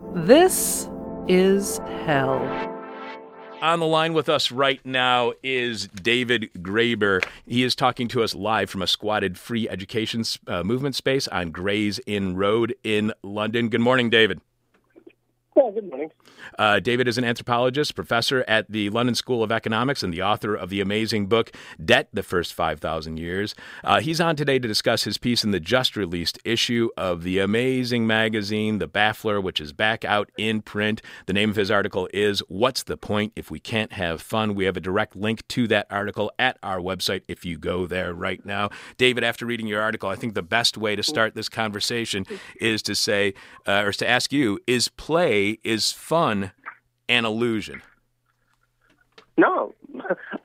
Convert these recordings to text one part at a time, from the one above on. This is hell. On the line with us right now is David Graeber. He is talking to us live from a squatted free education movement space on Gray's Inn Road in London. Good morning, David. Yeah, good morning. David is an anthropologist, professor at the London School of Economics, and the author of the amazing book, Debt the First 5,000 Years. He's on today to discuss his piece in the just-released issue of the amazing magazine, The Baffler, which is back out in print. The name of his article is, What's the Point If We Can't Have Fun? We have a direct link to that article at our website if you go there right now. David, after reading your article, I think the best way to start this conversation is to say, or to ask you, is play is fun an illusion? No.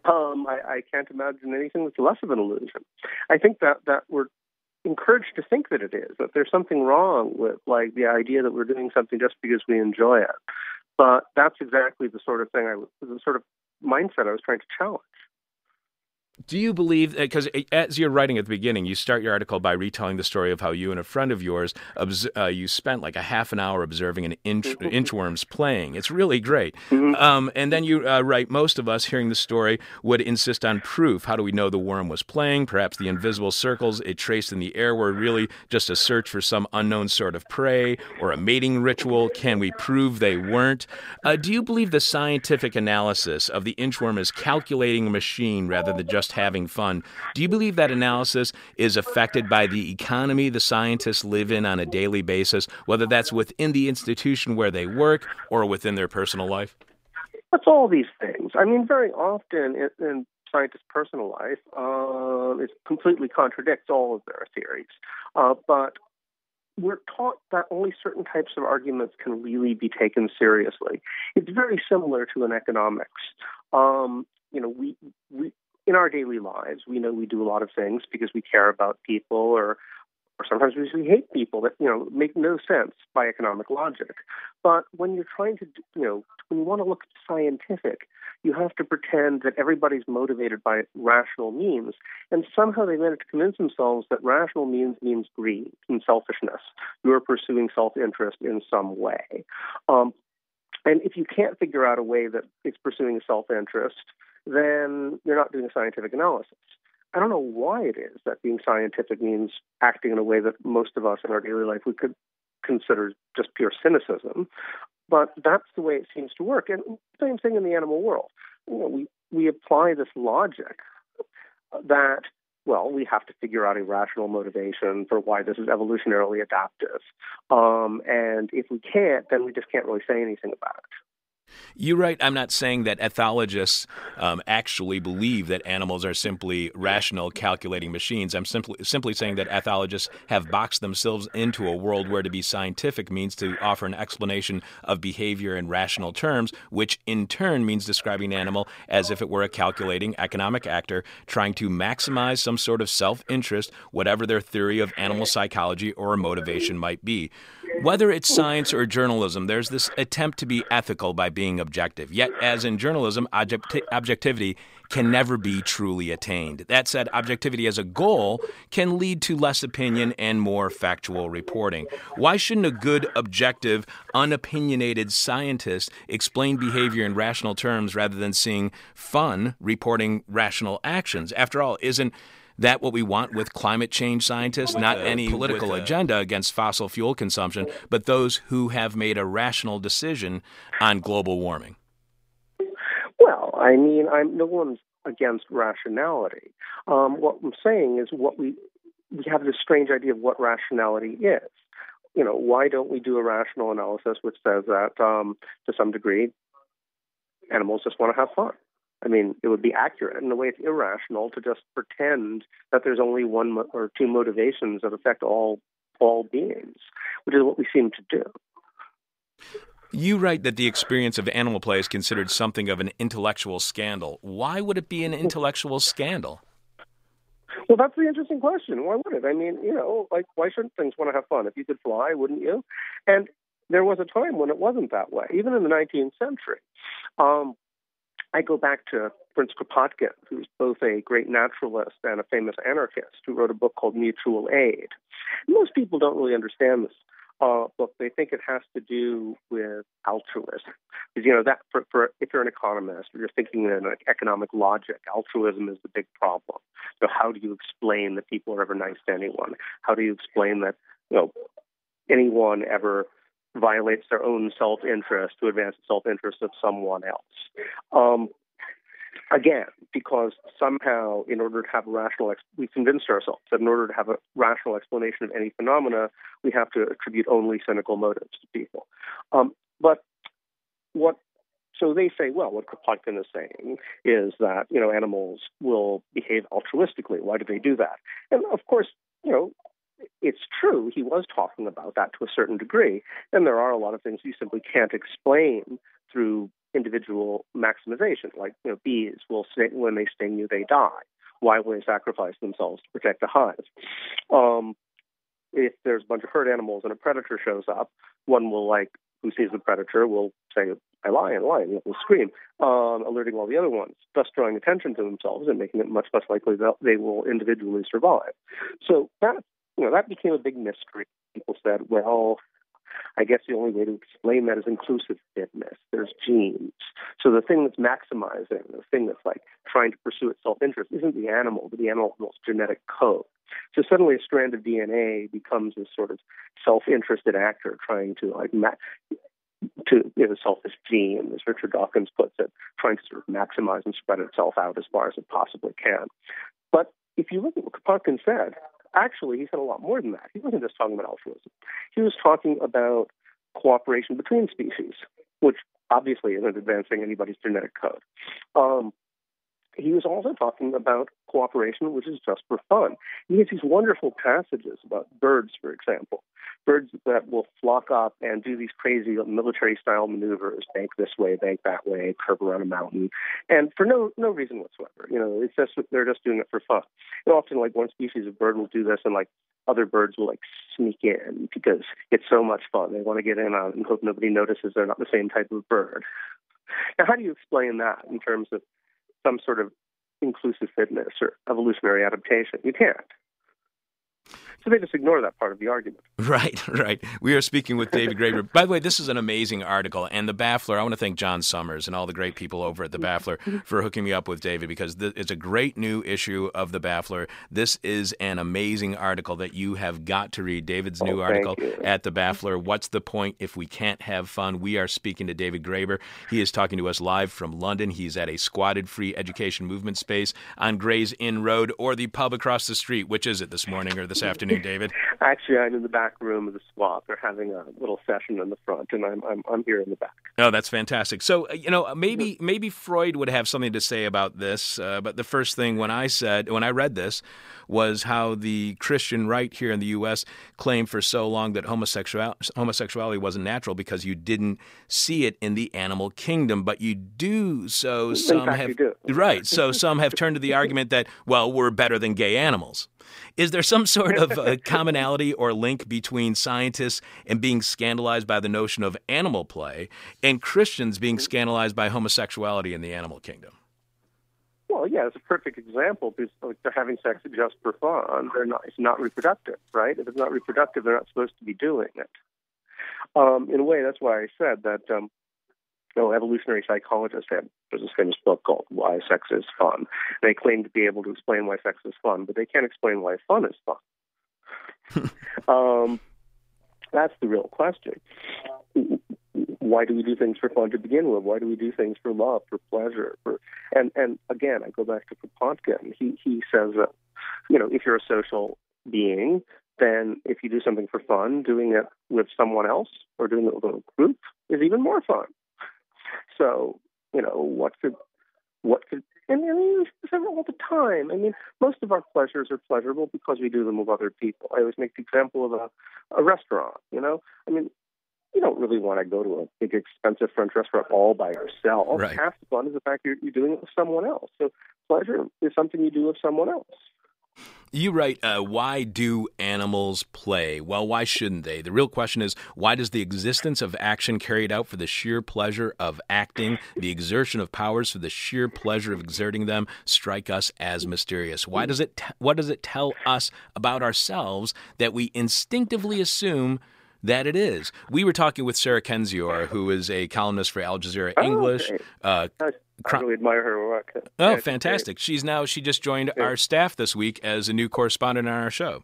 I can't imagine anything that's less of an illusion. I think that we're encouraged to think that it is, that there's something wrong with the idea that we're doing something just because we enjoy it. But that's exactly the sort of thing the sort of mindset I was trying to challenge. Do you believe, because as you're writing at the beginning, you start your article by retelling the story of how you and a friend of yours, you spent a half an hour observing an inchworms playing. It's really great. And then you write, most of us hearing the story would insist on proof. How do we know the worm was playing? Perhaps the invisible circles it traced in the air were really just a search for some unknown sort of prey or a mating ritual. Can we prove they weren't? Do you believe the scientific analysis of the inchworm is calculating a machine rather than just having fun? Do you believe that analysis is affected by the economy the scientists live in on a daily basis, whether that's within the institution where they work or within their personal life? That's all these things. I mean, very often in scientists' personal life, it completely contradicts all of their theories. But we're taught that only certain types of arguments can really be taken seriously. It's very similar to in economics. In our daily lives, we know we do a lot of things because we care about people or sometimes because we hate people that, make no sense by economic logic. But when you're trying to, when you want to look scientific, you have to pretend that everybody's motivated by rational means. And somehow they manage to convince themselves that rational means greed and selfishness. You're pursuing self-interest in some way. And if you can't figure out a way that it's pursuing self-interest, then you're not doing a scientific analysis. I don't know why it is that being scientific means acting in a way that most of us in our daily life we could consider just pure cynicism, but that's the way it seems to work. And same thing in the animal world. We apply this logic that, we have to figure out a rational motivation for why this is evolutionarily adaptive. And if we can't, then we just can't really say anything about it. You're right. I'm not saying that ethologists actually believe that animals are simply rational calculating machines. I'm simply saying that ethologists have boxed themselves into a world where to be scientific means to offer an explanation of behavior in rational terms, which in turn means describing an animal as if it were a calculating economic actor trying to maximize some sort of self-interest, whatever their theory of animal psychology or motivation might be. Whether it's science or journalism, there's this attempt to be ethical by being objective. Yet, as in journalism, objectivity can never be truly attained. That said, objectivity as a goal can lead to less opinion and more factual reporting. Why shouldn't a good, objective, unopinionated scientist explain behavior in rational terms rather than seeing fun reporting rational actions? After all, isn't that what we want with climate change scientists? Not any political agenda against fossil fuel consumption, but those who have made a rational decision on global warming. Well, I mean, no one's against rationality. What I'm saying is we have this strange idea of what rationality is. Why don't we do a rational analysis which says that, to some degree, animals just want to have fun? I mean, it would be accurate. In a way, it's irrational to just pretend that there's only one or two motivations that affect all beings, which is what we seem to do. You write that the experience of animal play is considered something of an intellectual scandal. Why would it be an intellectual scandal? Well, that's the interesting question. Why would it? I mean, why shouldn't things want to have fun? If you could fly, wouldn't you? And there was a time when it wasn't that way, even in the 19th century. I go back to Prince Kropotkin, who's both a great naturalist and a famous anarchist, who wrote a book called Mutual Aid. Most people don't really understand this. Look, they think it has to do with altruism. Because, you know, that for if you're an economist or you're thinking in like economic logic, altruism is the big problem. So how do you explain that people are ever nice to anyone? How do you explain that, you know, anyone ever violates their own self-interest to advance the self-interest of someone else? Again, because somehow in order to have a rational, we've convinced ourselves that in order to have a rational explanation of any phenomena, we have to attribute only cynical motives to people. So they say, well, what Kropotkin is saying is that, you know, animals will behave altruistically. Why do they do that? And of course, you know, it's true. He was talking about that to a certain degree. And there are a lot of things you simply can't explain through individual maximization, like, you know, bees will sting, when they sting you, they die. Why will they sacrifice themselves to protect the hive? If there's a bunch of herd animals and a predator shows up, one will, like, who sees the predator will say, "I lie," and will scream, alerting all the other ones, thus drawing attention to themselves and making it much less likely that they will individually survive. So that, you know, that became a big mystery. People said, well, I guess the only way to explain that is inclusive fitness. There's genes. So the thing that's maximizing, the thing that's like trying to pursue its self-interest isn't the animal, but the animal's genetic code. So suddenly a strand of DNA becomes this sort of self-interested actor trying to like to, you know, selfish gene, as Richard Dawkins puts it, trying to sort of maximize and spread itself out as far as it possibly can. But if you look at what Kropotkin said, actually, he said a lot more than that. He wasn't just talking about altruism. He was talking about cooperation between species, which obviously isn't advancing anybody's genetic code. He was also talking about cooperation, which is just for fun. He has these wonderful passages about birds, for example, birds that will flock up and do these crazy military-style maneuvers, bank this way, bank that way, curve around a mountain, and for no reason whatsoever. You know, it's just they're just doing it for fun. And often, like, one species of bird will do this, and, like, other birds will, like, sneak in because it's so much fun. They want to get in on it and hope nobody notices they're not the same type of bird. Now, how do you explain that in terms of some sort of inclusive fitness or evolutionary adaptation? You can't. So they just ignore that part of the argument. Right, right. We are speaking with David Graeber. By the way, this is an amazing article. And The Baffler, I want to thank John Summers and all the great people over at The Baffler for hooking me up with David, because it's a great new issue of The Baffler. This is an amazing article that you have got to read. David's new article at The Baffler, What's the Point If We Can't Have Fun? We are speaking to David Graeber. He is talking to us live from London. He's at a squatted free education movement space on Gray's Inn Road, or the pub across the street. Which is it, this morning or this afternoon? David. Actually, I'm in the back room of the squat. They're having a little session in the front, and I'm here in the back. Oh, that's fantastic. So, you know, maybe Freud would have something to say about this. But the first thing when I read this was how the Christian right here in the U.S. claimed for so long that homosexuality wasn't natural because you didn't see it in the animal kingdom, but you do. So some have, right? So some have turned to the argument that, well, we're better than gay animals. Is there some sort of commonality or link between scientists and being scandalized by the notion of animal play and Christians being scandalized by homosexuality in the animal kingdom? Well, yeah, it's a perfect example because, like, they're having sex just for fun. It's not reproductive, right? If it's not reproductive, they're not supposed to be doing it. In a way, that's why I said that evolutionary psychologists had this famous book called Why Sex is Fun. They claim to be able to explain why sex is fun, but they can't explain why fun is fun. That's the real question. Why do we do things for fun to begin with? Why do we do things for love, for pleasure? And again, I go back to Kropotkin. He says that, you know, if you're a social being, then if you do something for fun, doing it with someone else or doing it with a group is even more fun. So, you know, what could, and I mean, it's all the time. I mean, most of our pleasures are pleasurable because we do them with other people. I always make the example of a restaurant, you know? I mean, you don't really want to go to a big, expensive French restaurant all by yourself. Right. Half the fun is the fact you're doing it with someone else. So pleasure is something you do with someone else. You write, why do animals play? Well, why shouldn't they? The real question is, why does the existence of action carried out for the sheer pleasure of acting, the exertion of powers for the sheer pleasure of exerting them, strike us as mysterious? Why does it? What does it tell us about ourselves that we instinctively assume that it is. We were talking with Sarah Kendzior, who is a columnist for Al Jazeera English. Okay. I really admire her work. Oh, yeah, fantastic. Great. She just joined our staff this week as a new correspondent on our show.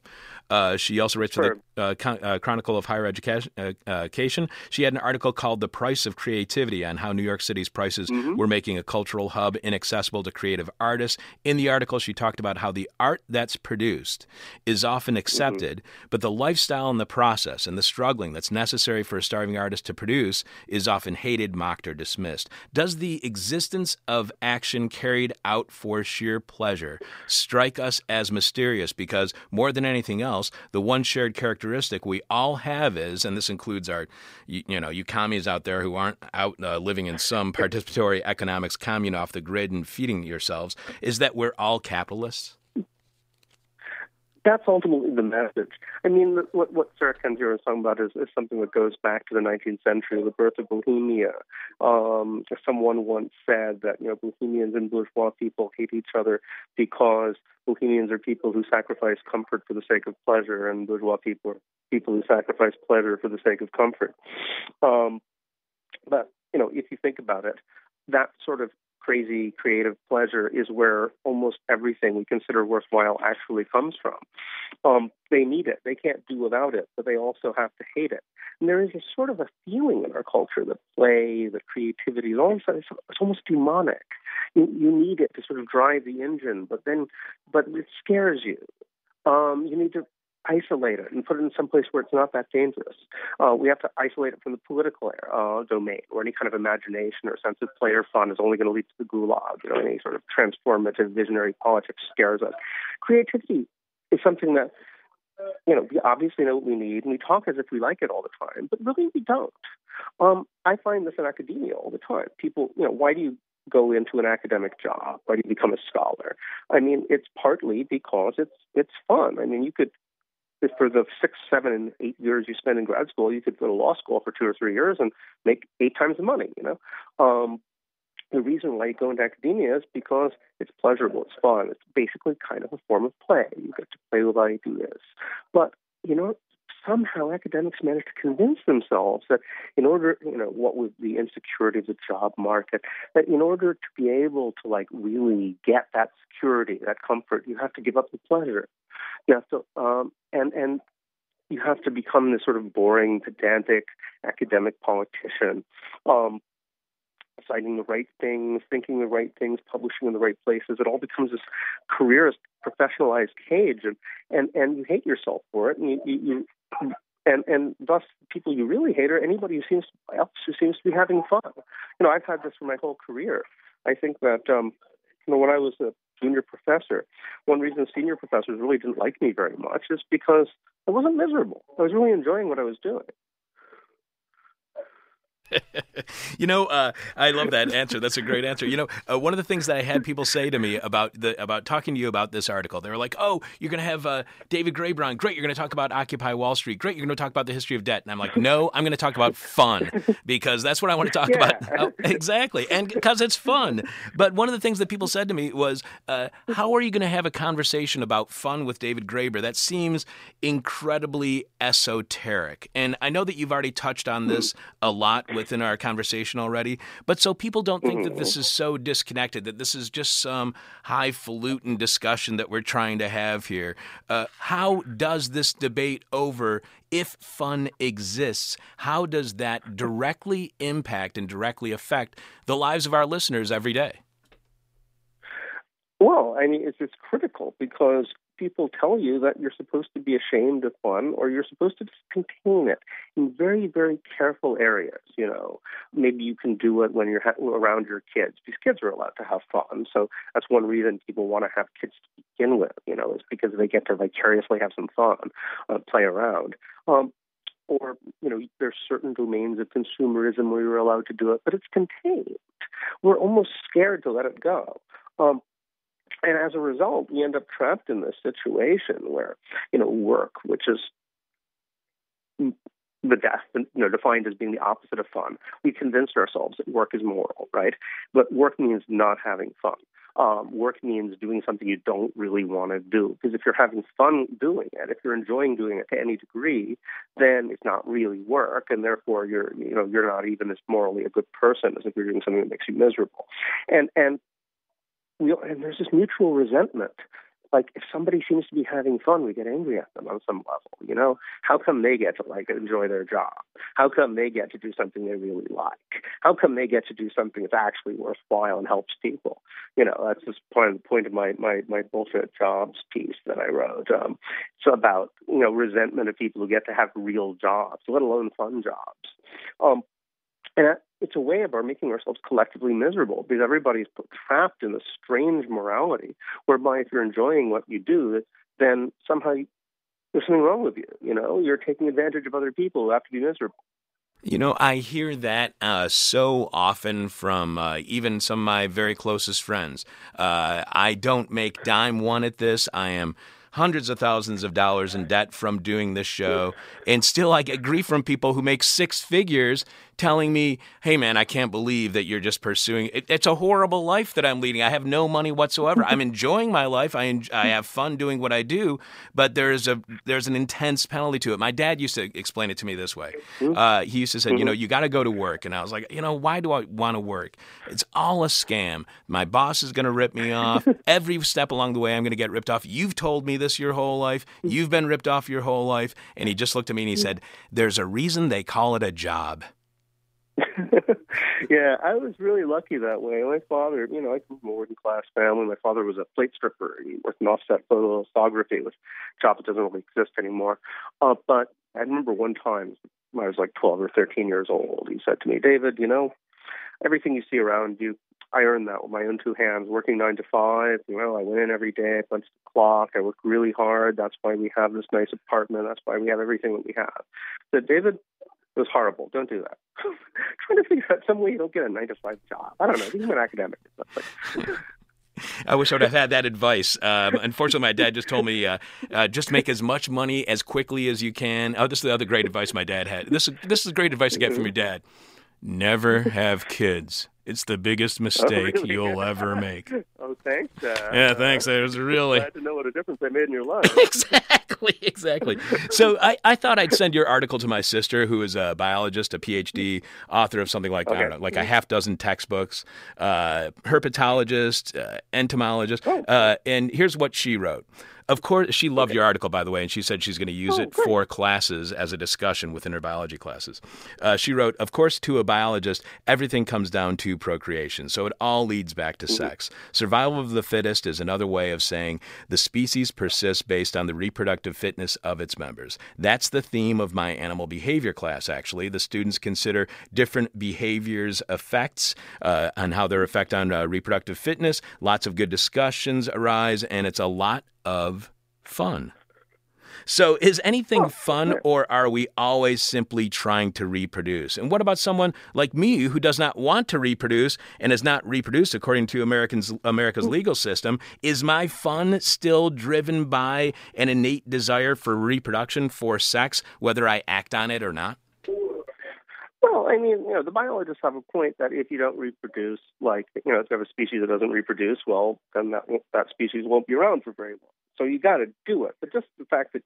She also writes for the Chronicle of Higher Education. She had an article called The Price of Creativity on how New York City's prices were making a cultural hub inaccessible to creative artists. In the article, she talked about how the art that's produced is often accepted, but the lifestyle and the process and the struggling that's necessary for a starving artist to produce is often hated, mocked, or dismissed. Does the existence of action carried out for sheer pleasure strike us as mysterious? Because more than anything else, the one shared characteristic we all have is, and this includes our, you commies out there who aren't out living in some participatory economics commune off the grid and feeding yourselves, is that we're all capitalists. That's ultimately the message. I mean, what Sarah Kendzior is talking about is something that goes back to the 19th century, the birth of Bohemia. Someone once said that Bohemians and bourgeois people hate each other because Bohemians are people who sacrifice comfort for the sake of pleasure, and bourgeois people are people who sacrifice pleasure for the sake of comfort. But if you think about it, that sort of crazy creative pleasure is where almost everything we consider worthwhile actually comes from. They need it. They can't do without it, but they also have to hate it. And there is a sort of a feeling in our culture that play, that creativity, it's almost demonic. You need it to sort of drive the engine, but it scares you. You need to isolate it and put it in some place where it's not that dangerous. We have to isolate it from the political domain, where any kind of imagination or sense of play or fun is only going to lead to the gulag. Any sort of transformative visionary politics scares us. Creativity is something that, we obviously know what we need, and we talk as if we like it all the time, but really we don't. I find this in academia all the time. People, why do you go into an academic job? Why do you become a scholar? I mean, it's partly because it's fun. I mean, you could, if for the 6, 7, and 8 years you spend in grad school, you could go to law school for 2 or 3 years and make 8 times the money, The reason why you go into academia is because it's pleasurable, it's fun, it's basically kind of a form of play. You get to play with ideas. But, somehow academics manage to convince themselves that in order, what was the insecurity of the job market, that in order to be able to really get that security, that comfort, you have to give up the pleasure. Yeah, so and you have to become this sort of boring, pedantic academic politician, citing the right things, thinking the right things, publishing in the right places. It all becomes this careerist, professionalized cage, and you hate yourself for it, and you, and thus people you really hate are anybody who seems to be having fun. I've had this for my whole career. I think that when I was a junior professor, one reason senior professors really didn't like me very much is because I wasn't miserable. I was really enjoying what I was doing. I love that answer. That's a great answer. One of the things that I had people say to me about talking to you about this article, they were like, "Oh, you're going to have David Graeber on. Great. You're going to talk about Occupy Wall Street. Great. You're going to talk about the history of debt." And I'm like, "No, I'm going to talk about fun because that's what I want to talk about." Oh, exactly. And because it's fun. But one of the things that people said to me was, "How are you going to have a conversation about fun with David Graeber? That seems incredibly esoteric." And I know that you've already touched on this a lot within our conversation already, but so people don't think that this is so disconnected, that this is just some highfalutin discussion that we're trying to have here. How does this debate over if fun exists, how does that directly impact and directly affect the lives of our listeners every day? Well, I mean, it's critical because people tell you that you're supposed to be ashamed of fun, or you're supposed to just contain it in very, very careful areas. Maybe you can do it when you're around your kids, because kids are allowed to have fun. So that's one reason people want to have kids to begin with. Is because they get to vicariously have some fun, play around. There's certain domains of consumerism where you're allowed to do it, but it's contained. We're almost scared to let it go. And as a result, we end up trapped in this situation where, work, which is the death, defined as being the opposite of fun, we convinced ourselves that work is moral, right? But work means not having fun. Work means doing something you don't really want to do. Because if you're having fun doing it, if you're enjoying doing it to any degree, then it's not really work, and therefore you're not even as morally a good person as if you're doing something that makes you miserable. And there's this mutual resentment. Like, if somebody seems to be having fun, we get angry at them on some level, you know? How come they get to, like, enjoy their job? How come they get to do something they really like? How come they get to do something that's actually worthwhile and helps people? You know, that's just the point of my bullshit jobs piece that I wrote. It's about, resentment of people who get to have real jobs, let alone fun jobs. And it's a way of our making ourselves collectively miserable, because everybody's trapped in a strange morality whereby if you're enjoying what you do, then somehow there's something wrong with you. You know, you're taking advantage of other people who have to be miserable. You know, I hear that so often from even some of my very closest friends. I don't make dime one at this. I am hundreds of thousands of dollars in debt from doing this show. And still I get grief from people who make six figures telling me, hey, man, I can't believe that you're just pursuing it. It's a horrible life that I'm leading. I have no money whatsoever. I'm enjoying my life. I have fun doing what I do, but there's an intense penalty to it. My dad used to explain it to me this way. He used to say, you got to go to work. And I was like, why do I want to work? It's all a scam. My boss is going to rip me off. Every step along the way, I'm going to get ripped off. You've told me this your whole life. You've been ripped off your whole life. And he just looked at me and he said, there's a reason they call it a job. Yeah, I was really lucky that way. My father, I grew up in a working class family. My father was a plate stripper. He worked in offset photolithography, which job that doesn't really exist anymore. But I remember one time when I was like 12 or 13 years old, he said to me, David, everything you see around you, I earned that with my own two hands, working 9 to 5. I went in every day, punched the clock. I worked really hard. That's why we have this nice apartment. That's why we have everything that we have. So, David, it was horrible. Don't do that. Trying to figure out some way you don't get a 9 to 5 job. I don't know. Even an academic or something. I wish I would have had that advice. Unfortunately, my dad just told me, just make as much money as quickly as you can. Oh, this is the other great advice my dad had. This is great advice to get from your dad. Never have kids. It's the biggest mistake you'll ever make. Oh, thanks, Dad. Yeah, thanks. I was really glad to know what a difference they made in your life. Exactly. So I thought I'd send your article to my sister, who is a biologist, a PhD, author of something like, I don't know, like a half dozen textbooks, herpetologist, entomologist. And here's what she wrote. Of course, she loved your article, by the way, and she said she's going to use it for classes as a discussion within her biology classes. She wrote, of course, to a biologist, everything comes down to procreation, so it all leads back to sex. Survival of the fittest is another way of saying the species persists based on the reproductive fitness of its members. That's the theme of my animal behavior class, actually. The students consider different behaviors' effects on how their effect on reproductive fitness. Lots of good discussions arise, and it's a lot of fun. So is anything fun, or are we always simply trying to reproduce? And what about someone like me who does not want to reproduce and is not reproduced according to America's legal system? Is my fun still driven by an innate desire for reproduction, for sex, whether I act on it or not? Well, I mean, the biologists have a point that if you don't reproduce, if you have a species that doesn't reproduce, well, then that species won't be around for very long. So you got to do it. But just the fact that,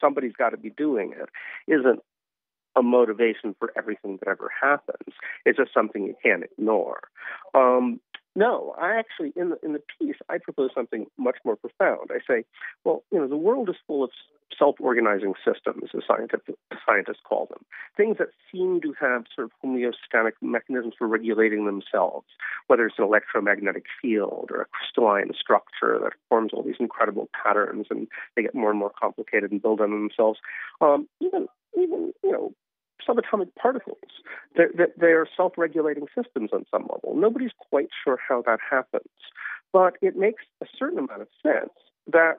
somebody's got to be doing it isn't a motivation for everything that ever happens. It's just something you can't ignore. No, I actually, in the piece, I propose something much more profound. I say, well, the world is full of self-organizing systems, as scientists call them, things that seem to have sort of homeostatic mechanisms for regulating themselves, whether it's an electromagnetic field or a crystalline structure that forms all these incredible patterns, and they get more and more complicated and build on themselves. Even subatomic particles. They are self-regulating systems on some level. Nobody's quite sure how that happens. But it makes a certain amount of sense that,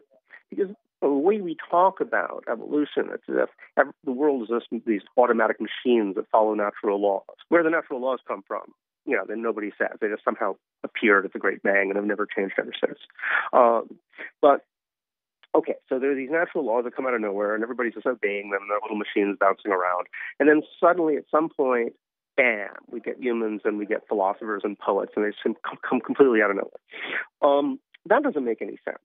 because the way we talk about evolution, it's as if the world is just these automatic machines that follow natural laws. Where the natural laws come from, then nobody says. They just somehow appeared at the Great Bang and have never changed ever since. Okay, so there are these natural laws that come out of nowhere, and everybody's just obeying them, and their little machines bouncing around. And then suddenly, at some point, bam, we get humans and we get philosophers and poets, and they just come completely out of nowhere. That doesn't make any sense.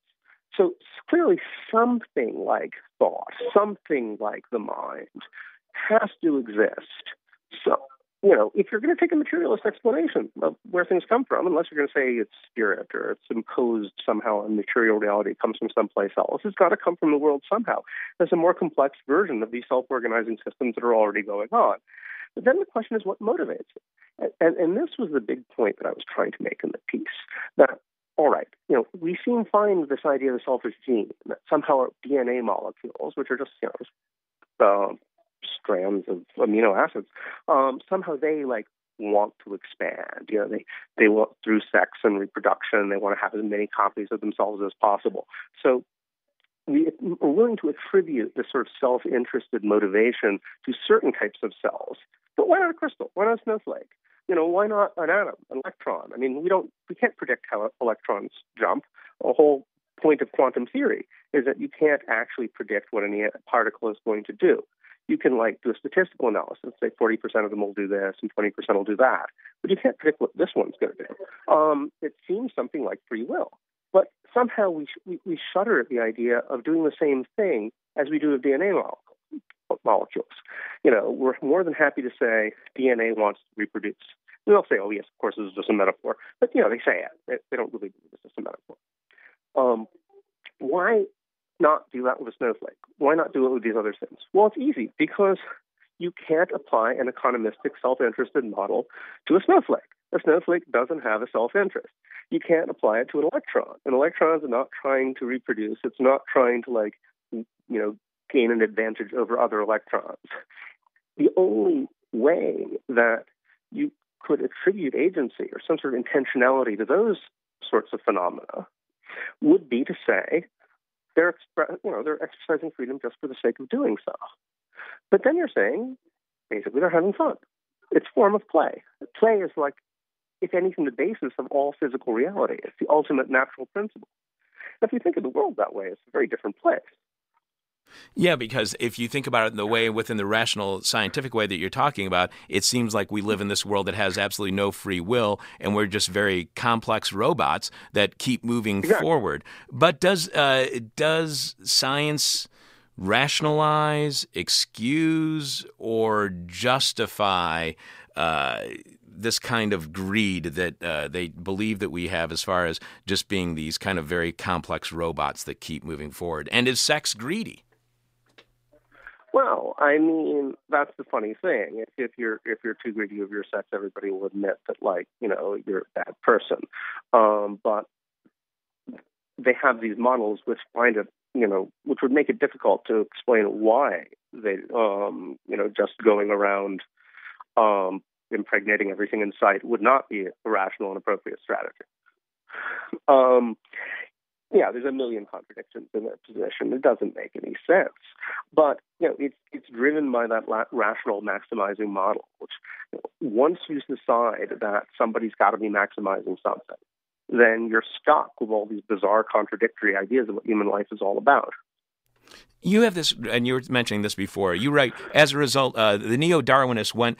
So clearly something like thought, something like the mind has to exist. So, you know, if you're going to take a materialist explanation of where things come from, unless you're going to say it's spirit or it's imposed somehow on material reality, it comes from someplace else, it's got to come from the world somehow. There's a more complex version of these self-organizing systems that are already going on. But then the question is, what motivates it? And this was the big point that I was trying to make in the piece, that all right, you know, we seem fine with this idea of the selfish gene, that somehow our DNA molecules, which are just, you know, just, strands of amino acids, somehow they like want to expand. You know, they want, through sex and reproduction, they want to have as many copies of themselves as possible. So we are willing to attribute this sort of self-interested motivation to certain types of cells. But why not a crystal? Why not a snowflake? You know, why not an atom, an electron? I mean, we can't predict how electrons jump. A whole point of quantum theory is that you can't actually predict what any particle is going to do. You can, like, do a statistical analysis, say 40% of them will do this and 20% will do that, but you can't predict what this one's going to do. It seems something like free will. But somehow we shudder at the idea of doing the same thing as we do with DNA molecules. You know, we're more than happy to say DNA wants to reproduce. And they'll say, oh, yes, of course, this is just a metaphor. But, you know, they say it. They don't really believe it's just a metaphor. Why not do that with a snowflake? Why not do it with these other things? Well, it's easy, because you can't apply an economistic self-interested model to a snowflake. A snowflake doesn't have a self-interest. You can't apply it to an electron. An electron's not trying to reproduce. It's not trying to, like, you know, gain an advantage over other electrons. The only way that you could attribute agency or some sort of intentionality to those sorts of phenomena would be to say, they're exercising freedom just for the sake of doing so. But then you're saying, basically, they're having fun. It's form of play. Play is, like, if anything, the basis of all physical reality. It's the ultimate natural principle. If you think of the world that way, it's a very different place. Yeah, because if you think about it in the way, within the rational scientific way that you're talking about, it seems like we live in this world that has absolutely no free will, and we're just very complex robots that keep moving forward. But does science rationalize, excuse, or justify this kind of greed that they believe that we have, as far as just being these kind of very complex robots that keep moving forward? And is sex greedy? Well, I mean, that's the funny thing. If you're too greedy of your sex, everybody will admit that, like, you know, you're a bad person. But they have these models which find it, you know, which would make it difficult to explain why they, you know, just going around impregnating everything in sight would not be a rational and appropriate strategy. Yeah, there's a million contradictions in that position. It doesn't make any sense. But, you know, it's driven by that rational maximizing model, which, you know, once you decide that somebody's got to be maximizing something, then you're stuck with all these bizarre contradictory ideas of what human life is all about. You have this, and you were mentioning this before, you write, as a result, the neo-Darwinists went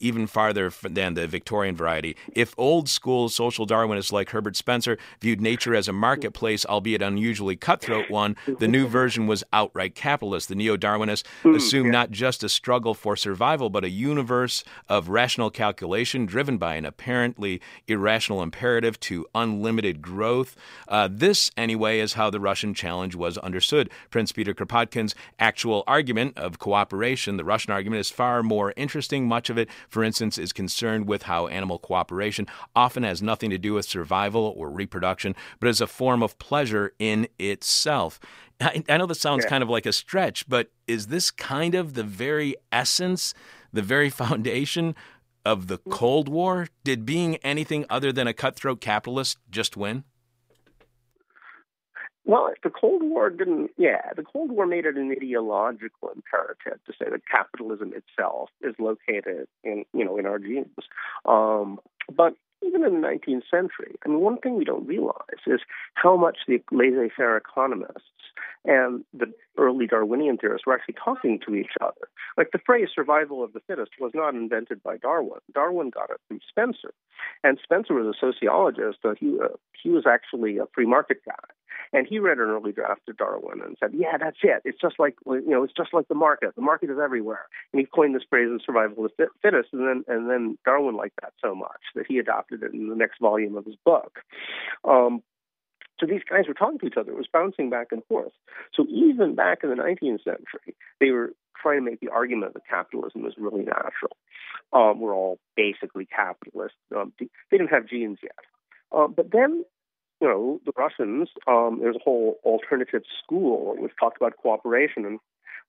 even farther than the Victorian variety. If old-school social Darwinists like Herbert Spencer viewed nature as a marketplace, albeit unusually cutthroat one, the new version was outright capitalist. The neo-Darwinists assumed not just a struggle for survival, but a universe of rational calculation driven by an apparently irrational imperative to unlimited growth. This, anyway, is how the Russian challenge was understood. Prince Kropotkin's actual argument of cooperation, the Russian argument, is far more interesting. Much of it, for instance, is concerned with how animal cooperation often has nothing to do with survival or reproduction, but is a form of pleasure in itself. I know this sounds kind of like a stretch, but is this kind of the very essence, the very foundation of the Cold War? Did being anything other than a cutthroat capitalist just win? Well, the Cold War didn't, the Cold War made it an ideological imperative to say that capitalism itself is located in, you know, in our genes. But even in the 19th century. I mean, one thing we don't realize is how much the laissez-faire economists and the early Darwinian theorists were actually talking to each other. Like, the phrase survival of the fittest was not invented by Darwin. Darwin got it from Spencer. And Spencer was a sociologist. He was actually a free market guy. And he read an early draft of Darwin and said, yeah, that's it. It's just like, it's just like the market. The market is everywhere. And he coined this phrase of survival of the fittest. And then Darwin liked that so much that he adopted it in the next volume of his book. So these guys were talking to each other. It was bouncing back and forth. So even back in the 19th century, they were trying to make the argument that capitalism was really natural. We're all basically capitalists. They didn't have genes yet. But then, the Russians, there's a whole alternative school which talked about cooperation. And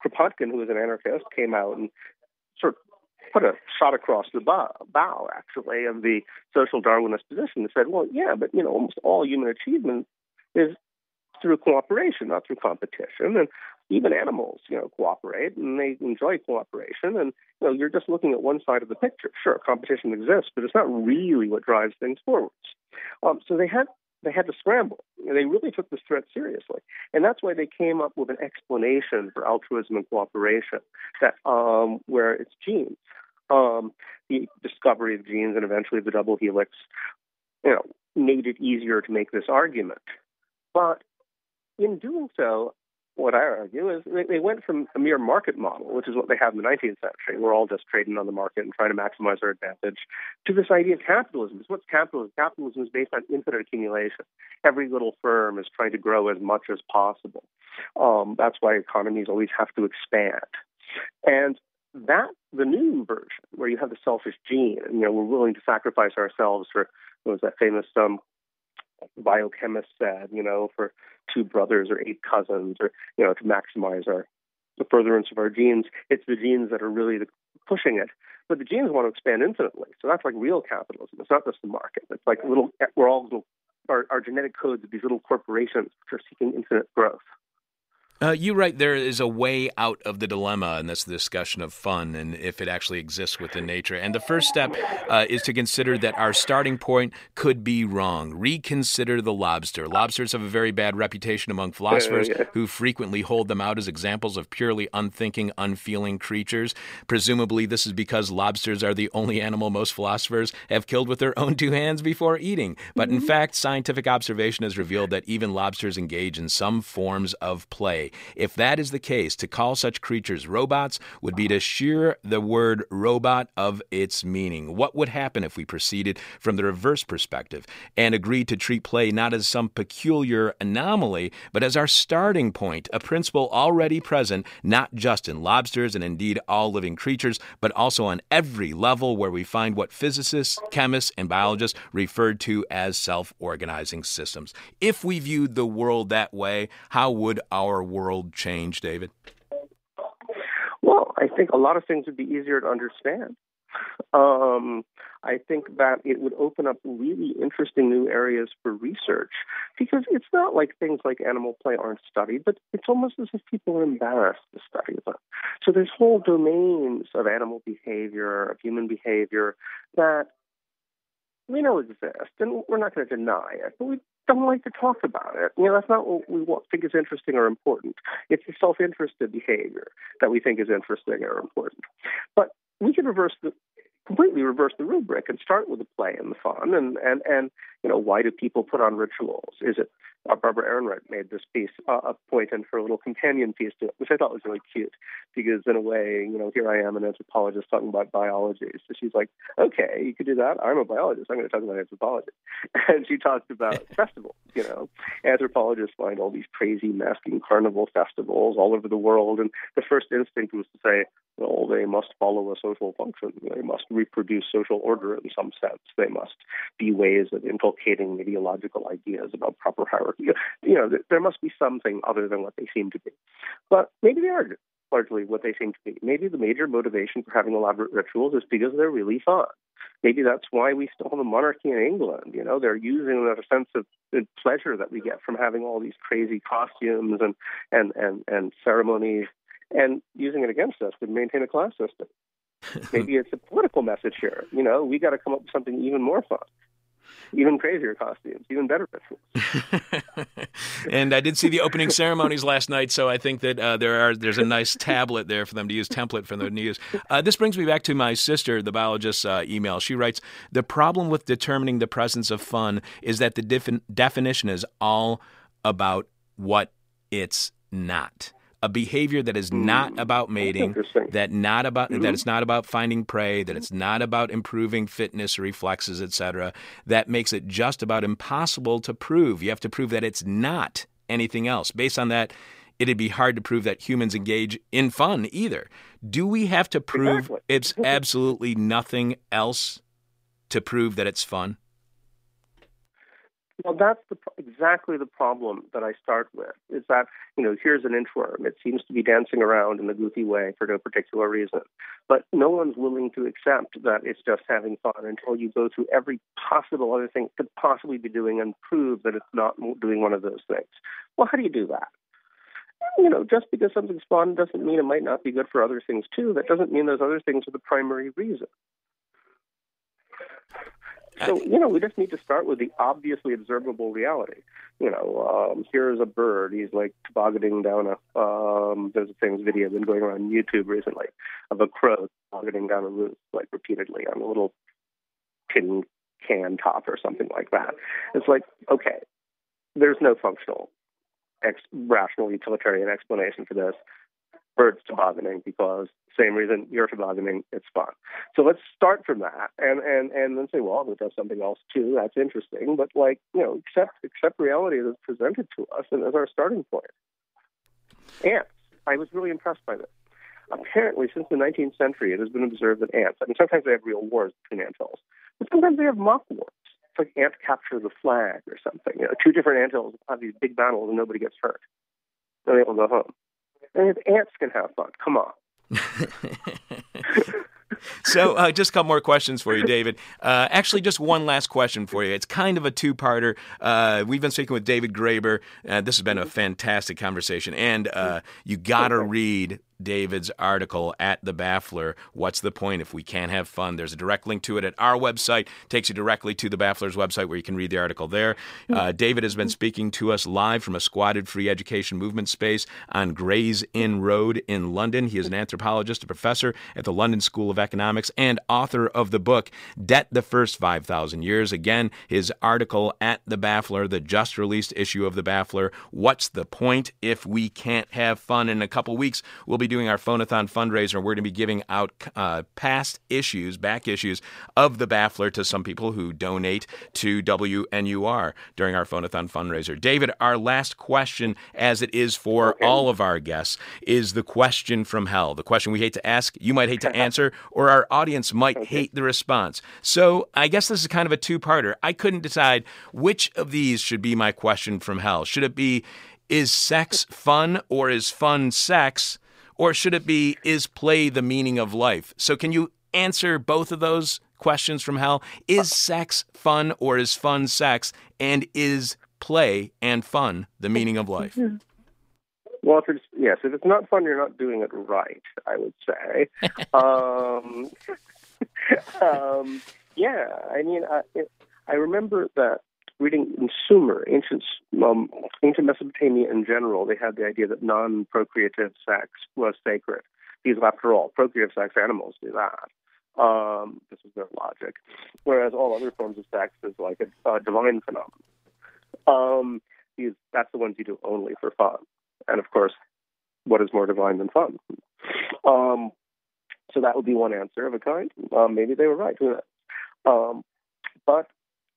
Kropotkin, who was an anarchist, came out and sort of put a shot across the bow, actually, of the social Darwinist position and said, well, yeah, but, almost all human achievement is through cooperation, not through competition. And even animals, cooperate, and they enjoy cooperation. And, you're just looking at one side of the picture. Sure, competition exists, but it's not really what drives things forwards. So they had to scramble. They really took this threat seriously. And that's why they came up with an explanation for altruism and cooperation, that where it's genes. The discovery of genes and eventually the double helix, made it easier to make this argument. But in doing so, what I argue is they went from a mere market model, which is what they had in the 19th century. We're all just trading on the market and trying to maximize our advantage, to this idea of capitalism. Because what's capitalism? Capitalism is based on infinite accumulation. Every little firm is trying to grow as much as possible. That's why economies always have to expand. And that, the new version, where you have the selfish gene, and we're willing to sacrifice ourselves for, what was that famous biochemist said, for 2 brothers or 8 cousins, or, to maximize the furtherance of our genes. It's the genes that are really pushing it. But the genes want to expand infinitely. So that's like real capitalism. It's not just the market. It's like we're all little, our genetic codes of these little corporations which are seeking infinite growth. You write there is a way out of the dilemma, and that's the discussion of fun and if it actually exists within nature. And the first step is to consider that our starting point could be wrong. Reconsider the lobster. Lobsters have a very bad reputation among philosophers who frequently hold them out as examples of purely unthinking, unfeeling creatures. Presumably this is because lobsters are the only animal most philosophers have killed with their own 2 hands before eating. But in fact, scientific observation has revealed that even lobsters engage in some forms of play. If that is the case, to call such creatures robots would be to shear the word robot of its meaning. What would happen if we proceeded from the reverse perspective and agreed to treat play not as some peculiar anomaly, but as our starting point, a principle already present not just in lobsters and indeed all living creatures, but also on every level where we find what physicists, chemists, and biologists referred to as self-organizing systems? If we viewed the world that way, how would our world change, David? Well, I think a lot of things would be easier to understand. I think that it would open up really interesting new areas for research, because it's not like things like animal play aren't studied, but it's almost as if people are embarrassed to study them. So there's whole domains of animal behavior, of human behavior, that we know exist, and we're not going to deny it, but we don't like to talk about it. That's not what we think is interesting or important. It's the self-interested behavior that we think is interesting or important. But we can completely reverse the rubric and start with the play and the fun. And why do people put on rituals? Is it Barbara Ehrenreich made this piece a point in her little companion piece to it, which I thought was really cute, because in a way, here I am, an anthropologist talking about biology. So she's like, okay, you could do that. I'm a biologist. I'm going to talk about anthropology. And she talked about festivals. Anthropologists find all these crazy masking carnival festivals all over the world, and the first instinct was to say, well, they must follow a social function. They must reproduce social order in some sense. They must be ways of inculcating ideological ideas about proper hierarchy. There must be something other than what they seem to be. But maybe they are largely what they seem to be. Maybe the major motivation for having elaborate rituals is because they're really fun. Maybe that's why we still have a monarchy in England. They're using that sense of pleasure that we get from having all these crazy costumes and ceremonies, and using it against us to maintain a class system. Maybe it's a political message here. We got to come up with something even more fun. even crazier costumes, even better rituals. And I did see the opening ceremonies last night, so I think that there's a nice tablet there for them to use, template for them to use. This brings me back to my sister, the biologist's email. She writes, the problem with determining the presence of fun is that the definition is all about what it's not. A behavior that is not about mating, that it's not about finding prey, that it's not about improving fitness, reflexes, etc. That makes it just about impossible to prove. You have to prove that it's not anything else. Based on that, it'd be hard to prove that humans engage in fun either. Do we have to prove it's absolutely nothing else to prove that it's fun? Well, that's exactly the problem that I start with, is that, here's an inchworm. It seems to be dancing around in a goofy way for no particular reason. But no one's willing to accept that it's just having fun until you go through every possible other thing it could possibly be doing and prove that it's not doing one of those things. Well, how do you do that? Just because something's fun doesn't mean it might not be good for other things, too. That doesn't mean those other things are the primary reason. So, we just need to start with the obviously observable reality. Here's a bird. He's like tobogganing down a there's a famous video been going around YouTube recently of a crow tobogganing down a roof, like repeatedly on a little tin can top or something like that. It's like, okay, there's no functional, rational, utilitarian explanation for this. Bird's tobogganing because same reason you're tobogganing, it's fun. So let's start from that and then say, well, it does something else too. That's interesting. But accept reality that's presented to us and as our starting point. Ants. I was really impressed by this. Apparently, since the 19th century, it has been observed that ants, sometimes they have real wars between anthills, but sometimes they have mock wars. It's like ant capture the flag or something. Two different anthills have these big battles and nobody gets hurt. Then they all go home. And if ants can have fun, come on. So just a couple more questions for you, David. Actually, just one last question for you. It's kind of a two-parter. We've been speaking with David Graeber. This has been a fantastic conversation. And you got to read David's article at The Baffler, What's the Point If We Can't Have Fun? There's a direct link to it at our website. Takes you directly to The Baffler's website where you can read the article there. David has been speaking to us live from a squatted free education movement space on Gray's Inn Road in London. He is an anthropologist, a professor at the London School of Economics, and author of the book, Debt the First 5,000 Years. Again, his article at The Baffler, the just-released issue of The Baffler, What's the Point If We Can't Have Fun? In a couple weeks, we'll be doing our Phone-a-thon fundraiser, and we're going to be giving out past issues, back issues of The Baffler to some people who donate to WNUR during our Phone-a-thon fundraiser. David, our last question, as it is for all of our guests, is the question from hell. The question we hate to ask, you might hate to answer, or our audience might hate the response. So I guess this is kind of a two-parter. I couldn't decide which of these should be my question from hell. Should it be, is sex fun, or is fun sex? Or should it be, is play the meaning of life? So can you answer both of those questions from hell? Is sex fun, or is fun sex? And is play and fun the meaning of life? Well, if it's not fun, you're not doing it right, I would say. I remember that reading in Sumer, ancient Mesopotamia in general, they had the idea that non-procreative sex was sacred. These, after all, procreative sex animals do that. This was their logic. Whereas all other forms of sex is like a divine phenomenon. That's the ones you do only for fun. And, of course, what is more divine than fun? So that would be one answer of a kind. Maybe they were right. Who knows? But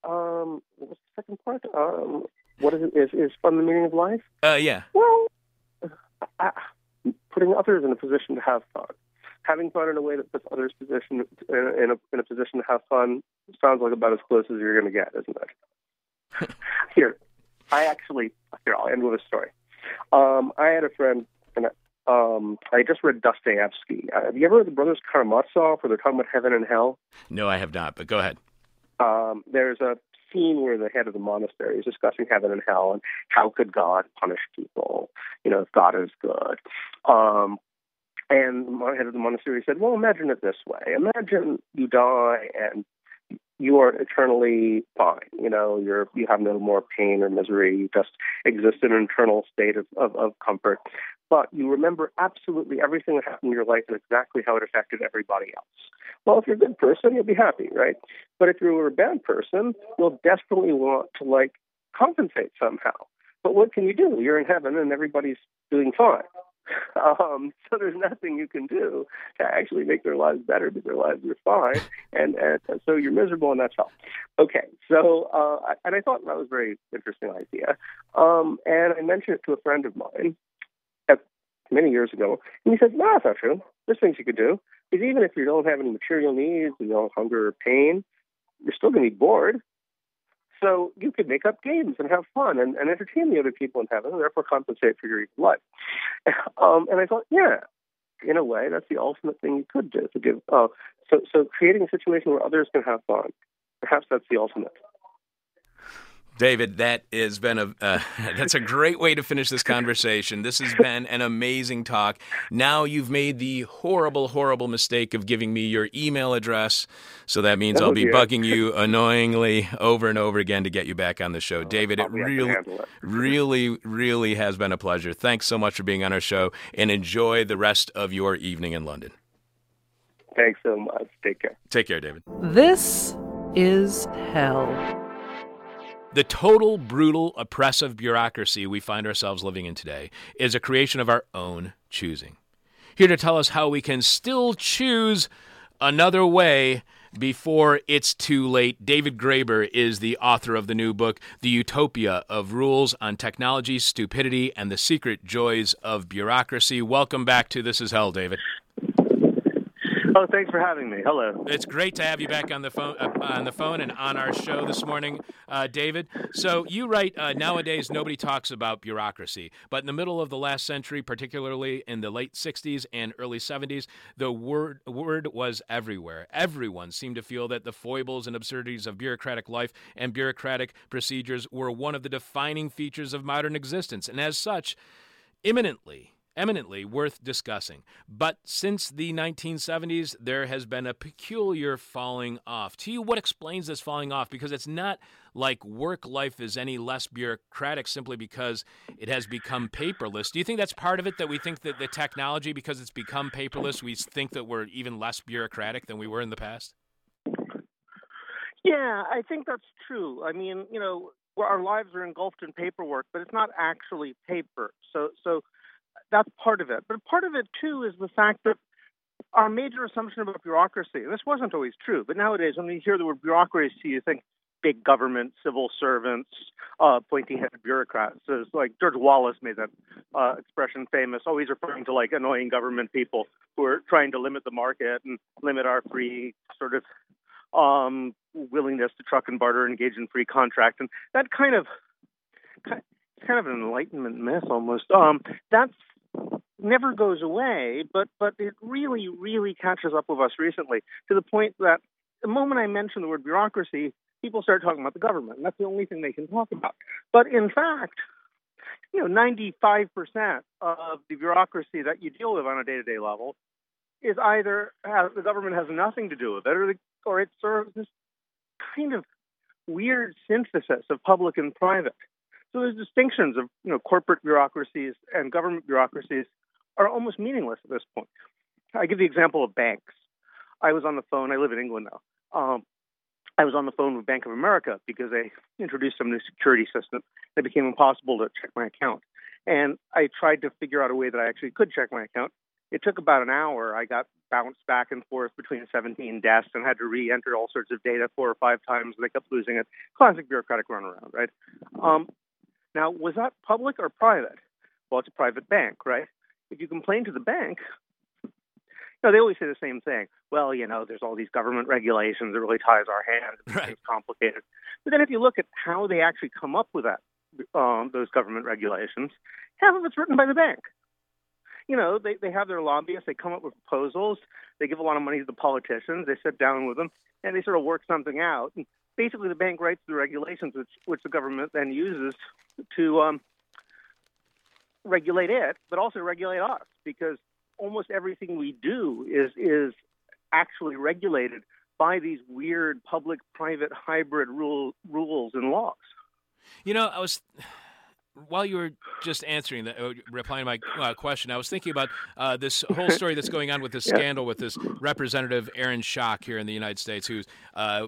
what was the second part? What is it? Is fun the meaning of life? Yeah. Well, putting others in a position to have fun. Having fun in a way that puts others in a position to have fun sounds like about as close as you're going to get, isn't it? Here, I'll end with a story. I had a friend, and I just read Dostoevsky. Have you ever read the Brothers Karamazov, where they're talking about heaven and hell? No, I have not, but go ahead. There's a scene where the head of the monastery is discussing heaven and hell and how could God punish people, if God is good. And the head of the monastery said, well, imagine it this way. Imagine you die and you are eternally fine. You know, you have no more pain or misery. You just exist in an eternal state of comfort. But you remember absolutely everything that happened in your life and exactly how it affected everybody else. Well, if you're a good person, you'll be happy, right? But if you were a bad person, you'll desperately want to, like, compensate somehow. But what can you do? You're in heaven and everybody's doing fine. So there's nothing you can do to actually make their lives better, because their lives are fine, and so you're miserable, and that's hell. Okay, so and I thought that was a very interesting idea, and I mentioned it to a friend of mine many years ago, and he said, "No, that's not true. There's things you could do. Because even if you don't have any material needs, you don't hunger or pain, you're still going to be bored. So you could make up games and have fun and entertain the other people in heaven, and therefore compensate for your life." And I thought, yeah, in a way, that's the ultimate thing you could do. So creating a situation where others can have fun, perhaps that's the ultimate. David, that has been that's a great way to finish this conversation. This has been an amazing talk. Now you've made the horrible, horrible mistake of giving me your email address, so that means I'll be bugging you annoyingly over and over again to get you back on the show. David, it really has been a pleasure. Thanks so much for being on our show, and enjoy the rest of your evening in London. Thanks so much. Take care. Take care, David. This is hell. The total, brutal, oppressive bureaucracy we find ourselves living in today is a creation of our own choosing. Here to tell us how we can still choose another way before it's too late, David Graeber is the author of the new book, The Utopia of Rules, on Technology, Stupidity, and the Secret Joys of Bureaucracy. Welcome back to This Is Hell, David. Oh, thanks for having me. Hello. It's great to have you back on the phone, and on our show this morning, David. So you write, nowadays nobody talks about bureaucracy, but in the middle of the last century, particularly in the late 60s and early 70s, the word was everywhere. Everyone seemed to feel that the foibles and absurdities of bureaucratic life and bureaucratic procedures were one of the defining features of modern existence, and as such, eminently worth discussing. But since the 1970s, there has been a peculiar falling off. To you, what explains this falling off? Because it's not like work life is any less bureaucratic simply because it has become paperless. Do you think that's part of it, that we think that the technology, because it's become paperless, we think that we're even less bureaucratic than we were in the past? Yeah, I think that's true. I mean, you know, our lives are engulfed in paperwork, but it's not actually paper. So that's part of it. But part of it, too, is the fact that our major assumption about bureaucracy, and this wasn't always true, but nowadays when you hear the word bureaucracy, you think big government, civil servants, pointy-headed bureaucrats. So it's like George Wallace made that expression famous, always referring to, like, annoying government people who are trying to limit the market and limit our free sort of willingness to truck and barter, engage in free contract. And that kind of an Enlightenment myth almost. That's never goes away, but it really, really catches up with us recently, to the point that the moment I mention the word bureaucracy, people start talking about the government, and that's the only thing they can talk about. But in fact, you know, 95% of the bureaucracy that you deal with on a day-to-day level is either the government has nothing to do with it, or it serves this kind of weird synthesis of public and private. So those distinctions of, you know, corporate bureaucracies and government bureaucracies are almost meaningless at this point. I give the example of banks. I was on the phone. I live in England now. I was on the phone with Bank of America because they introduced some new security system that became impossible to check my account. And I tried to figure out a way that I actually could check my account. It took about an hour. I got bounced back and forth between 17 desks and had to re-enter all sorts of data 4 or 5 times, and I kept losing it. Classic bureaucratic runaround, right? Now, was that public or private? Well, it's a private bank, right? If you complain to the bank, you know, they always say the same thing. Well, you know, there's all these government regulations that really ties our hands. Right. It's complicated. But then if you look at how they actually come up with that, those government regulations, half of it's written by the bank. You know, they have their lobbyists. They come up with proposals. They give a lot of money to the politicians. They sit down with them, and they sort of work something out. And basically, the bank writes the regulations, which the government then uses to regulate it, but also regulate us, because almost everything we do is actually regulated by these weird public-private hybrid rules and laws. You know, I was... While you were just answering that, replying to my question, I was thinking about this whole story that's going on with this scandal with this Representative Aaron Schock here in the United States, who's, I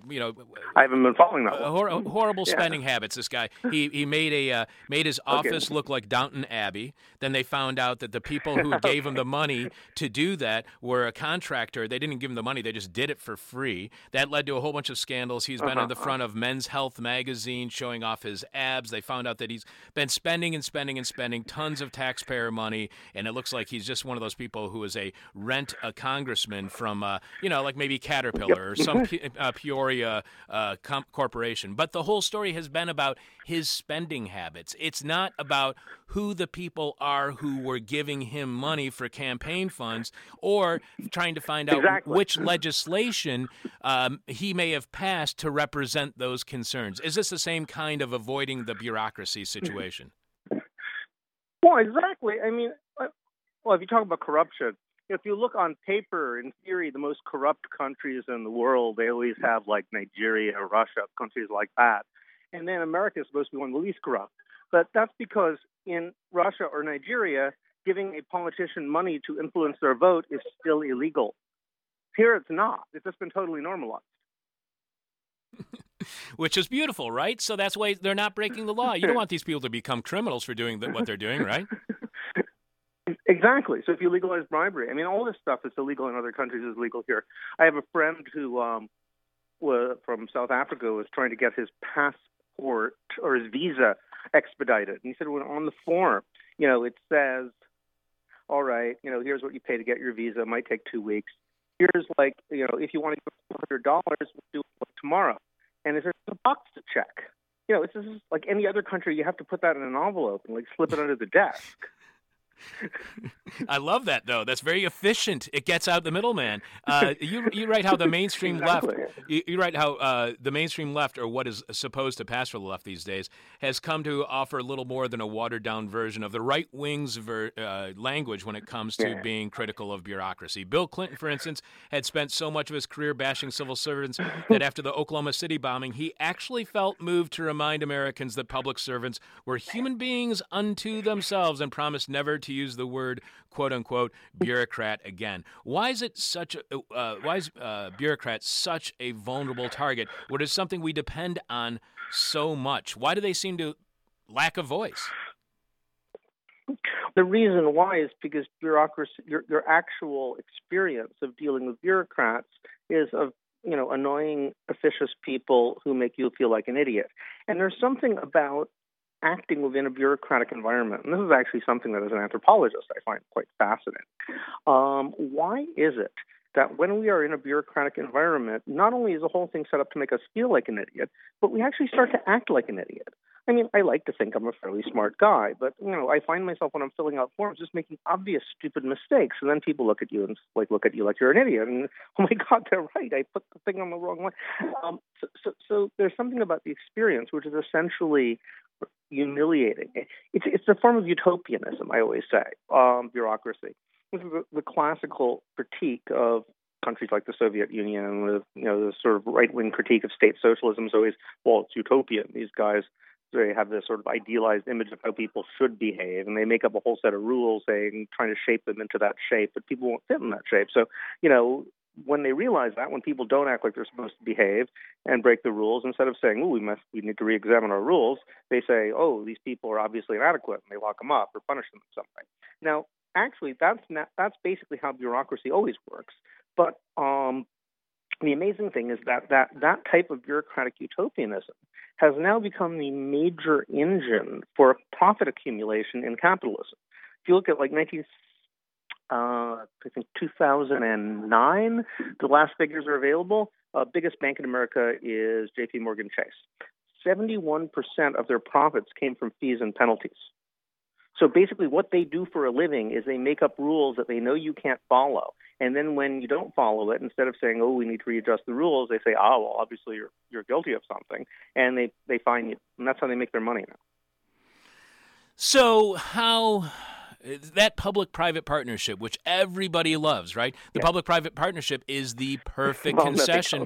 haven't been following that. Horrible spending habits. This guy, he made made his office look like Downton Abbey. Then they found out that the people who gave him the money to do that were a contractor. They didn't give him the money; they just did it for free. That led to a whole bunch of scandals. He's been on the front of Men's Health magazine showing off his abs. They found out that he's been spending tons of taxpayer money, and it looks like he's just one of those people who is a congressman from, like maybe Caterpillar or some Peoria corporation. But the whole story has been about his spending habits. It's not about who the people are who were giving him money for campaign funds or trying to find out which legislation he may have passed to represent those concerns. Is this the same kind of avoiding the bureaucracy situation? Well, exactly. I mean, if you talk about corruption, if you look on paper, in theory, the most corrupt countries in the world, they always have like Nigeria or Russia, countries like that. And then America is supposed to be one of the least corrupt. But that's because in Russia or Nigeria, giving a politician money to influence their vote is still illegal. Here it's not. It's just been totally normalized. Which is beautiful, right? So that's why they're not breaking the law. You don't want these people to become criminals for doing what they're doing, right? Exactly. So if you legalize bribery, I mean, all this stuff that's illegal in other countries is legal here. I have a friend who was from South Africa, was trying to get his passport or his visa expedited. And he said, when on the form, it says, all right, here's what you pay to get your visa. It might take 2 weeks. Here's like, if you want to give $100, we'll do it tomorrow. And it's a box to check. This is like any other country. You have to put that in an envelope and like slip it under the desk. I love that, though. That's very efficient. It gets out the middleman. You write how the mainstream left. You write how the mainstream left, or what is supposed to pass for the left these days, has come to offer little more than a watered-down version of the right wing's language when it comes to being critical of bureaucracy. Bill Clinton, for instance, had spent so much of his career bashing civil servants that after the Oklahoma City bombing, he actually felt moved to remind Americans that public servants were human beings unto themselves and promised never to use the word "quote unquote" bureaucrat again. Why is it such? Why is bureaucrats such a vulnerable target? What is something we depend on so much? Why do they seem to lack a voice? The reason why is because bureaucracy. Your actual experience of dealing with bureaucrats is of annoying, officious people who make you feel like an idiot. And there's something about acting within a bureaucratic environment, and this is actually something that as an anthropologist I find quite fascinating. Why is it that when we are in a bureaucratic environment, not only is the whole thing set up to make us feel like an idiot, but we actually start to act like an idiot? I mean, I like to think I'm a fairly smart guy, but, I find myself when I'm filling out forms just making obvious stupid mistakes, and then people look at you and look at you like you're an idiot, and, oh my God, they're right, I put the thing on the wrong way. So there's something about the experience which is essentially humiliating. It's a form of utopianism, I always say, bureaucracy. This is the classical critique of countries like the Soviet Union, with the sort of right-wing critique of state socialism is always, well, it's utopian. These guys, they have this sort of idealized image of how people should behave, and they make up a whole set of rules saying, trying to shape them into that shape, but people won't fit in that shape. So, when they realize that, when people don't act like they're supposed to behave and break the rules, instead of saying, we need to re-examine our rules, they say, oh, these people are obviously inadequate, and they lock them up or punish them in some way. Now, actually, that's basically how bureaucracy always works. But the amazing thing is that type of bureaucratic utopianism has now become the major engine for profit accumulation in capitalism. If you look at 2009, the last figures are available. Biggest bank in America is J.P. Morgan Chase. 71% of their profits came from fees and penalties. So basically what they do for a living is they make up rules that they know you can't follow. And then when you don't follow it, instead of saying, oh, we need to readjust the rules, they say, oh, well, obviously you're guilty of something. And they fine you. And that's how they make their money now. So how... It's that public-private partnership, which everybody loves, right? The public-private partnership is the perfect concession.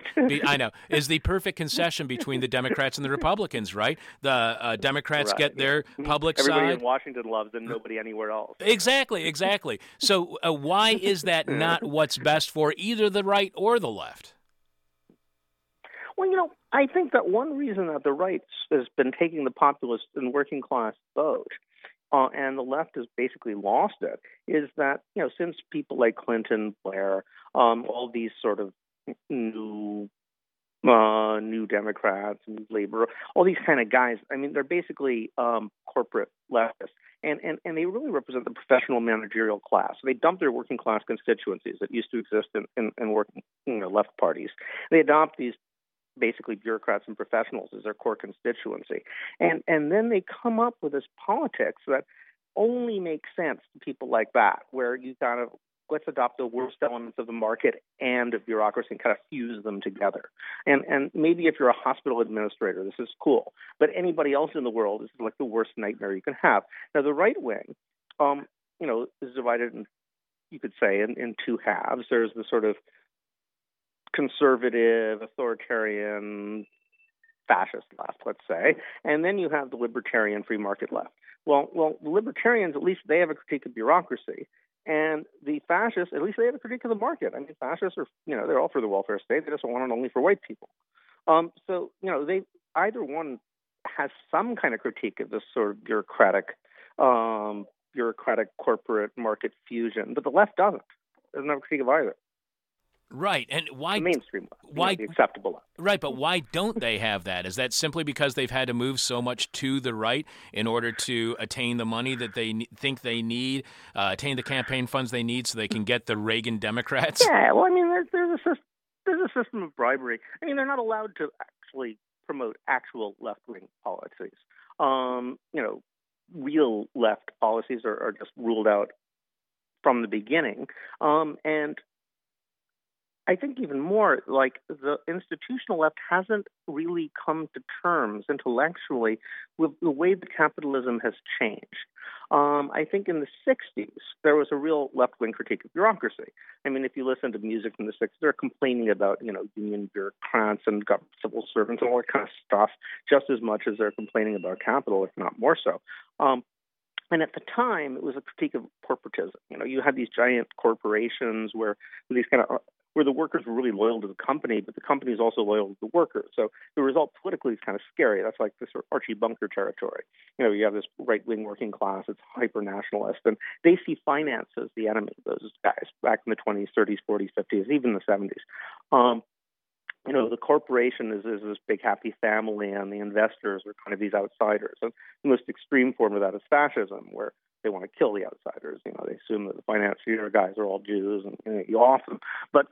Is the perfect concession between the Democrats and the Republicans, right? The Democrats get their public everybody side. Everybody in Washington loves and nobody anywhere else. Exactly. So why is that not what's best for either the right or the left? Well, you know, I think that one reason that the right has been taking the populist and working class vote and the left has basically lost it, is that, you know, since people like Clinton, Blair, all these sort of new Democrats and labor, all these kind of guys, I mean, they're basically corporate leftists. And they really represent the professional managerial class. So they dump their working class constituencies that used to exist in working, you know, left parties. They adopt these basically bureaucrats and professionals as their core constituency. And then they come up with this politics that only makes sense to people like that, where you kind of, let's adopt the worst elements of the market and of bureaucracy and kind of fuse them together. And maybe if you're a hospital administrator, this is cool. But anybody else in the world, this is like the worst nightmare you can have. Now, the right wing, you know, is divided, you could say, in two halves. There's the sort of conservative, authoritarian, fascist left, let's say, and then you have the libertarian free market left. Well, the libertarians, at least they have a critique of bureaucracy, and the fascists, at least they have a critique of the market. I mean, fascists are, you know, they're all for the welfare state. They just want it only for white people. So, you know, they either one has some kind of critique of this sort of bureaucratic corporate market fusion, but the left doesn't have a critique of either. Right, and why mainstream? Why the acceptable left? Right, but why don't they have that? Is that simply because they've had to move so much to the right in order to attain the money that they think they need, attain the campaign funds they need, so they can get the Reagan Democrats? Yeah, well, I mean, there's a system of bribery. I mean, they're not allowed to actually promote actual left-wing policies. You know, real left policies are just ruled out from the beginning, and I think even more, like, the institutional left hasn't really come to terms intellectually with the way that capitalism has changed. I think in the 60s, there was a real left-wing critique of bureaucracy. I mean, if you listen to music from the 60s, they're complaining about, you know, union bureaucrats and government civil servants and all that kind of stuff just as much as they're complaining about capital, if not more so. And at the time, it was a critique of corporatism. You know, you had these giant corporations where these kind of where the workers were really loyal to the company, but the company is also loyal to the workers. So the result politically is kind of scary. That's like this sort of Archie Bunker territory. You know, you have this right-wing working class, it's hyper-nationalist, and they see finance as the enemy, those guys, back in the 20s, 30s, 40s, 50s, even the 70s. You know, the corporation is this big happy family, and the investors are kind of these outsiders. And the most extreme form of that is fascism, where they want to kill the outsiders. You know, they assume that the financier guys are all Jews, and you know, you off them. But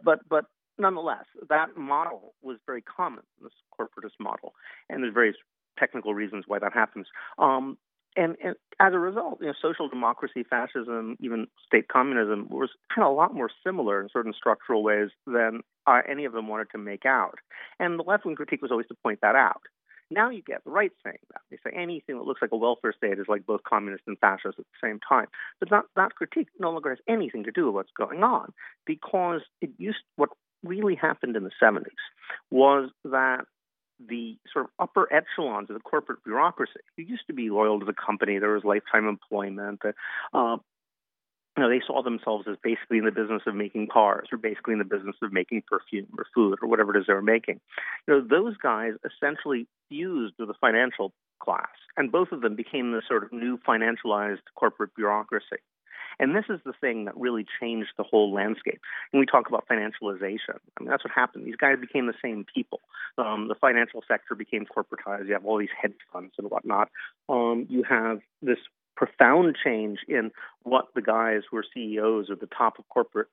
nonetheless, that model was very common, this corporatist model, and there's various technical reasons why that happens. And as a result, you know, social democracy, fascism, even state communism was kind of a lot more similar in certain structural ways than any of them wanted to make out. And the left-wing critique was always to point that out. Now you get the right saying that. They say anything that looks like a welfare state is like both communist and fascist at the same time. But that critique no longer has anything to do with what's going on, because what really happened in the 70s was that the sort of upper echelons of the corporate bureaucracy, who used to be loyal to the company, there was lifetime employment, you know, they saw themselves as basically in the business of making cars, or basically in the business of making perfume or food or whatever it is they were making. You know, those guys essentially fused with the financial class, and both of them became the sort of new financialized corporate bureaucracy. And this is the thing that really changed the whole landscape. When we talk about financialization, I mean, that's what happened. These guys became the same people. The financial sector became corporatized. You have all these hedge funds and whatnot. You have this profound change in what the guys who are CEOs or the top of corporate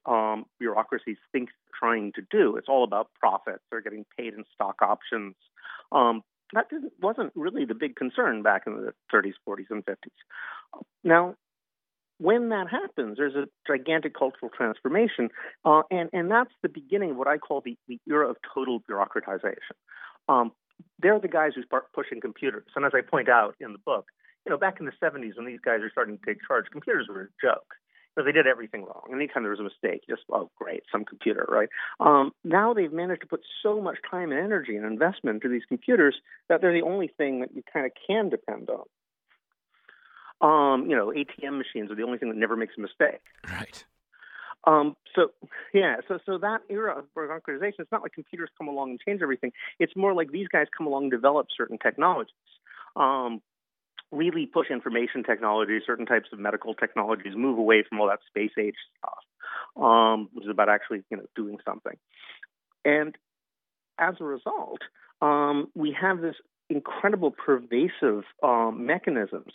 bureaucracies think they're trying to do. It's all about profits. They're getting paid in stock options. That wasn't really the big concern back in the 30s, 40s, and 50s. Now, when that happens, there's a gigantic cultural transformation, and that's the beginning of what I call the era of total bureaucratization. They're the guys who start pushing computers. And as I point out in the book, you know, back in the 70s when these guys were starting to take charge, computers were a joke. So they did everything wrong. Anytime there was a mistake, just, oh, great, some computer, right? Now they've managed to put so much time and energy and investment into these computers that they're the only thing that you kind of can depend on. You know, ATM machines are the only thing that never makes a mistake. Right. So that era of democratization, it's not like computers come along and change everything. It's more like these guys come along and develop certain technologies. Really push information technology, certain types of medical technologies, move away from all that space age stuff, which is about actually, you know, doing something. And as a result, we have this incredible pervasive mechanisms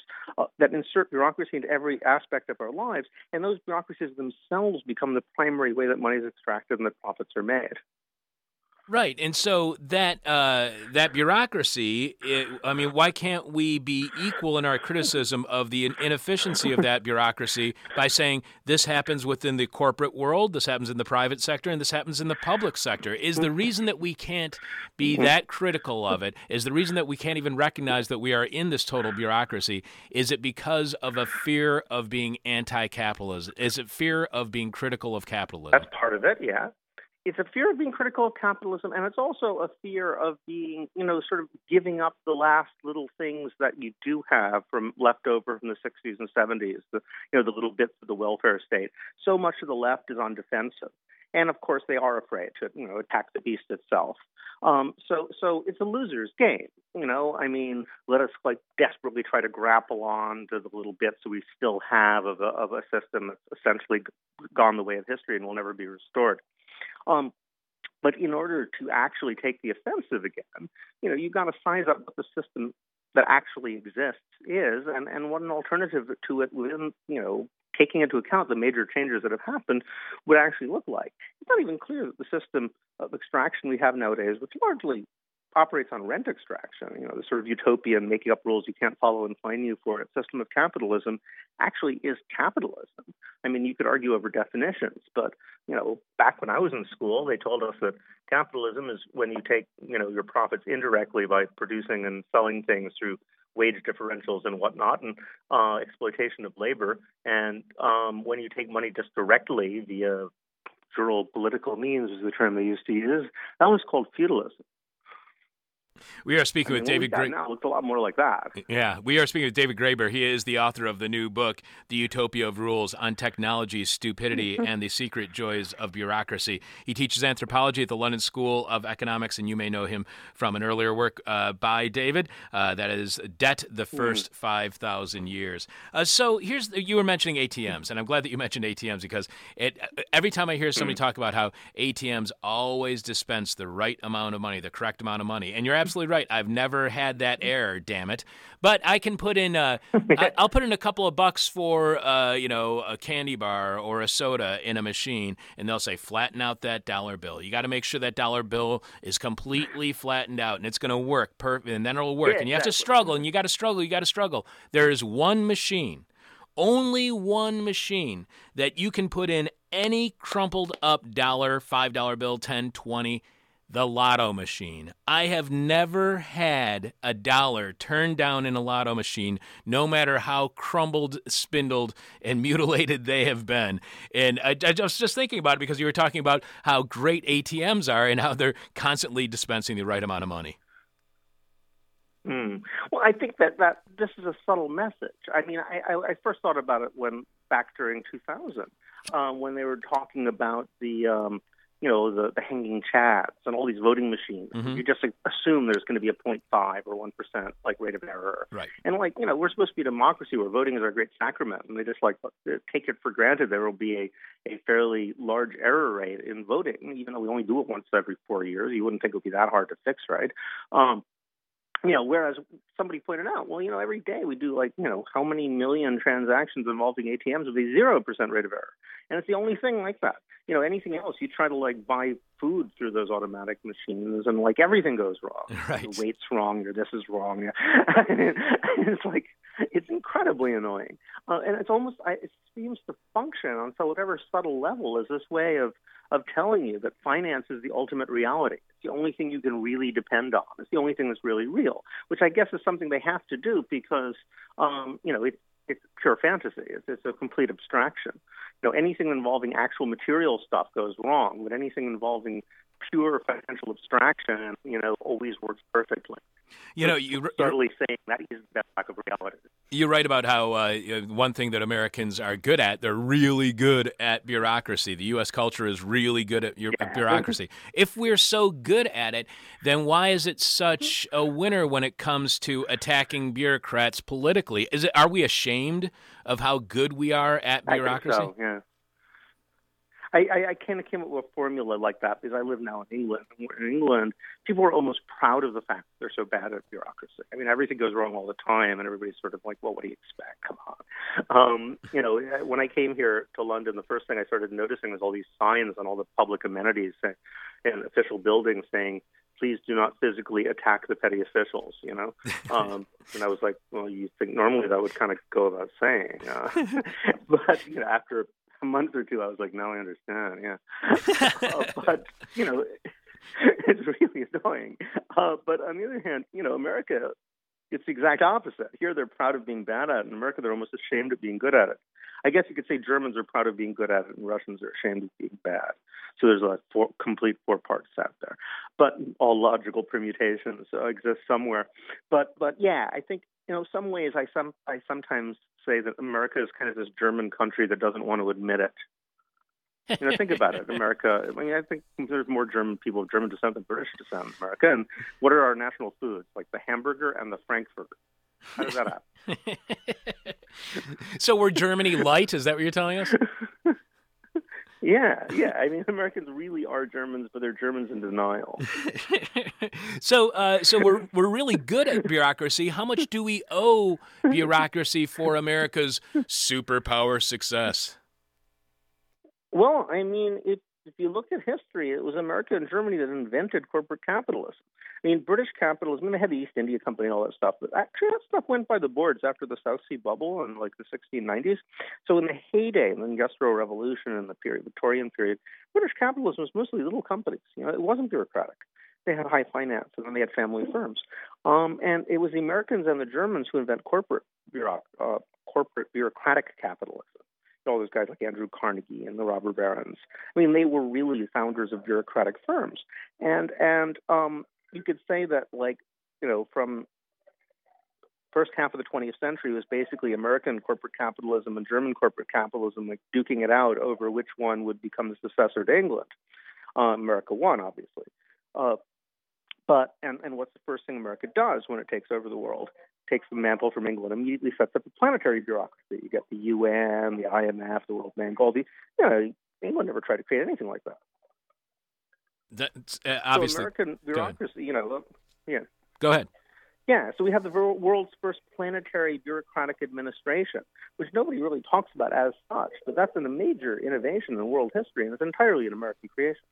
that insert bureaucracy into every aspect of our lives, and those bureaucracies themselves become the primary way that money is extracted and that profits are made. Right, and so that bureaucracy, why can't we be equal in our criticism of the inefficiency of that bureaucracy by saying this happens within the corporate world, this happens in the private sector, and this happens in the public sector? Is the reason that we can't be that critical of it, is the reason that we can't even recognize that we are in this total bureaucracy, is it because of a fear of being anti-capitalism? Is it fear of being critical of capitalism? That's part of it, yeah. It's a fear of being critical of capitalism, and it's also a fear of being, you know, sort of giving up the last little things that you do have from left over from the 60s and 70s, the little bits of the welfare state. So much of the left is on defensive. And, of course, they are afraid to, you know, attack the beast itself. So it's a loser's game, you know. I mean, let us, like, desperately try to grapple on to the little bits that we still have of a system that's essentially gone the way of history and will never be restored. But in order to actually take the offensive again, you know, you've got to size up what the system that actually exists is and what an alternative to it within, you know, taking into account the major changes that have happened would actually look like. It's not even clear that the system of extraction we have nowadays, which largely operates on rent extraction, you know, the sort of utopian making up rules you can't follow and fine you for it system of capitalism actually is capitalism. I mean, you could argue over definitions, but, you know, back when I was in school, they told us that capitalism is when you take, you know, your profits indirectly by producing and selling things through wage differentials and whatnot and exploitation of labor. And when you take money just directly via rural political means is the term they used to use, that was called feudalism. We are speaking with David Graeber. Now looks a lot more like that. Yeah, we are speaking with David Graeber. He is the author of the new book, The Utopia of Rules, on Technology's Stupidity and the Secret Joys of Bureaucracy. He teaches anthropology at the London School of Economics, and you may know him from an earlier work by David. That is Debt the First 5,000 Years. So here's you were mentioning ATMs, and I'm glad that you mentioned ATMs because every time I hear somebody talk about how ATMs always dispense the right amount of money, the correct amount of money, and you're absolutely right. I've never had that error, damn it. But I can put in I'll put in a couple of bucks for a candy bar or a soda in a machine, and they'll say flatten out that dollar bill. You got to make sure that dollar bill is completely flattened out, and it's going to work perfect, and then it'll work. Yeah, and you have to struggle, and you got to struggle. There is one machine, only one machine that you can put in any crumpled up dollar, $5 bill, 10, 20. The lotto machine. I have never had a dollar turned down in a lotto machine, no matter how crumbled, spindled, and mutilated they have been. And I was just thinking about it because you were talking about how great ATMs are and how they're constantly dispensing the right amount of money. Well, I think that this is a subtle message. I mean, I first thought about it back during 2000 when they were talking about the hanging chads and all these voting machines. Mm-hmm. You just assume there's going to be a 0.5 or 1% rate of error. Right. And we're supposed to be a democracy where voting is our great sacrament, and they just take it for granted there will be a fairly large error rate in voting, even though we only do it once every 4 years. You wouldn't think it would be that hard to fix, right? Whereas somebody pointed out, well, you know, every day we do how many million transactions involving ATMs with a 0% rate of error. And it's the only thing like that. You know, anything else, you try to buy food through those automatic machines and everything goes wrong. Right. The weight's wrong, or this is wrong. It's incredibly annoying. And it seems to function on whatever subtle level is this way of of telling you that finance is the ultimate reality. It's the only thing you can really depend on. It's the only thing that's really real, which I guess is something they have to do because, it's pure fantasy. It's a complete abstraction. Anything involving actual material stuff goes wrong, but anything involving pure financial abstraction, always works perfectly. You're certainly saying that is the best lack of reality. You're right about how one thing that Americans are good at, they're really good at bureaucracy. The U.S. culture is really good at bureaucracy. If we're so good at it, then why is it such a winner when it comes to attacking bureaucrats politically? Are we ashamed of how good we are at bureaucracy? I think so, yeah. I kind of came up with a formula like that because I live now in England. In England, people are almost proud of the fact that they're so bad at bureaucracy. I mean, everything goes wrong all the time, and everybody's sort of like, well, what do you expect? Come on. When I came here to London, the first thing I started noticing was all these signs on all the public amenities and official buildings saying, please do not physically attack the petty officials, and I was like, well, you think normally that would kind of go without saying. But, after a month or two, I was like, now I understand, yeah. But, it's really annoying. But on the other hand, America, it's the exact opposite. Here they're proud of being bad at it. In America, they're almost ashamed of being good at it. I guess you could say Germans are proud of being good at it and Russians are ashamed of being bad. So there's a complete four-part set there. But all logical permutations exist somewhere. But yeah, I think, some ways I sometimes say that America is kind of this German country that doesn't want to admit it. Think about it. America, I think there's more German people of German descent than British descent in America. And what are our national foods? Like the hamburger and the frankfurter. How does that happen? So we're Germany light? Is that what you're telling us? Yeah. I mean, Americans really are Germans, but they're Germans in denial. So we're really good at bureaucracy. How much do we owe bureaucracy for America's superpower success? Well, if you look at history, it was America and Germany that invented corporate capitalism. British capitalism, they had the East India Company and all that stuff, but actually that stuff went by the boards after the South Sea Bubble in like the 1690s. So in the heyday, the Industrial Revolution and the Victorian period, British capitalism was mostly little companies. It wasn't bureaucratic. They had high finance, and then they had family firms. And it was the Americans and the Germans who invent corporate bureaucratic capitalism. All those guys like Andrew Carnegie and the robber barons. They were really founders of bureaucratic firms. And you could say that, from first half of the 20th century was basically American corporate capitalism and German corporate capitalism, duking it out over which one would become the successor to England. America won, obviously. But what's the first thing America does when it takes over the world? Takes the mantle from England, immediately sets up a planetary bureaucracy. You get the UN, the IMF, the World Bank, all these. England never tried to create anything like that. That's obviously. So American bureaucracy, yeah. Go ahead. Yeah, so we have the world's first planetary bureaucratic administration, which nobody really talks about as such, but that's a major innovation in world history, and it's entirely an American creation.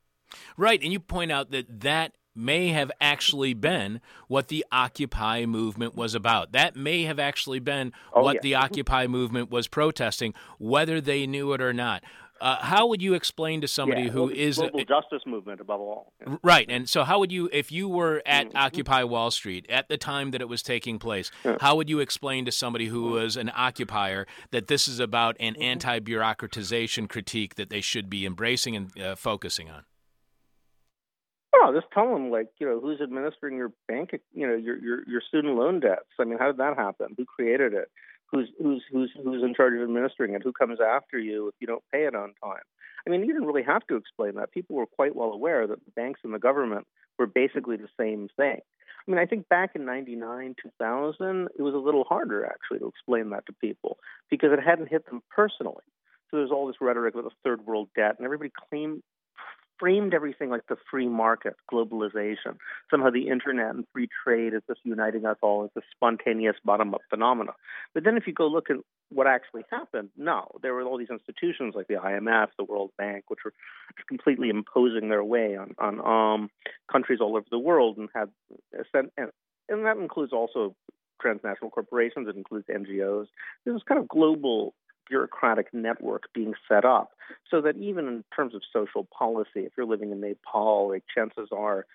Right, and you point out that may have actually been what the Occupy movement was about. That may have actually been what the Occupy movement was protesting, whether they knew it or not. How would you explain to somebody who is... global justice movement, above all. Yeah. Right. And so how would you, if you were at Occupy Wall Street at the time that it was taking place, how would you explain to somebody who was an occupier that this is about an anti-bureaucratization critique that they should be embracing and focusing on? No, just tell them, who's administering your bank, your student loan debts. How did that happen? Who created it? Who's in charge of administering it? Who comes after you if you don't pay it on time? You didn't really have to explain that. People were quite well aware that the banks and the government were basically the same thing. I think back in 99, 2000, it was a little harder, actually, to explain that to people because it hadn't hit them personally. So there's all this rhetoric about the third world debt, and everybody framed everything like the free market, globalization, somehow the internet and free trade is just uniting us all as a spontaneous bottom-up phenomena. But then if you go look at what actually happened, no, there were all these institutions like the IMF, the World Bank, which were completely imposing their way on countries all over the world and had and that includes also transnational corporations, it includes NGOs. This is kind of global bureaucratic network being set up so that even in terms of social policy, if you're living in Nepal, like chances are,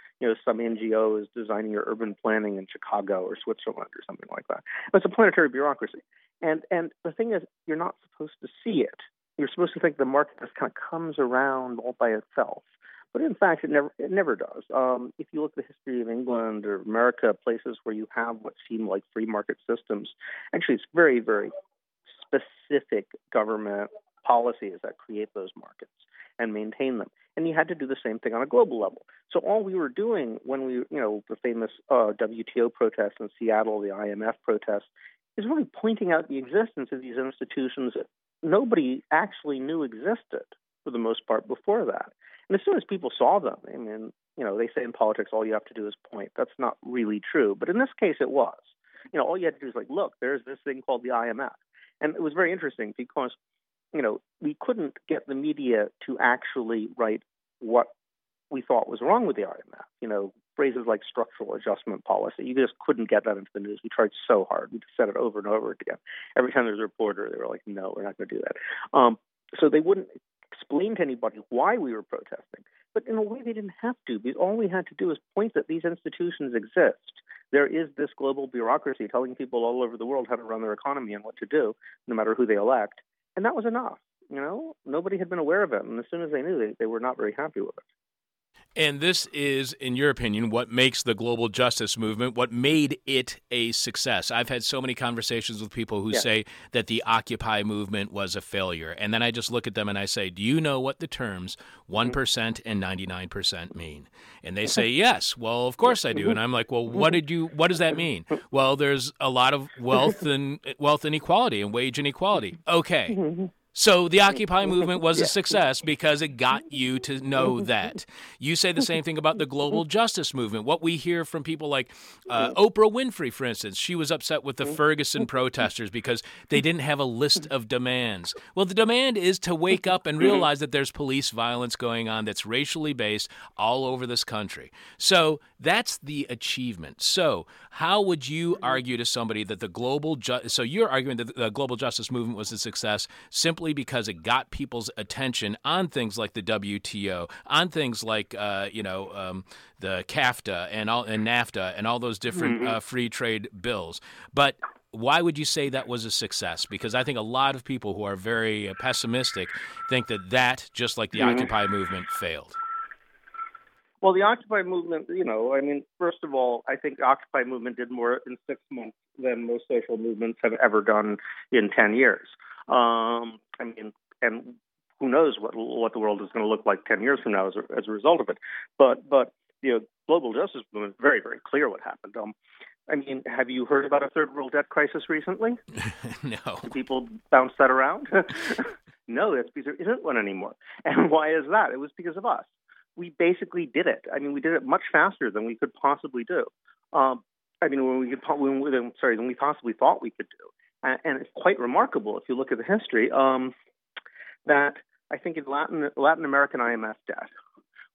some NGO is designing your urban planning in Chicago or Switzerland or something like that. It's a planetary bureaucracy. And the thing is, you're not supposed to see it. You're supposed to think the market just kind of comes around all by itself. But in fact, it never does. If you look at the history of England or America, places where you have what seem like free market systems, actually it's very, very specific government policies that create those markets and maintain them. And you had to do the same thing on a global level. So all we were doing when we, the famous WTO protests in Seattle, the IMF protests, is really pointing out the existence of these institutions that nobody actually knew existed for the most part before that. And as soon as people saw them, they say in politics, all you have to do is point. That's not really true. But in this case, it was. All you had to do is look, there's this thing called the IMF. And it was very interesting because, we couldn't get the media to actually write what we thought was wrong with the IMF. Phrases like structural adjustment policy. You just couldn't get that into the news. We tried so hard. We said it over and over again. Every time there was a reporter, they were like, no, we're not going to do that. So they wouldn't explain to anybody why we were protesting. But in a way, they didn't have to, because all we had to do is point that these institutions exist. There is this global bureaucracy telling people all over the world how to run their economy and what to do, no matter who they elect. And that was enough. Nobody had been aware of it. And as soon as they knew, they were not very happy with it. And this is, in your opinion, what makes the global justice movement, what made it a success. I've had so many conversations with people who say that the Occupy movement was a failure. And then I just look at them and I say, do you know what the terms 1% and 99% mean? And they say, yes, well, of course I do. And I'm like, well, what does that mean? Well, there's a lot of wealth inequality and wage inequality. Okay. So the Occupy movement was a success because it got you to know that. You say the same thing about the global justice movement. What we hear from people like Oprah Winfrey, for instance, she was upset with the Ferguson protesters because they didn't have a list of demands. Well, the demand is to wake up and realize that there's police violence going on that's racially based all over this country. So that's the achievement. So how would you argue to somebody that the global so you're arguing that the global justice movement was a success simply because it got people's attention on things like the WTO, on things like the CAFTA and NAFTA and all those different free trade bills. But why would you say that was a success? Because I think a lot of people who are very pessimistic think that just like the Occupy movement, failed. Well, the Occupy movement, first of all, I think the Occupy movement did more in 6 months than most social movements have ever done in 10 years. And who knows what the world is going to look like 10 years from now as a result of it. But global justice movement, very, very clear what happened. Have you heard about a third world debt crisis recently? No. Do people bounce that around? No, that's because there isn't one anymore. And why is that? It was because of us. We basically did it. We did it much faster than we could possibly do. Than we possibly thought we could do. And it's quite remarkable if you look at the history that I think in Latin American IMF debt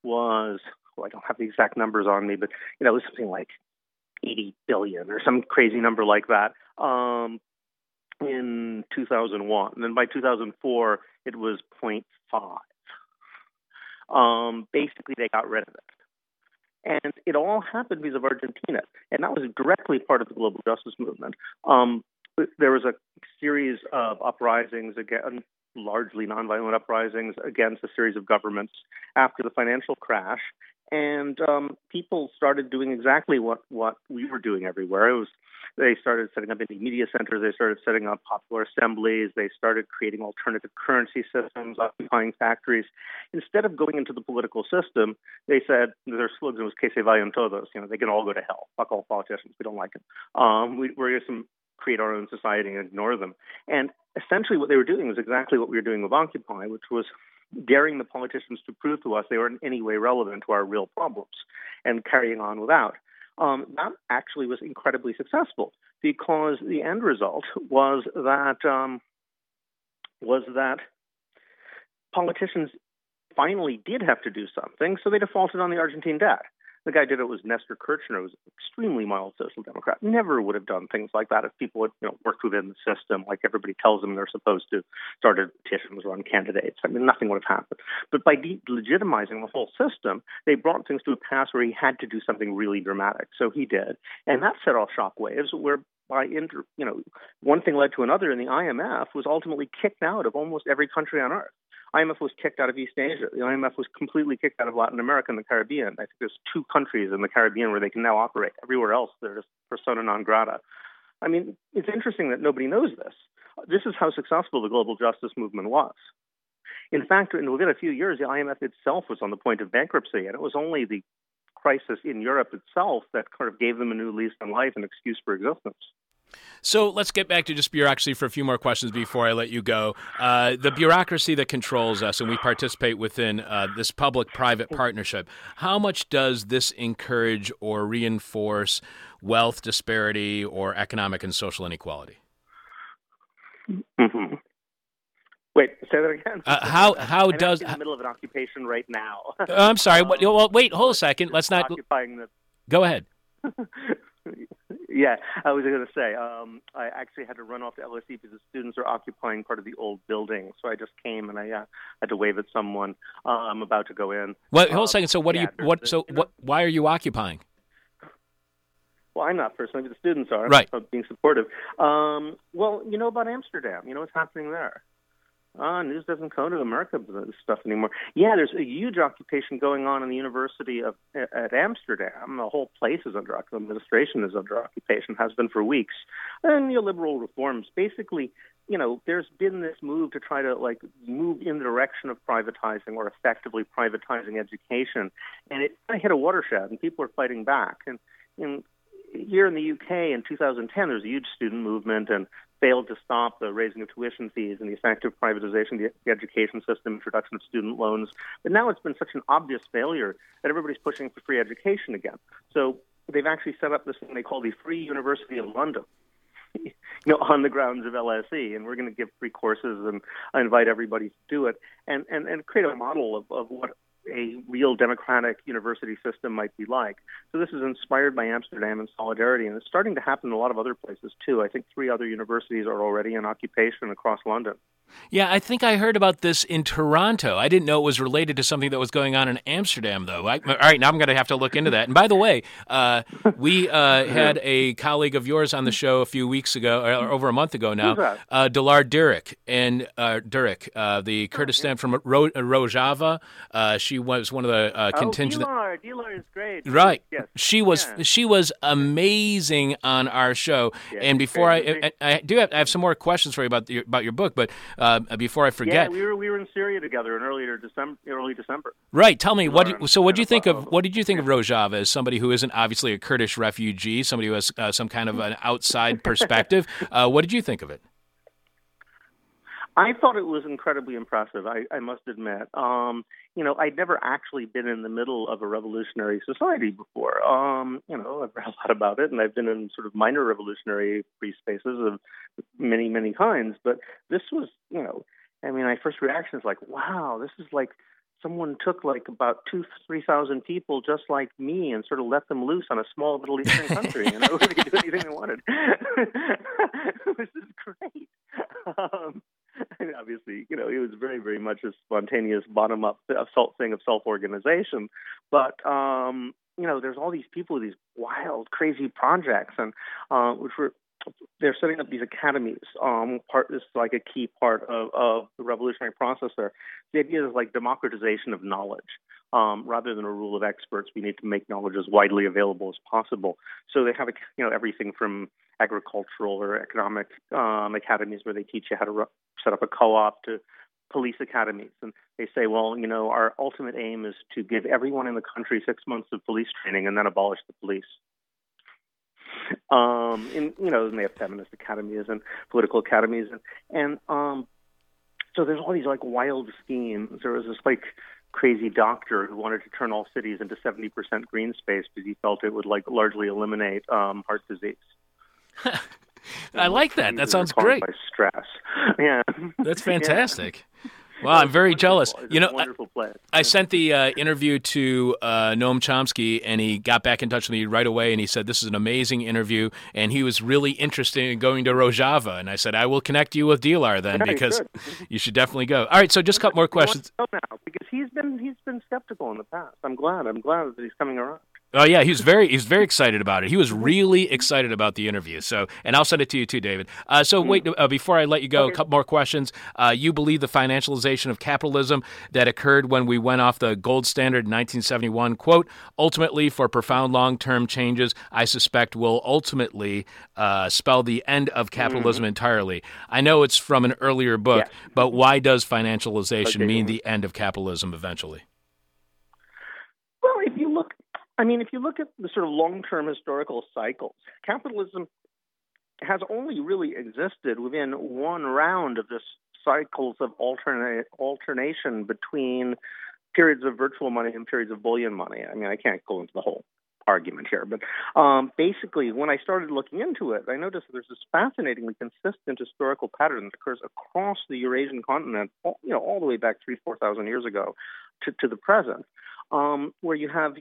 was, I don't have the exact numbers on me, but it was something like 80 billion or some crazy number like that in 2001. And then by 2004, it was 0.5. Basically, they got rid of it. And it all happened because of Argentina. And that was directly part of the global justice movement. There was a series of uprisings, again, largely nonviolent uprisings against a series of governments after the financial crash. And people started doing exactly what we were doing everywhere. They started setting up media centers. They started setting up popular assemblies. They started creating alternative currency systems, occupying factories. Instead of going into the political system, they said their slogan was "Que se vayan todos." They can all go to hell. Fuck all politicians. We don't like them. We're just some create our own society and ignore them. And essentially what they were doing was exactly what we were doing with Occupy, which was daring the politicians to prove to us they were in any way relevant to our real problems and carrying on without. That actually was incredibly successful because the end result was that politicians finally did have to do something, so they defaulted on the Argentine debt. The guy did it was Nestor Kirchner, who's an extremely mild social democrat. Never would have done things like that if people had worked within the system like everybody tells them they're supposed to, started petitions, run candidates. I mean, nothing would have happened. But by legitimizing the whole system, they brought things to a pass where he had to do something really dramatic. So he did. And that set off shockwaves where one thing led to another, and the IMF was ultimately kicked out of almost every country on earth. IMF was kicked out of East Asia. The IMF was completely kicked out of Latin America and the Caribbean. I think there's 2 countries in the Caribbean where they can now operate. Everywhere else, they're just persona non grata. I mean, it's interesting that nobody knows this. This is how successful the global justice movement was. In fact, within a few years, the IMF itself was on the point of bankruptcy, and it was only the crisis in Europe itself that kind of gave them a new lease on life and excuse for existence. So let's get back to just bureaucracy for a few more questions before I let you go. The bureaucracy that controls us, and we participate within this public-private partnership, how much does this encourage or reinforce wealth disparity or economic and social inequality? Mm-hmm. Wait, say that again. How does in the middle of an occupation right now? I'm sorry. Well, wait, hold a second. Let's not go ahead. Yeah, I was going to say, I actually had to run off to LSE because the students are occupying part of the old building. So I just came and I had to wave at someone. I'm about to go in. Well, hold a second. So why are you occupying? Well, I'm not personally, but the students are. Right. I'm being supportive. Well, you know about Amsterdam. You know what's happening there. News doesn't come to America with this stuff anymore. Yeah, there's a huge occupation going on in the University at Amsterdam. The whole place is under occupation. Administration is under occupation, has been for weeks. And neoliberal reforms. Basically, there's been this move to try to move in the direction of privatizing or effectively privatizing education. And it hit a watershed, and people are fighting back. And here in the UK in 2010, there was a huge student movement, and failed to stop the raising of tuition fees and the effective privatization of the education system, introduction of student loans. But now it's been such an obvious failure that everybody's pushing for free education again. So they've actually set up this thing they call the Free University of London, on the grounds of LSE. And we're going to give free courses, and I invite everybody to do it and create a model of what a real democratic university system might be like. So this is inspired by Amsterdam and solidarity, and it's starting to happen in a lot of other places too. I think 3 other universities are already in occupation across London. Yeah, I think I heard about this in Toronto. I didn't know it was related to something that was going on in Amsterdam, though. All right, now I'm going to have to look into that. And by the way, we had a colleague of yours on the show a few weeks ago, or over a month ago now, Dilar Dirik, the Kurdistan from Rojava. She was one of the contingent. Dilar is great. Right. Yes. She was amazing on our show. Yes, and before I have some more questions for you about your book, but before I forget, we were in Syria together in early December. Right. Tell me what did you think of Rojava as somebody who isn't obviously a Kurdish refugee, somebody who has some kind of an outside perspective? What did you think of it? I thought it was incredibly impressive, I must admit. I'd never actually been in the middle of a revolutionary society before. I've read a lot about it, and I've been in sort of minor revolutionary free spaces of many, many kinds. But this was, my first reaction is like, wow, this is like someone took about 3,000 people just like me and sort of let them loose on a small Middle Eastern country. They could do anything they wanted. This is great. And obviously, it was very, very much a spontaneous bottom-up thing of self-organization. But, there's all these people with these wild, crazy projects, and they're setting up these academies. This is a key part of the revolutionary process there. The idea is democratization of knowledge. Rather than a rule of experts, we need to make knowledge as widely available as possible. So they have, everything from agricultural or economic academies where they teach you how to set up a co-op to police academies. And they say, well, our ultimate aim is to give everyone in the country 6 months of police training and then abolish the police. And they have feminist academies and political academies. And so there's all these wild schemes. There was this crazy doctor who wanted to turn all cities into 70% green space because he felt it would largely eliminate heart disease. I like that. That sounds great. By stress. Yeah. That's fantastic. Yeah. Wow, I'm very jealous. You know, wonderful plan. I sent the interview to Noam Chomsky, and he got back in touch with me right away, and he said, this is an amazing interview, and he was really interested in going to Rojava. And I said, I will connect you with Dilar then, because you should definitely go. All right, so just a couple more questions. Because he's been skeptical in the past. I'm glad that he's coming around. Oh, yeah, he's very excited about it. He was really excited about the interview. So, and I'll send it to you too, David. Wait, before I let you go, okay, a couple more questions. You believe the financialization of capitalism that occurred when we went off the gold standard in 1971, quote, ultimately for profound long-term changes, I suspect will ultimately spell the end of capitalism entirely. I know it's from an earlier book, but why does financialization mean the end of capitalism eventually? Well, if you look at the sort of long-term historical cycles, capitalism has only really existed within one round of this cycles of alternation between periods of virtual money and periods of bullion money. I mean, I can't go into the whole argument here, but basically when I started looking into it, I noticed that there's this fascinatingly consistent historical pattern that occurs across the Eurasian continent, all the way back 3,000-4,000 years ago to the present. Where you have,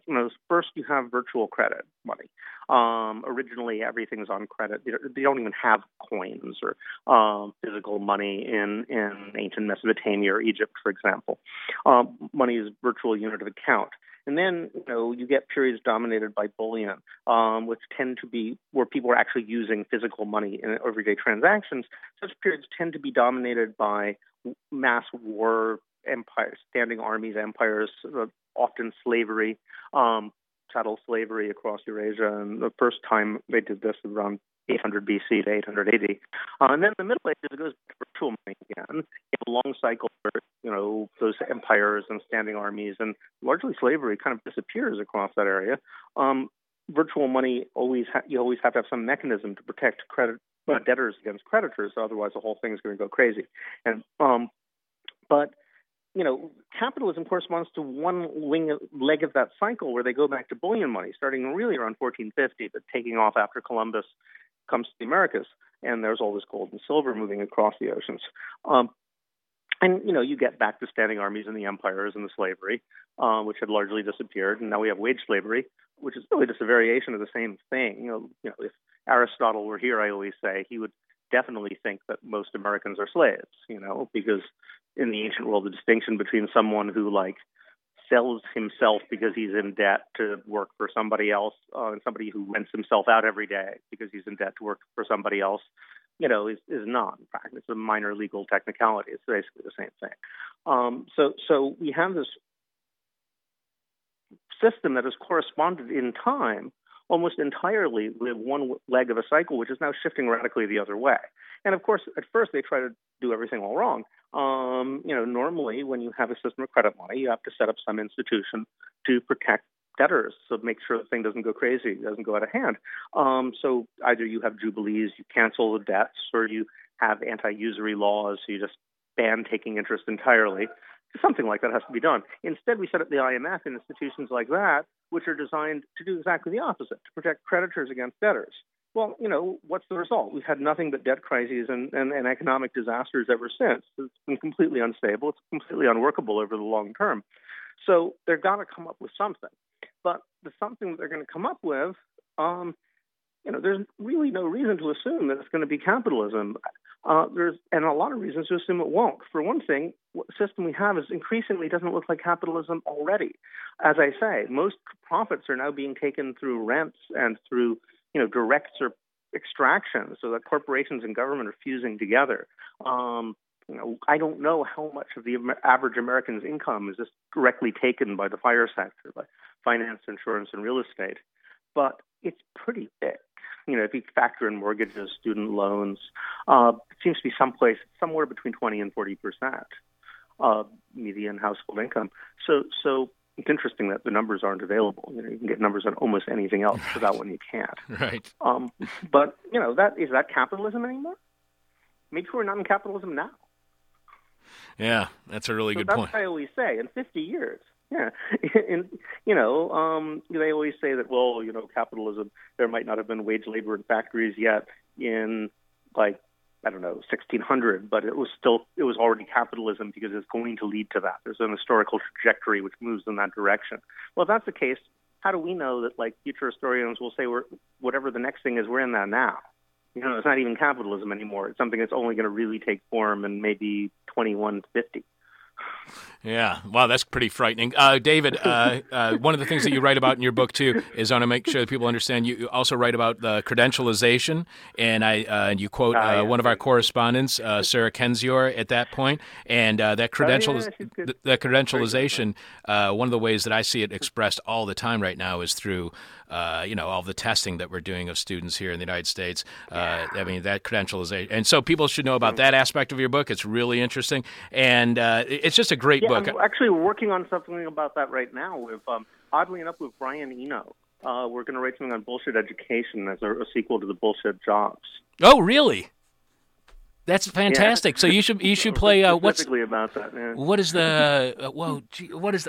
first you have virtual credit money. Originally, everything's on credit. They don't even have coins or physical money in ancient Mesopotamia or Egypt, for example. Money is virtual unit of account. And then, you get periods dominated by bullion, which tend to be where people are actually using physical money in everyday transactions. Such periods tend to be dominated by mass war, empires, standing armies, empires, often slavery, chattel slavery across Eurasia. And the first time they did this was around 800 BC to 880. And then in the Middle Ages, it goes to virtual money again. It's a long cycle where, those empires and standing armies and largely slavery kind of disappears across that area. Virtual money, you always have to have some mechanism to protect debtors against creditors. Otherwise, the whole thing is going to go crazy. And but capitalism corresponds to one leg of that cycle where they go back to bullion money, starting really around 1450, but taking off after Columbus comes to the Americas, and there's all this gold and silver moving across the oceans. And you get back to standing armies and the empires and the slavery, which had largely disappeared, and now we have wage slavery, which is really just a variation of the same thing. If Aristotle were here, I always say he would definitely think that most Americans are slaves, because in the ancient world, the distinction between someone who sells himself because he's in debt to work for somebody else and somebody who rents himself out every day because he's in debt to work for somebody else, is not. In fact, it's a minor legal technicality. It's basically the same thing. So we have this system that has corresponded in time almost entirely with one leg of a cycle, which is now shifting radically the other way. And of course, at first, they try to do everything all wrong. Normally, when you have a system of credit money, you have to set up some institution to protect debtors, so make sure the thing doesn't go crazy, doesn't go out of hand. So either you have jubilees, you cancel the debts, or you have anti-usury laws, so you just ban taking interest entirely. Something like that has to be done. Instead, we set up the IMF and institutions like that, which are designed to do exactly the opposite, to protect creditors against debtors. Well, what's the result? We've had nothing but debt crises and economic disasters ever since. It's been completely unstable. It's completely unworkable over the long term. So they've got to come up with something. But the something that they're going to come up with, there's really no reason to assume that it's going to be capitalism. And a lot of reasons to assume it won't. For one thing, what system we have is increasingly doesn't look like capitalism already. As I say, most profits are now being taken through rents and through directs or extraction, so that corporations and government are fusing together. I don't know how much of the average American's income is just directly taken by the fire sector, by finance, insurance, and real estate, but it's pretty big. If you factor in mortgages, student loans, it seems to be somewhere between 20 and 40% median household income. So it's interesting that the numbers aren't available. You can get numbers on almost anything else, but that one you can't. Right. But is that capitalism anymore? Maybe we're not in capitalism now. Yeah, that's a really good point. That's what I always say. In 50 years. Yeah, and they always say that. Well, capitalism. There might not have been wage labor in factories yet in I don't know, 1600, but it was already capitalism because it's going to lead to that. There's an historical trajectory which moves in that direction. Well, if that's the case, how do we know that, like, future historians will say whatever the next thing is, we're in that now? You know, it's not even capitalism anymore. It's something that's only going to really take form in maybe 2150. Yeah. Wow, that's pretty frightening. David, one of the things that you write about in your book, too, is I want to make sure that people understand you also write about credentialization, and you quote one of our correspondents, Sarah Kendzior, at that point, and that credentialization, one of the ways that I see it expressed all the time right now is through all the testing that we're doing of students here in the United States. I mean, that credentialization. And so people should know about that aspect of your book. It's really interesting. And it's just a great book. I'm actually working on something about that right now with, oddly enough, with Brian Eno. We're going to write something on bullshit education as a sequel to the bullshit jobs. Oh, really? That's fantastic. Yeah. So you should play specifically about that. Yeah. What is the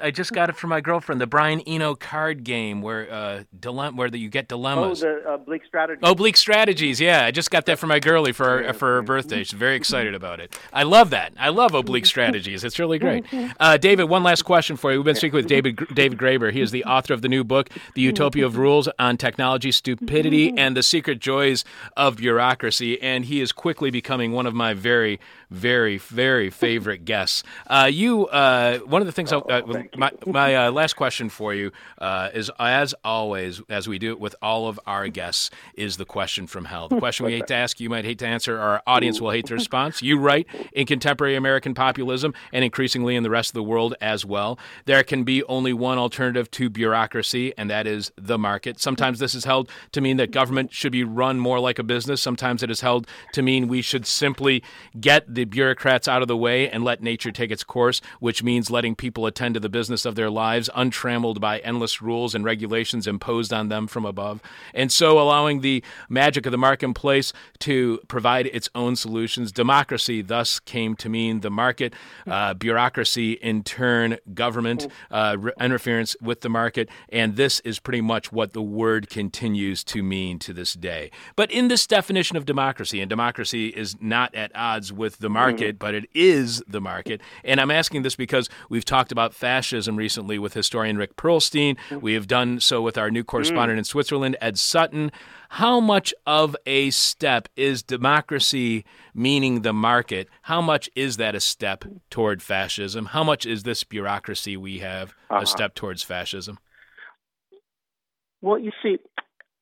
I just got it from my girlfriend, the Brian Eno card game where you get dilemmas. Oh, the Oblique Strategies. Oblique Strategies. Yeah, I just got that for my girlie for her birthday. She's very excited about it. I love that. I love Oblique Strategies. It's really great. David, one last question for you. We've been speaking with David Graeber. He is the author of the new book, The Utopia of Rules: On Technology, Stupidity, and the Secret Joys of Bureaucracy, and he is quickly becoming one of my very, very, very favorite guests. One of the things, my last question for you is, as always, as we do it with all of our guests, is the question from hell. The question we hate to ask, you might hate to answer, our audience will hate the response. You write, in contemporary American populism and increasingly in the rest of the world as well, there can be only one alternative to bureaucracy, and that is the market. Sometimes this is held to mean that government should be run more like a business. Sometimes it is held to mean we should simply get the bureaucrats out of the way and let nature take its course, which means letting people attend to the business of their lives, untrammeled by endless rules and regulations imposed on them from above, and so allowing the magic of the marketplace to provide its own solutions. Democracy thus came to mean the market, bureaucracy in turn government, interference with the market, and this is pretty much what the word continues to mean to this day. But in this definition of democracy, and democracy is not at odds with the market, but it is the market. And I'm asking this because we've talked about fascism recently with historian Rick Perlstein. We have done so with our new correspondent in Switzerland, Ed Sutton. How much of a step is democracy, meaning the market, how much is that a step toward fascism? How much is this bureaucracy we have a step towards fascism? Well, you see,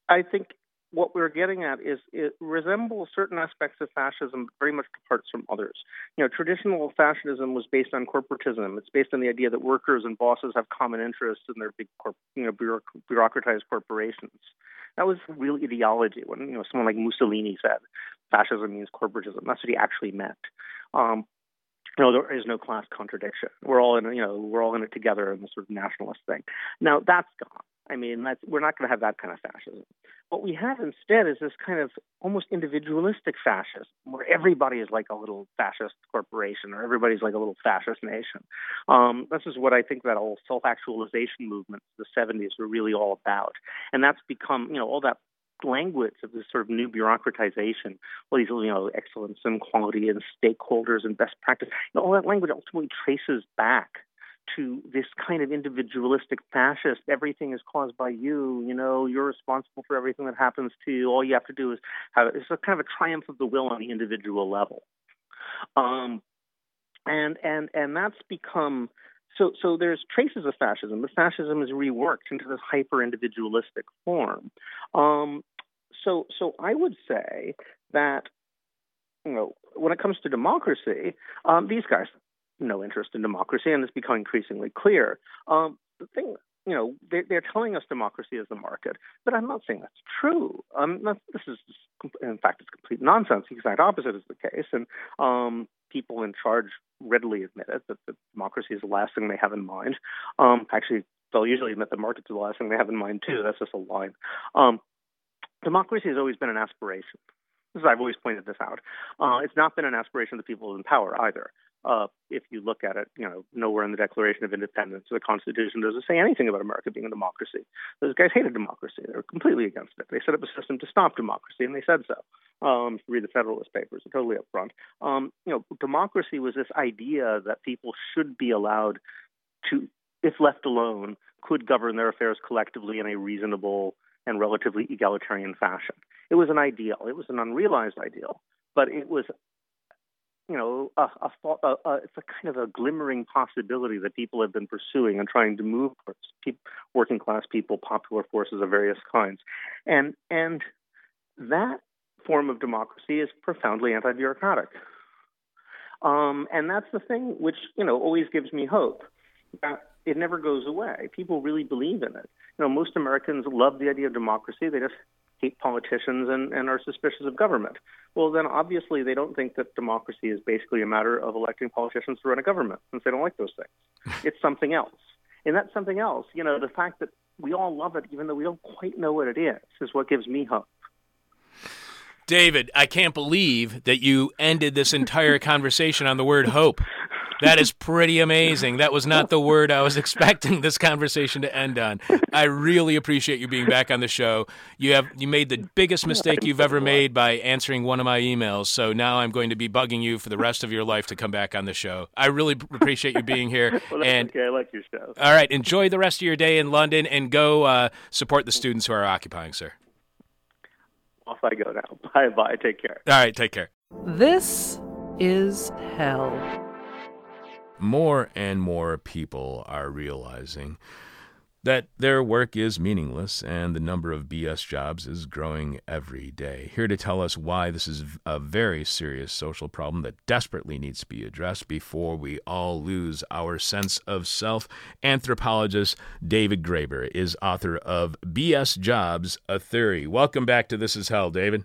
I think what we're getting at is it resembles certain aspects of fascism, but very much departs from others. You know, traditional fascism was based on corporatism. It's based on the idea that workers and bosses have common interests in their big, bureaucratized corporations. That was real ideology. When someone like Mussolini said, "Fascism means corporatism," that's what he actually meant. There is no class contradiction. We're all in it together in this sort of nationalist thing. Now that's gone. I mean, we're not going to have that kind of fascism. What we have instead is this kind of almost individualistic fascism, where everybody is like a little fascist corporation or everybody's like a little fascist nation. This is what I think that whole self-actualization movement of the 70s were really all about. And that's become, all that language of this sort of new bureaucratization, all these, excellence and quality and stakeholders and best practice, all that language ultimately traces back to this kind of individualistic fascist, everything is caused by you, you're responsible for everything that happens to you, all you have to do is it's a kind of a triumph of the will on the individual level. And that's become, so there's traces of fascism, but fascism is reworked into this hyper-individualistic form. So I would say that, when it comes to democracy, these guys, no interest in democracy, and it's become increasingly clear. The thing, they're telling us democracy is the market, but I'm not saying that's true. This is, in fact, it's complete nonsense. The exact opposite is the case, and people in charge readily admit it, that democracy is the last thing they have in mind. Actually, they'll usually admit the market's the last thing they have in mind, too. That's just a line. Democracy has always been an aspiration. I've always pointed this out. It's not been an aspiration of the people in power, either. If you look at it, nowhere in the Declaration of Independence or the Constitution does it say anything about America being a democracy. Those guys hated democracy. They were completely against it. They set up a system to stop democracy, and they said so. Read the Federalist Papers, totally upfront. Democracy was this idea that people should be allowed to, if left alone, could govern their affairs collectively in a reasonable and relatively egalitarian fashion. It was an ideal. It was an unrealized ideal, but it was, it's a kind of a glimmering possibility that people have been pursuing and trying to move towards working class people, popular forces of various kinds, and that form of democracy is profoundly anti-bureaucratic, and that's the thing which always gives me hope. It never goes away. People really believe in it. Most Americans love the idea of democracy. They just hate politicians and are suspicious of government. Well, then obviously they don't think that democracy is basically a matter of electing politicians to run a government, since they don't like those things. It's something else. And that's something else. The fact that we all love it, even though we don't quite know what it is what gives me hope. David, I can't believe that you ended this entire conversation on the word hope. That is pretty amazing. That was not the word I was expecting this conversation to end on. I really appreciate you being back on the show. You made the biggest mistake you've ever made by answering one of my emails, so now I'm going to be bugging you for the rest of your life to come back on the show. I really appreciate you being here. Well, that's okay. I like your show. All right. Enjoy the rest of your day in London, and go support the students who are occupying, sir. Off I go now. Bye-bye. Take care. All right. Take care. This is hell. More and more people are realizing that their work is meaningless, and the number of BS jobs is growing every day. Here to tell us why this is a very serious social problem that desperately needs to be addressed before we all lose our sense of self, anthropologist David Graeber is author of BS Jobs, A Theory. Welcome back to This Is Hell, David.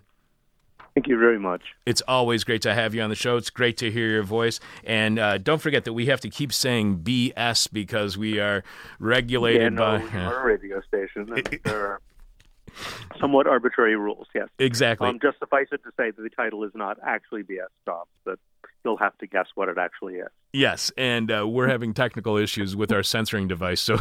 Thank you very much. It's always great to have you on the show. It's great to hear your voice. And don't forget that we have to keep saying BS because we are regulated by... our radio station. There are somewhat arbitrary rules, yes. Exactly. Just suffice it to say that the title is not actually BS Jobs, but you'll have to guess what it actually is. Yes, and we're having technical issues with our censoring device, so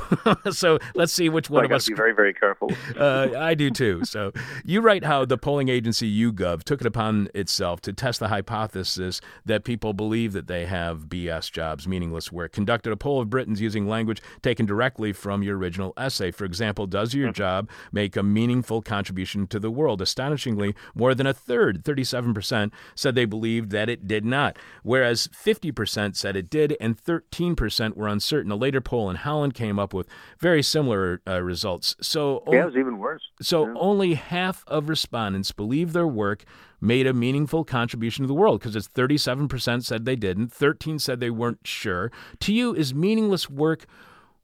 let's see which one of us... I got to be very, very careful. I do, too. So you write how the polling agency YouGov took it upon itself to test the hypothesis that people believe that they have BS jobs, meaningless work, conducted a poll of Britons using language taken directly from your original essay. For example, does your job make a meaningful contribution to the world? Astonishingly, more than a third, 37%, said they believed that it did not, whereas 50% said it did, and 13% were uncertain. A later poll in Holland came up with very similar results. So it was even worse. So only half of respondents believe their work made a meaningful contribution to the world, because it's 37% said they didn't, 13% said they weren't sure. To you, is meaningless work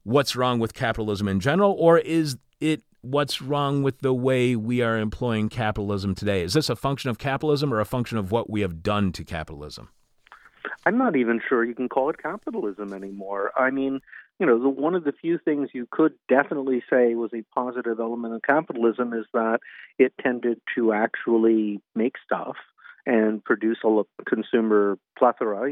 what's wrong with capitalism in general, or is it what's wrong with the way we are employing capitalism today? Is this a function of capitalism or a function of what we have done to capitalism? I'm not even sure you can call it capitalism anymore. I mean, one of the few things you could definitely say was a positive element of capitalism is that it tended to actually make stuff and produce a consumer plethora,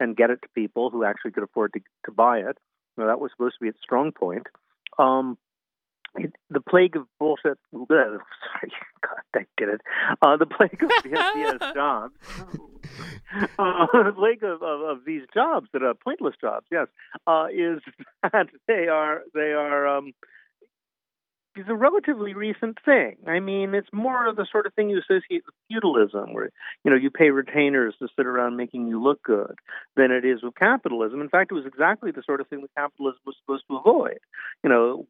and get it to people who actually could afford to buy it. That was supposed to be its strong point. The plague of bullshit. Sorry, God, I did it. The plague of BS jobs. The plague of these jobs that are pointless jobs. Yes, is that they are. It's a relatively recent thing. I mean, it's more of the sort of thing you associate with feudalism, where you pay retainers to sit around making you look good, than it is with capitalism. In fact, it was exactly the sort of thing that capitalism was supposed to avoid.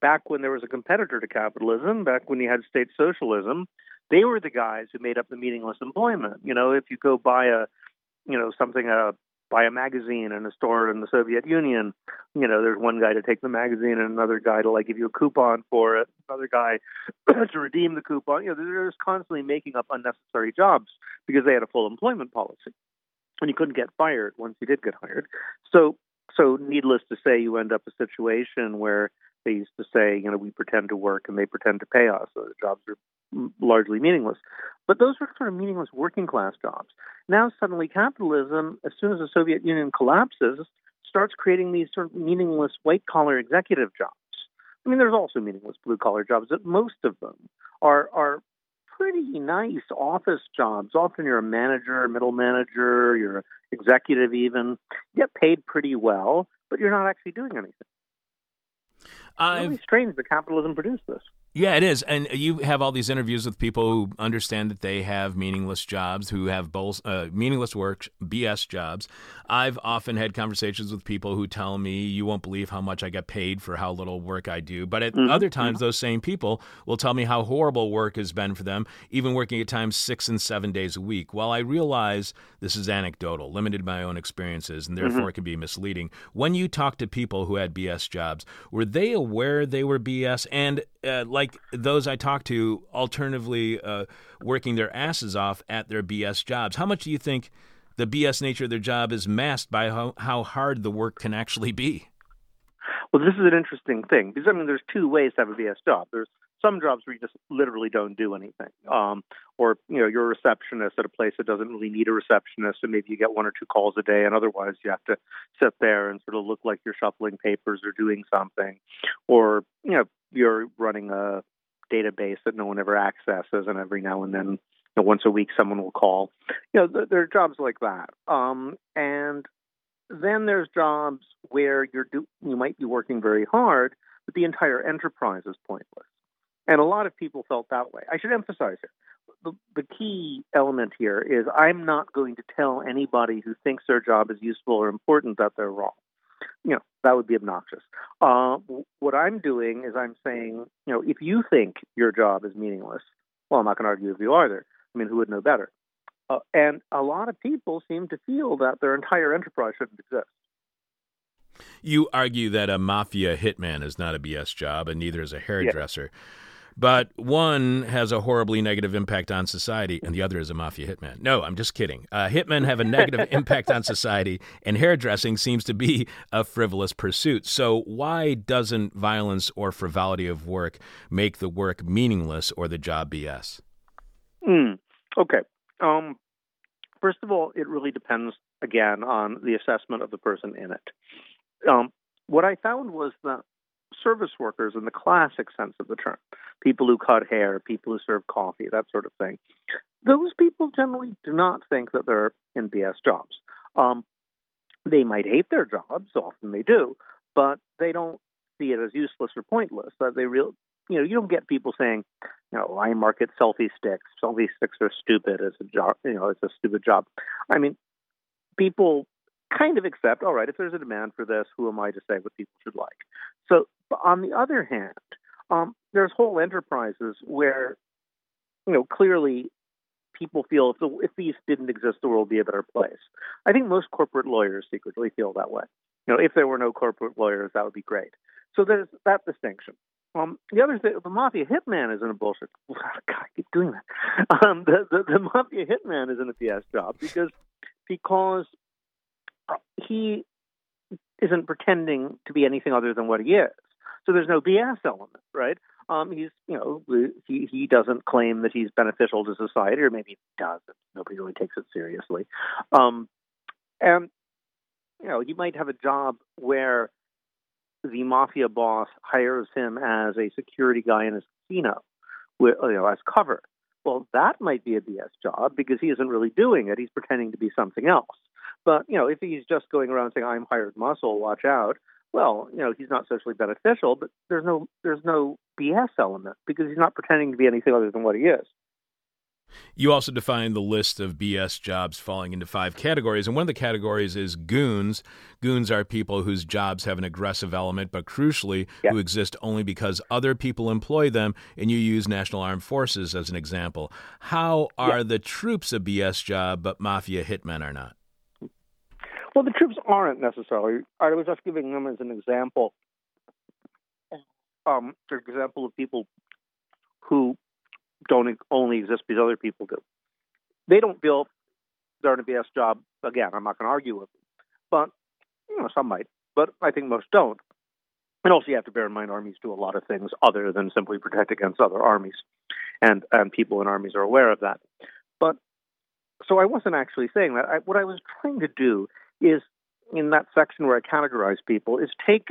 Back when there was a competitor to capitalism, back when you had state socialism, they were the guys who made up the meaningless employment. If you go buy buy a magazine in a store in the Soviet Union, there's one guy to take the magazine and another guy to give you a coupon for it, another guy to redeem the coupon. They're just constantly making up unnecessary jobs because they had a full employment policy, and you couldn't get fired once you did get hired. So needless to say, you end up a situation where they used to say, we pretend to work and they pretend to pay us, so the jobs are largely meaningless. But those were sort of meaningless working class jobs. Now suddenly capitalism, as soon as the Soviet Union collapses, starts creating these sort of meaningless white-collar executive jobs. I mean, there's also meaningless blue-collar jobs, but most of them are pretty nice office jobs. Often you're a manager, middle manager, you're an executive even. You get paid pretty well, but you're not actually doing anything. It's really strange that capitalism produced this. Yeah, it is. And you have all these interviews with people who understand that they have meaningless jobs, who have meaningless work, BS jobs. I've often had conversations with people who tell me, you won't believe how much I get paid for how little work I do. But at other times, those same people will tell me how horrible work has been for them, even working at times 6 and 7 days a week. While I realize this is anecdotal, limited by my own experiences, and therefore it can be misleading, when you talk to people who had BS jobs, were they aware they were BS? And like those I talked to, alternatively working their asses off at their BS jobs. How much do you think the BS nature of their job is masked by how hard the work can actually be? Well, this is an interesting thing because, I mean, there's two ways to have a BS job. There's some jobs where you just literally don't do anything, or, you know, you're a receptionist at a place that doesn't really need a receptionist, and maybe you get one or two calls a day, and otherwise you have to sit there and sort of look like you're shuffling papers or doing something, or, you know, you're running a database that no one ever accesses, and every now and then, you know, once a week, someone will call. You know, there are jobs like that. And then there's jobs where you might be working very hard, but the entire enterprise is pointless. And a lot of people felt that way. I should emphasize it. The key element here is I'm not going to tell anybody who thinks their job is useful or important that they're wrong. You know, that would be obnoxious. What I'm doing is I'm saying, you know, if you think your job is meaningless, well, I'm not going to argue with you either. I mean, who would know better? And a lot of people seem to feel that their entire enterprise shouldn't exist. You argue that a mafia hitman is not a BS job, and neither is a hairdresser. Yeah. But one has a horribly negative impact on society, and the other is a mafia hitman. No, I'm just kidding. Hitmen have a negative impact on society, and hairdressing seems to be a frivolous pursuit. So why doesn't violence or frivolity of work make the work meaningless or the job BS? Okay. First of all, it really depends, again, on the assessment of the person in it. What I found was that service workers in the classic sense of the term, people who cut hair, people who serve coffee, that sort of thing, those people generally do not think that they're in BS jobs. They might hate their jobs, often they do, but they don't see it as useless or pointless. You know, you don't get people saying, you know, I market selfie sticks. Selfie sticks are stupid. It's a job. You know, it's a stupid job. I mean, people kind of accept, all right, if there's a demand for this, who am I to say what people should like? So on the other hand, there's whole enterprises where, you know, clearly people feel if these didn't exist, the world would be a better place. I think most corporate lawyers secretly feel that way. You know, if there were no corporate lawyers, that would be great. So there's that distinction. The other thing, the mafia hitman isn't a bullshit. God, I keep doing that. The mafia hitman isn't a BS job because he isn't pretending to be anything other than what he is. So there's no BS element, right? He's, you know, he doesn't claim that he's beneficial to society, or maybe he doesn't. Nobody really takes it seriously. And, you know, he might have a job where the mafia boss hires him as a security guy in his casino, you know, as cover. Well, that might be a BS job because he isn't really doing it. He's pretending to be something else. But, you know, if he's just going around saying, I'm hired muscle, watch out, well, you know, he's not socially beneficial, but there's no BS element because he's not pretending to be anything other than what he is. You also define the list of BS jobs falling into 5 categories, and one of the categories is goons. Goons are people whose jobs have an aggressive element, but crucially, who exist only because other people employ them, and you use National Armed Forces as an example. How are the troops a BS job, but mafia hitmen are not? Well, the troops aren't necessarily. I was just giving them as an example. For example, of people who don't only exist because other people do. They don't feel they're in a BS job. Again, I'm not going to argue with them. But, you know, some might. But I think most don't. And also you have to bear in mind armies do a lot of things other than simply protect against other armies. And people in armies are aware of that. But, so I wasn't actually saying that. What I was trying to do is, in that section where I categorize people, is take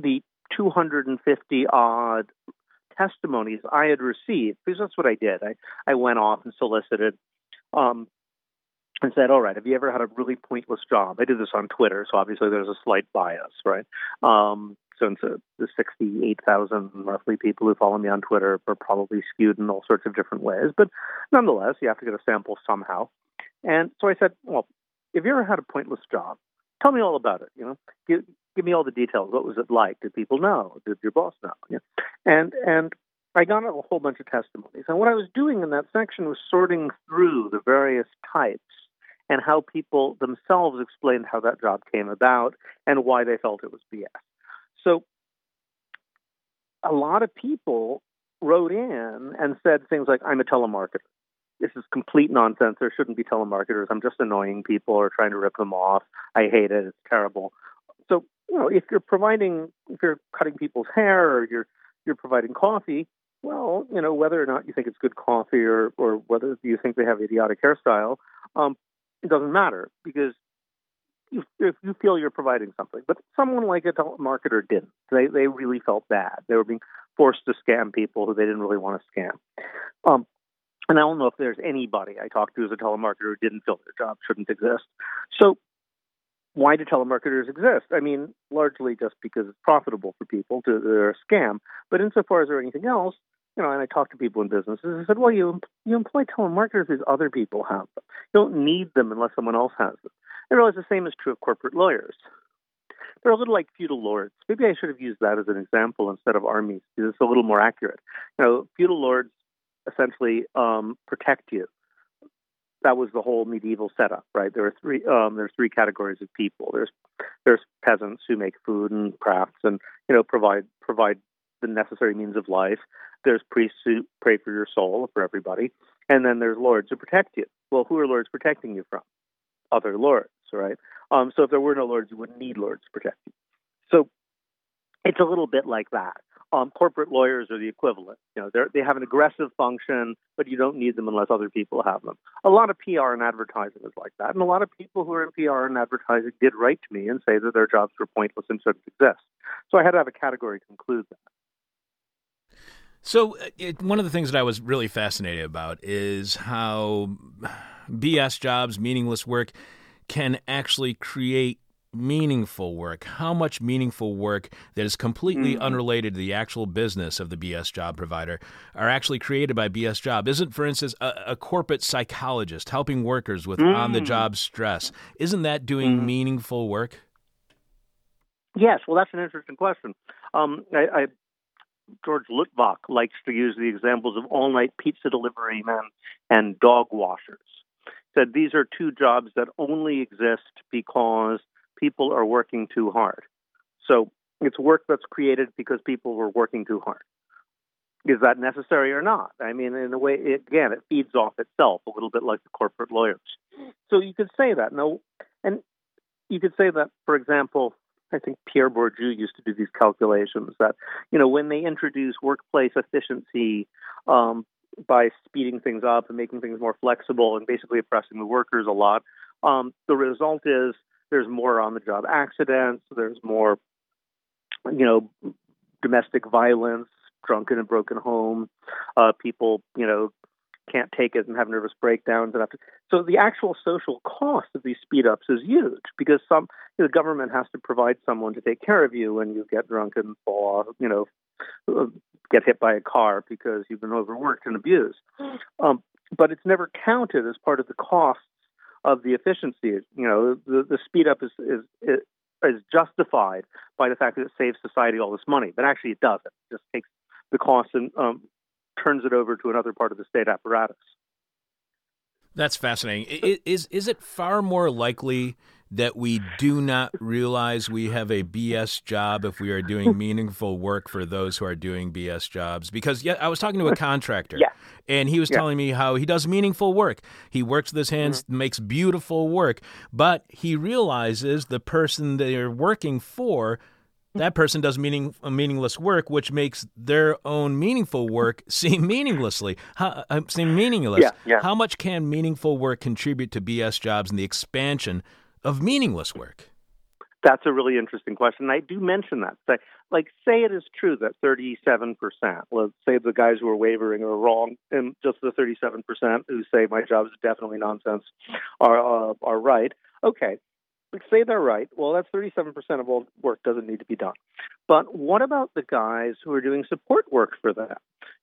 the 250-odd testimonies I had received, because that's what I did. I went off and solicited and said, all right, have you ever had a really pointless job? I did this on Twitter, so obviously there's a slight bias, right? Since the 68,000 roughly people who follow me on Twitter are probably skewed in all sorts of different ways. But nonetheless, you have to get a sample somehow. And so I said, well, if you ever had a pointless job, tell me all about it. You know, give me all the details. What was it like? Did people know? Did your boss know? You know? And I got a whole bunch of testimonies. And what I was doing in that section was sorting through the various types and how people themselves explained how that job came about and why they felt it was BS. So a lot of people wrote in and said things like, I'm a telemarketer. This is complete nonsense. There shouldn't be telemarketers. I'm just annoying people or trying to rip them off. I hate it. It's terrible. So, you know, if you're cutting people's hair or you're providing coffee, well, you know, whether or not you think it's good coffee or whether you think they have idiotic hairstyle, it doesn't matter because if you feel you're providing something. But someone like a telemarketer didn't. They really felt bad. They were being forced to scam people who they didn't really want to scam. And I don't know if there's anybody I talked to as a telemarketer who didn't feel their job shouldn't exist. So why do telemarketers exist? I mean, largely just because it's profitable for people. They're a scam. But insofar as there anything else, you know, and I talked to people in businesses and said, well, you employ telemarketers because other people have them. You don't need them unless someone else has them. I realize the same is true of corporate lawyers. They're a little like feudal lords. Maybe I should have used that as an example instead of armies because it's a little more accurate. You know, feudal lords essentially protect you. That was the whole medieval setup, right? There are three categories of people. There's peasants who make food and crafts and, you know, provide the necessary means of life. There's priests who pray for your soul, for everybody. And then there's lords who protect you. Well, who are lords protecting you from? Other lords, right? So if there were no lords, you wouldn't need lords to protect you. So it's a little bit like that. Corporate lawyers are the equivalent. You know, they have an aggressive function, but you don't need them unless other people have them. A lot of PR and advertising is like that, and a lot of people who are in PR and advertising did write to me and say that their jobs were pointless and shouldn't exist. So I had to have a category to conclude that. So one of the things that I was really fascinated about is how BS jobs, meaningless work, can actually create meaningful work. How much meaningful work that is completely unrelated to the actual business of the BS job provider are actually created by BS job? Isn't, for instance, a corporate psychologist helping workers with on-the-job stress? Isn't that doing meaningful work? Yes. Well, that's an interesting question. George Lutvach likes to use the examples of all-night pizza delivery men and dog washers. He said these are two jobs that only exist because people are working too hard. So it's work that's created because people were working too hard. Is that necessary or not? I mean, in a way, it feeds off itself a little bit like the corporate lawyers. So you could say that. No, and you could say that, for example, I think Pierre Bourdieu used to do these calculations that, you know, when they introduce workplace efficiency by speeding things up and making things more flexible and basically oppressing the workers a lot, the result is there's more on-the-job accidents, there's more, you know, domestic violence, drunken and broken home, people, you know, can't take it and have nervous breakdowns. So the actual social cost of these speed-ups is huge because the government has to provide someone to take care of you when you get drunk and fall off, you know, get hit by a car because you've been overworked and abused. But it's never counted as part of the costs of the efficiency. You know, the speed-up is justified by the fact that it saves society all this money, but actually it doesn't. It just takes the cost and turns it over to another part of the state apparatus. That's fascinating. Is it far more likely that we do not realize we have a BS job if we are doing meaningful work for those who are doing BS jobs? Because I was talking to a contractor, and he was telling me how he does meaningful work. He works with his hands, makes beautiful work, but he realizes the person they're working for, that person does meaningless work, which makes their own meaningful work seem meaningless. How much can meaningful work contribute to BS jobs and the expansion of meaningless work? That's a really interesting question. I do mention that. like, say it is true that 37%, let's say the guys who are wavering are wrong, and just the 37% who say my job is definitely nonsense are right. Okay, let's say they're right. Well, that's 37% of all work doesn't need to be done. But what about the guys who are doing support work for that?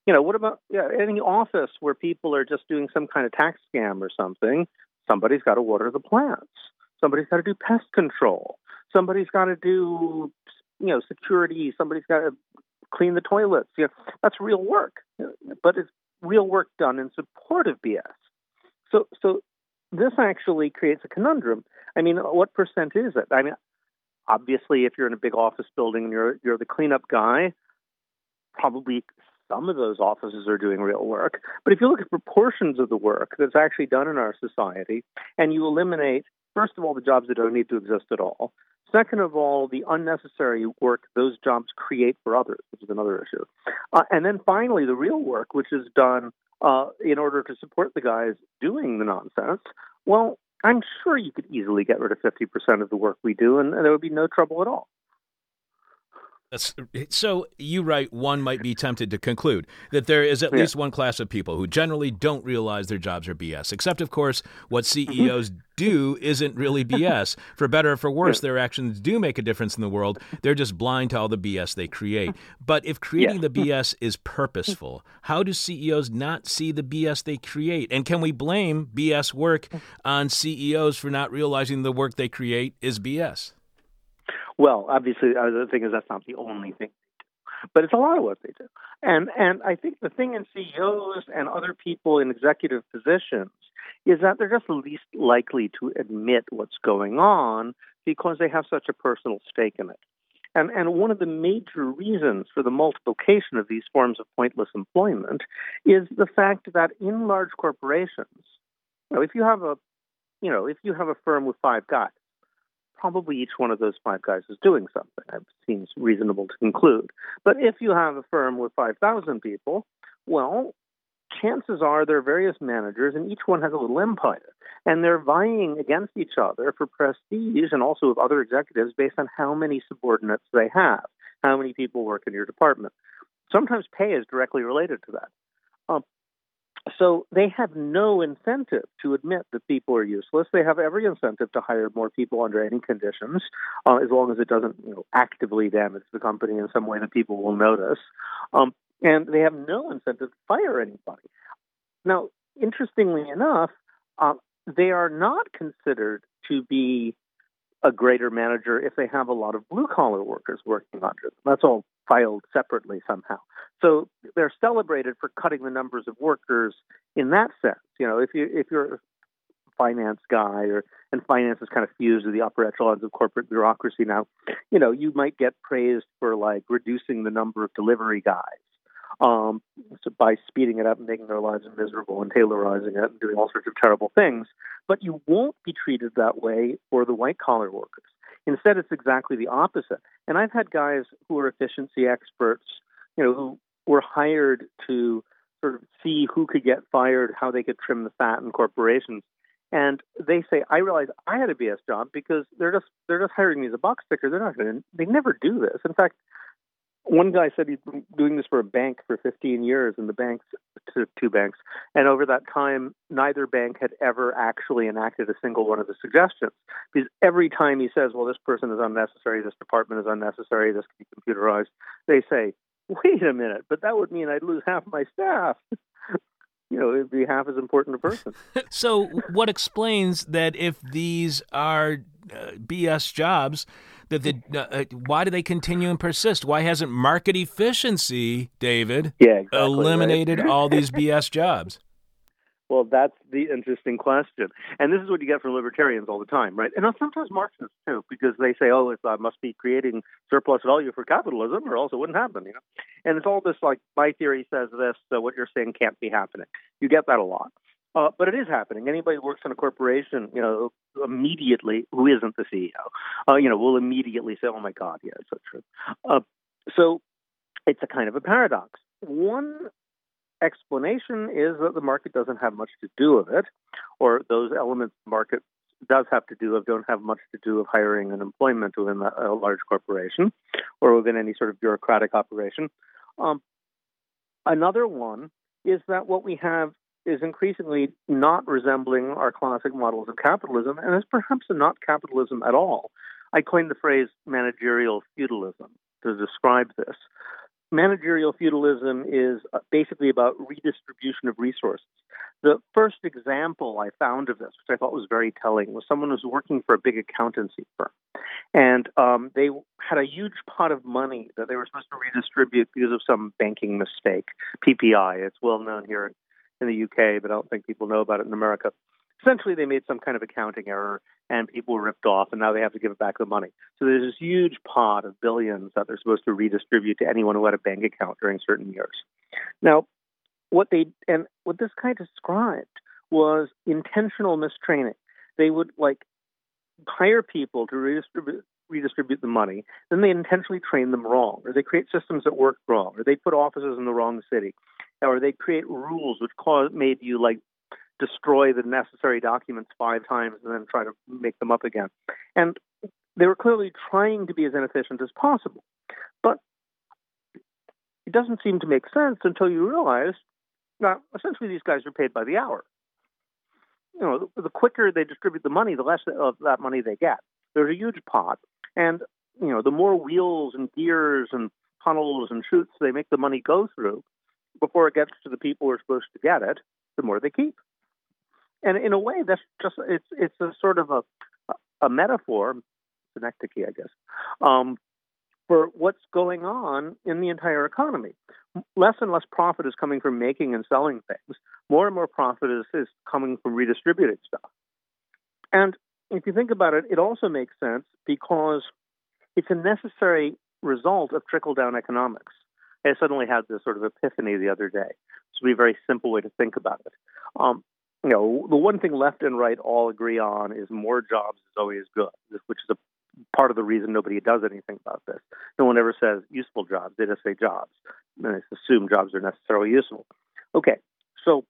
You know, what about any office where people are just doing some kind of tax scam or something? Somebody's got to water the plants. Somebody's got to do pest control. Somebody's got to do, you know, security. Somebody's got to clean the toilets. You know, that's real work, but it's real work done in support of BS. So this actually creates a conundrum. I mean, what percent is it? I mean, obviously, if you're in a big office building and you're the cleanup guy, probably some of those offices are doing real work. But if you look at proportions of the work that's actually done in our society, and you eliminate, first of all, the jobs that don't need to exist at all. Second of all, the unnecessary work those jobs create for others, which is another issue. And then finally, the real work, which is done in order to support the guys doing the nonsense. Well, I'm sure you could easily get rid of 50% of the work we do, and there would be no trouble at all. So you write, one might be tempted to conclude that there is at least one class of people who generally don't realize their jobs are BS, except, of course, what CEOs do isn't really BS. For better or for worse, their actions do make a difference in the world. They're just blind to all the BS they create. But if creating the BS is purposeful, how do CEOs not see the BS they create? And can we blame BS work on CEOs for not realizing the work they create is BS? Well, obviously, the thing is that's not the only thing they do, but it's a lot of what they do. And I think the thing in CEOs and other people in executive positions is that they're just least likely to admit what's going on because they have such a personal stake in it. And one of the major reasons for the multiplication of these forms of pointless employment is the fact that in large corporations, you know, if you have a firm with five guys, probably each one of those five guys is doing something. That seems reasonable to conclude. But if you have a firm with 5,000 people, well, chances are there are various managers, and each one has a little empire. And they're vying against each other for prestige and also with other executives based on how many subordinates they have, how many people work in your department. Sometimes pay is directly related to that. So they have no incentive to admit that people are useless. They have every incentive to hire more people under any conditions, as long as it doesn't actively damage the company in some way that people will notice. And they have no incentive to fire anybody. Now, interestingly enough, they are not considered to be a greater manager if they have a lot of blue-collar workers working under them. That's all filed separately somehow. So they're celebrated for cutting the numbers of workers in that sense. You know, if you're a finance guy, and finance is kind of fused with the upper echelons of corporate bureaucracy now, you know, you might get praised for like reducing the number of delivery guys by speeding it up and making their lives miserable and tailorizing it and doing all sorts of terrible things. But you won't be treated that way for the white-collar workers. Instead, it's exactly the opposite. And I've had guys who are efficiency experts, you know, who were hired to sort of see who could get fired, how they could trim the fat in corporations. And they say, I realized I had a BS job because they're just hiring me as a box picker. They never do this. In fact, one guy said he'd been doing this for a bank for 15 years, and the banks, two banks, and over that time, neither bank had ever actually enacted a single one of the suggestions. Because every time he says, well, this person is unnecessary, this department is unnecessary, this can be computerized, they say, wait a minute, but that would mean I'd lose half my staff. You know, it'd be half as important a person. So what explains that if these are BS jobs, that why do they continue and persist? Why hasn't market efficiency, David, eliminated all these BS jobs? Well, that's the interesting question. And this is what you get from libertarians all the time, right? And sometimes Marxists, too, because they say, oh, it must be creating surplus value for capitalism or else it wouldn't happen, you know? And it's all this, like, my theory says this, so what you're saying can't be happening. You get that a lot. But it is happening. Anybody who works in a corporation, you know, immediately, who isn't the CEO, you know, will immediately say, oh, my God, yeah, it's so true. So it's a kind of a paradox. One explanation is that the market doesn't have much to do with it, or those elements the market does have to do with, don't have much to do with hiring and employment within a large corporation or within any sort of bureaucratic operation. Another one is that what we have is increasingly not resembling our classic models of capitalism, and is perhaps not capitalism at all. I coined the phrase managerial feudalism to describe this. Managerial feudalism is basically about redistribution of resources. The first example I found of this, which I thought was very telling, was someone who was working for a big accountancy firm. And they had a huge pot of money that they were supposed to redistribute because of some banking mistake, PPI. It's well known here in the UK, but I don't think people know about it in America. Essentially, they made some kind of accounting error, and people were ripped off, and now they have to give back the money. So there's this huge pot of billions that they're supposed to redistribute to anyone who had a bank account during certain years. Now, what this guy described was intentional mistraining. They would hire people to redistribute the money, then they intentionally train them wrong, or they create systems that work wrong, or they put offices in the wrong city, or they create rules which made you destroy the necessary documents 5 times and then try to make them up again. And they were clearly trying to be as inefficient as possible. But it doesn't seem to make sense until you realize that essentially these guys are paid by the hour. The quicker they distribute the money, the less of that money they get. There's a huge pot. And, the more wheels and gears and tunnels and chutes they make the money go through before it gets to the people who are supposed to get it, the more they keep. And in a way, that's just it's a sort of a metaphor, synecdoche, I guess, for what's going on in the entire economy. Less and less profit is coming from making and selling things. More and more profit is coming from redistributed stuff. And if you think about it, it also makes sense because it's a necessary result of trickle-down economics. I suddenly had this sort of epiphany the other day. This would be a very simple way to think about it. The one thing left and right all agree on is more jobs is always good, which is a part of the reason nobody does anything about this. No one ever says useful jobs. They just say jobs. And it's assumed jobs are necessarily useful. Okay. So,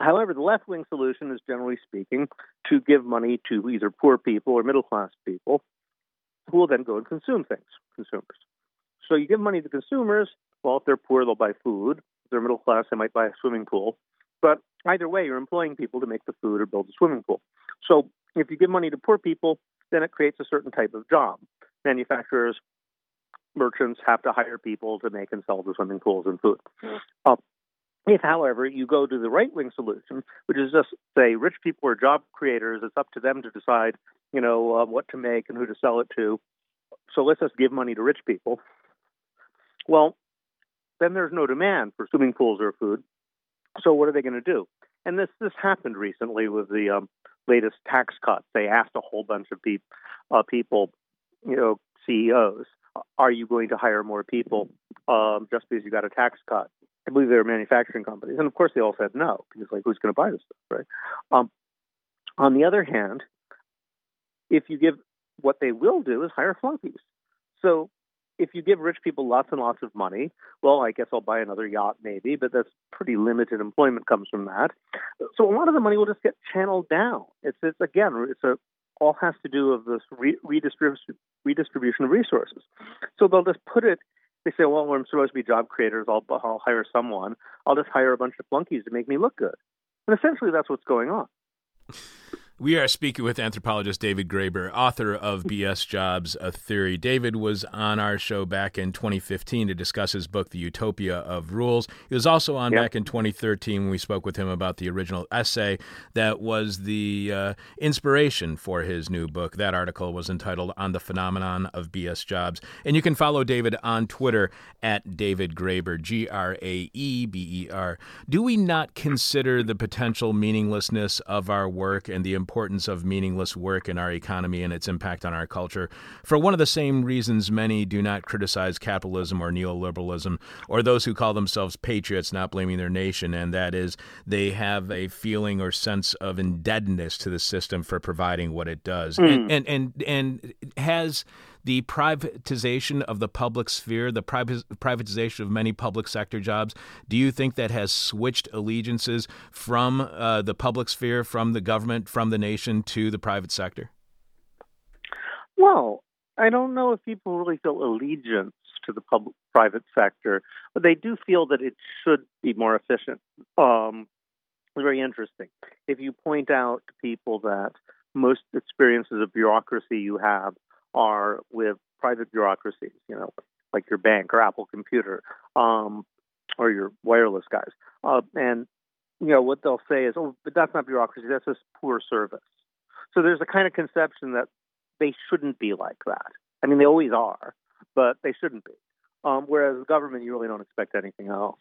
however, the left-wing solution is, generally speaking, to give money to either poor people or middle-class people who will then go and consume things, consumers. So you give money to consumers. Well, if they're poor, they'll buy food. If they're middle-class, they might buy a swimming pool. But either way, you're employing people to make the food or build a swimming pool. So if you give money to poor people, then it creates a certain type of job. Manufacturers, merchants have to hire people to make and sell the swimming pools and food. If, however, you go to the right-wing solution, which is just say rich people are job creators, it's up to them to decide, what to make and who to sell it to. So let's just give money to rich people. Well, then there's no demand for swimming pools or food. So what are they going to do? And this happened recently with the latest tax cuts. They asked a whole bunch of people, CEOs, are you going to hire more people just because you got a tax cut? I believe they were manufacturing companies. And, of course, they all said no because, who's going to buy this stuff, right? On the other hand, if you give – what they will do is hire flunkies. So if you give rich people lots and lots of money, well, I guess I'll buy another yacht maybe, but that's pretty limited employment comes from that. So a lot of the money will just get channeled down. It's all has to do with this redistribution of resources. So they'll just put it, they say, well, I'm supposed to be job creators, I'll hire someone. I'll just hire a bunch of flunkies to make me look good. And essentially that's what's going on. We are speaking with anthropologist David Graeber, author of BS Jobs, A Theory. David was on our show back in 2015 to discuss his book, The Utopia of Rules. He was also on back in 2013 when we spoke with him about the original essay that was the inspiration for his new book. That article was entitled On the Phenomenon of BS Jobs. And you can follow David on Twitter at David Graeber, Graeber. Do we not consider the potential meaninglessness of our work and the importance of meaningless work in our economy and its impact on our culture for one of the same reasons many do not criticize capitalism or neoliberalism or those who call themselves patriots not blaming their nation, and that is they have a feeling or sense of indebtedness to the system for providing what it does. And has the privatization of the public sphere, the privatization of many public sector jobs, do you think that has switched allegiances from the public sphere, from the government, from the nation to the private sector? Well, I don't know if people really feel allegiance to the private sector, but they do feel that it should be more efficient. Very interesting. If you point out to people that most experiences of bureaucracy you have are with private bureaucracies, you know, like your bank or Apple Computer or your wireless guys. And, you know, what they'll say is, oh, but that's not bureaucracy, that's just poor service. So there's a kind of conception that they shouldn't be like that. I mean, they always are, but they shouldn't be. Whereas the government, you really don't expect anything else.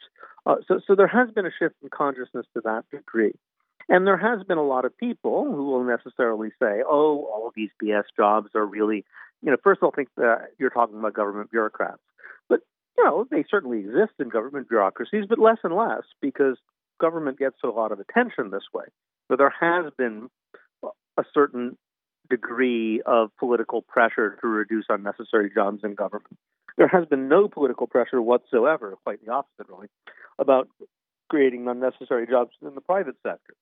So there has been a shift in consciousness to that degree. And there has been a lot of people who will necessarily say, oh, all of these BS jobs are really, you know, first of all, think that you're talking about government bureaucrats. But, you know, they certainly exist in government bureaucracies, but less and less because government gets a lot of attention this way. So there has been a certain degree of political pressure to reduce unnecessary jobs in government. There has been no political pressure whatsoever, quite the opposite really, about creating unnecessary jobs in the private sector.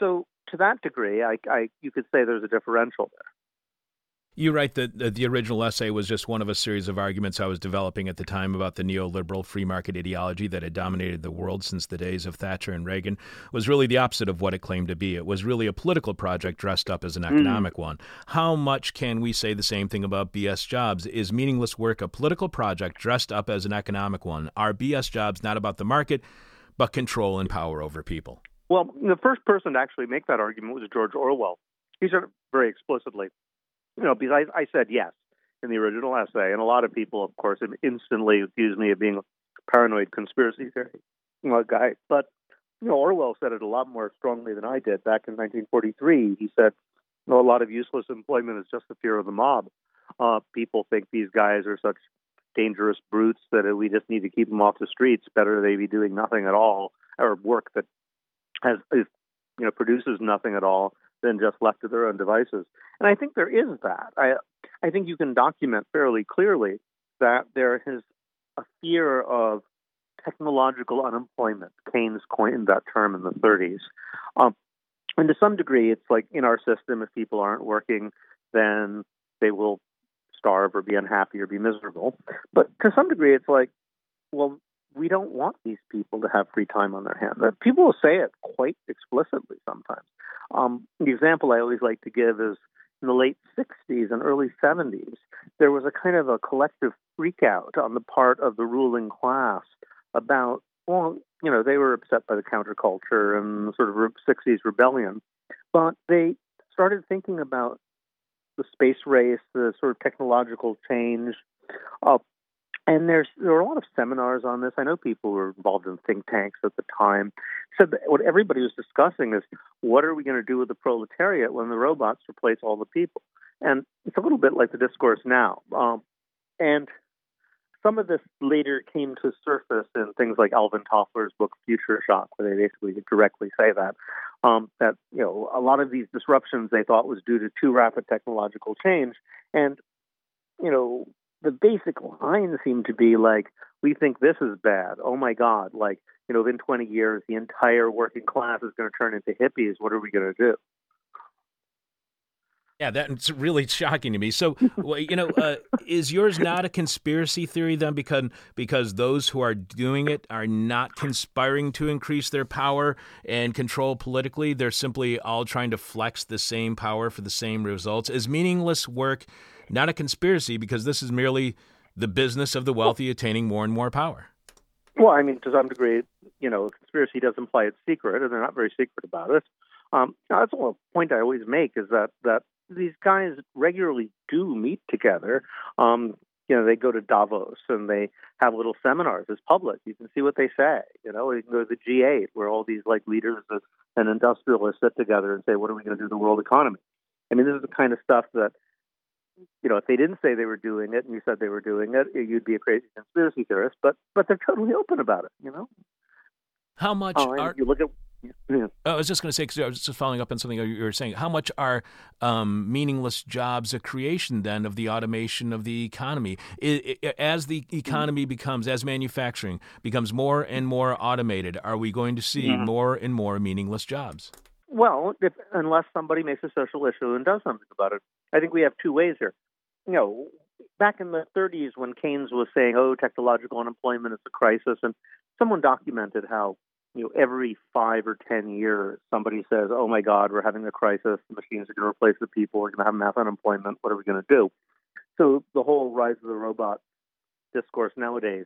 So to that degree, you could say there's a differential there. You write that the original essay was just one of a series of arguments I was developing at the time about the neoliberal free market ideology that had dominated the world since the days of Thatcher and Reagan. It was really the opposite of what it claimed to be. It was really a political project dressed up as an economic one. How much can we say the same thing about BS jobs? Is meaningless work a political project dressed up as an economic one? Are BS jobs not about the market, but control and power over people? Well, the first person to actually make that argument was George Orwell. He said it very explicitly. You know, because I said yes in the original essay, and a lot of people, of course, instantly accused me of being a paranoid conspiracy theory guy. But, you know, Orwell said it a lot more strongly than I did back in 1943. He said, you know, a lot of useless employment is just the fear of the mob. People think these guys are such dangerous brutes that we just need to keep them off the streets. Better they be doing nothing at all, or work that produces nothing at all, than just left to their own devices. And I think there is that. I think you can document fairly clearly that there is a fear of technological unemployment. Keynes coined that term in the 30s. And to some degree, it's like in our system, if people aren't working, then they will starve or be unhappy or be miserable. But to some degree, it's like, well, we don't want these people to have free time on their hands. People will say it quite explicitly sometimes. The example I always like to give is in the late 60s and early 70s, there was a kind of a collective freakout on the part of the ruling class about, well, you know, they were upset by the counterculture and sort of 60s rebellion, but they started thinking about the space race, the sort of technological change. And there were a lot of seminars on this. I know people who were involved in think tanks at the time. So what everybody was discussing is, what are we going to do with the proletariat when the robots replace all the people? And it's a little bit like the discourse now. And some of this later came to surface in things like Alvin Toffler's book, Future Shock, where they basically directly say that, that, you know, a lot of these disruptions they thought was due to too rapid technological change. And, you know, the basic line seemed to be like, we think this is bad. Oh, my God. Like, you know, within 20 years, the entire working class is going to turn into hippies. What are we going to do? Yeah, that's really shocking to me. So, you know, is yours not a conspiracy theory then because those who are doing it are not conspiring to increase their power and control politically? They're simply all trying to flex the same power for the same results. Is meaningless work not a conspiracy because this is merely the business of the wealthy attaining more and more power? Well, I mean, to some degree, you know, conspiracy does imply it's secret, and they're not very secret about it. That's a point I always make is that these guys regularly do meet together. You know, they go to Davos and they have little seminars. It's public. You can see what they say. You know, you can go to the G8 where all these like leaders and industrialists sit together and say, what are we going to do to the world economy? I mean, this is the kind of stuff that, you know, if they didn't say they were doing it and you said they were doing it, you'd be a crazy conspiracy theorist, but they're totally open about it, you know? How much Yeah. I was just going to say, because I was just following up on something you were saying, how much are meaningless jobs a creation then of the automation of the economy? As the economy becomes, as manufacturing becomes more and more automated, are we going to see more and more meaningless jobs? Well, unless somebody makes a social issue and does something about it. I think we have two ways here. You know, back in the 30s when Keynes was saying, oh, technological unemployment is a crisis, and someone documented how every 5 or 10 years, somebody says, oh, my God, we're having a crisis. The machines are going to replace the people. We're going to have mass unemployment. What are we going to do? So the whole rise of the robot discourse nowadays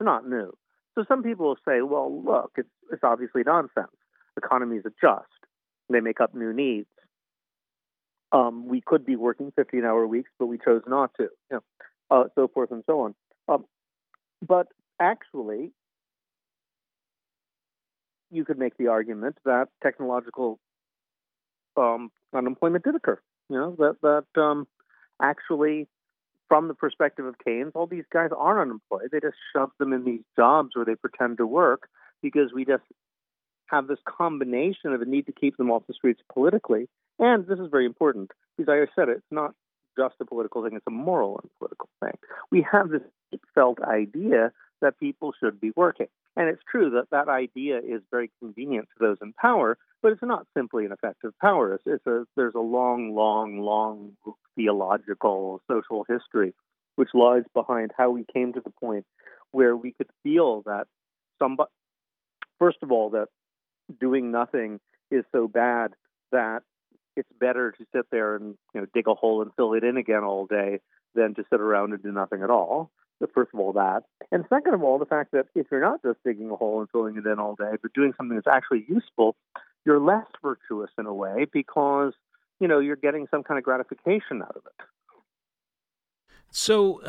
is not new. So some people say, well, look, it's obviously nonsense. Economies adjust. They make up new needs. We could be working 15-hour weeks, but we chose not to, so forth and so on. But actually, you could make the argument that technological unemployment did occur. That actually, from the perspective of Keynes, all these guys are unemployed. They just shove them in these jobs where they pretend to work because we just have this combination of a need to keep them off the streets politically. And this is very important, because I said it's not just a political thing, it's a moral and political thing. We have this deep-felt idea that people should be working. And it's true that that idea is very convenient to those in power, but it's not simply an effective power. There's a long theological, social history which lies behind how we came to the point where we could feel that somebody, first of all, that doing nothing is so bad that it's better to sit there and dig a hole and fill it in again all day than to sit around and do nothing at all. First of all, that. And second of all, the fact that if you're not just digging a hole and filling it in all day, but doing something that's actually useful, you're less virtuous in a way because, you're getting some kind of gratification out of it. So,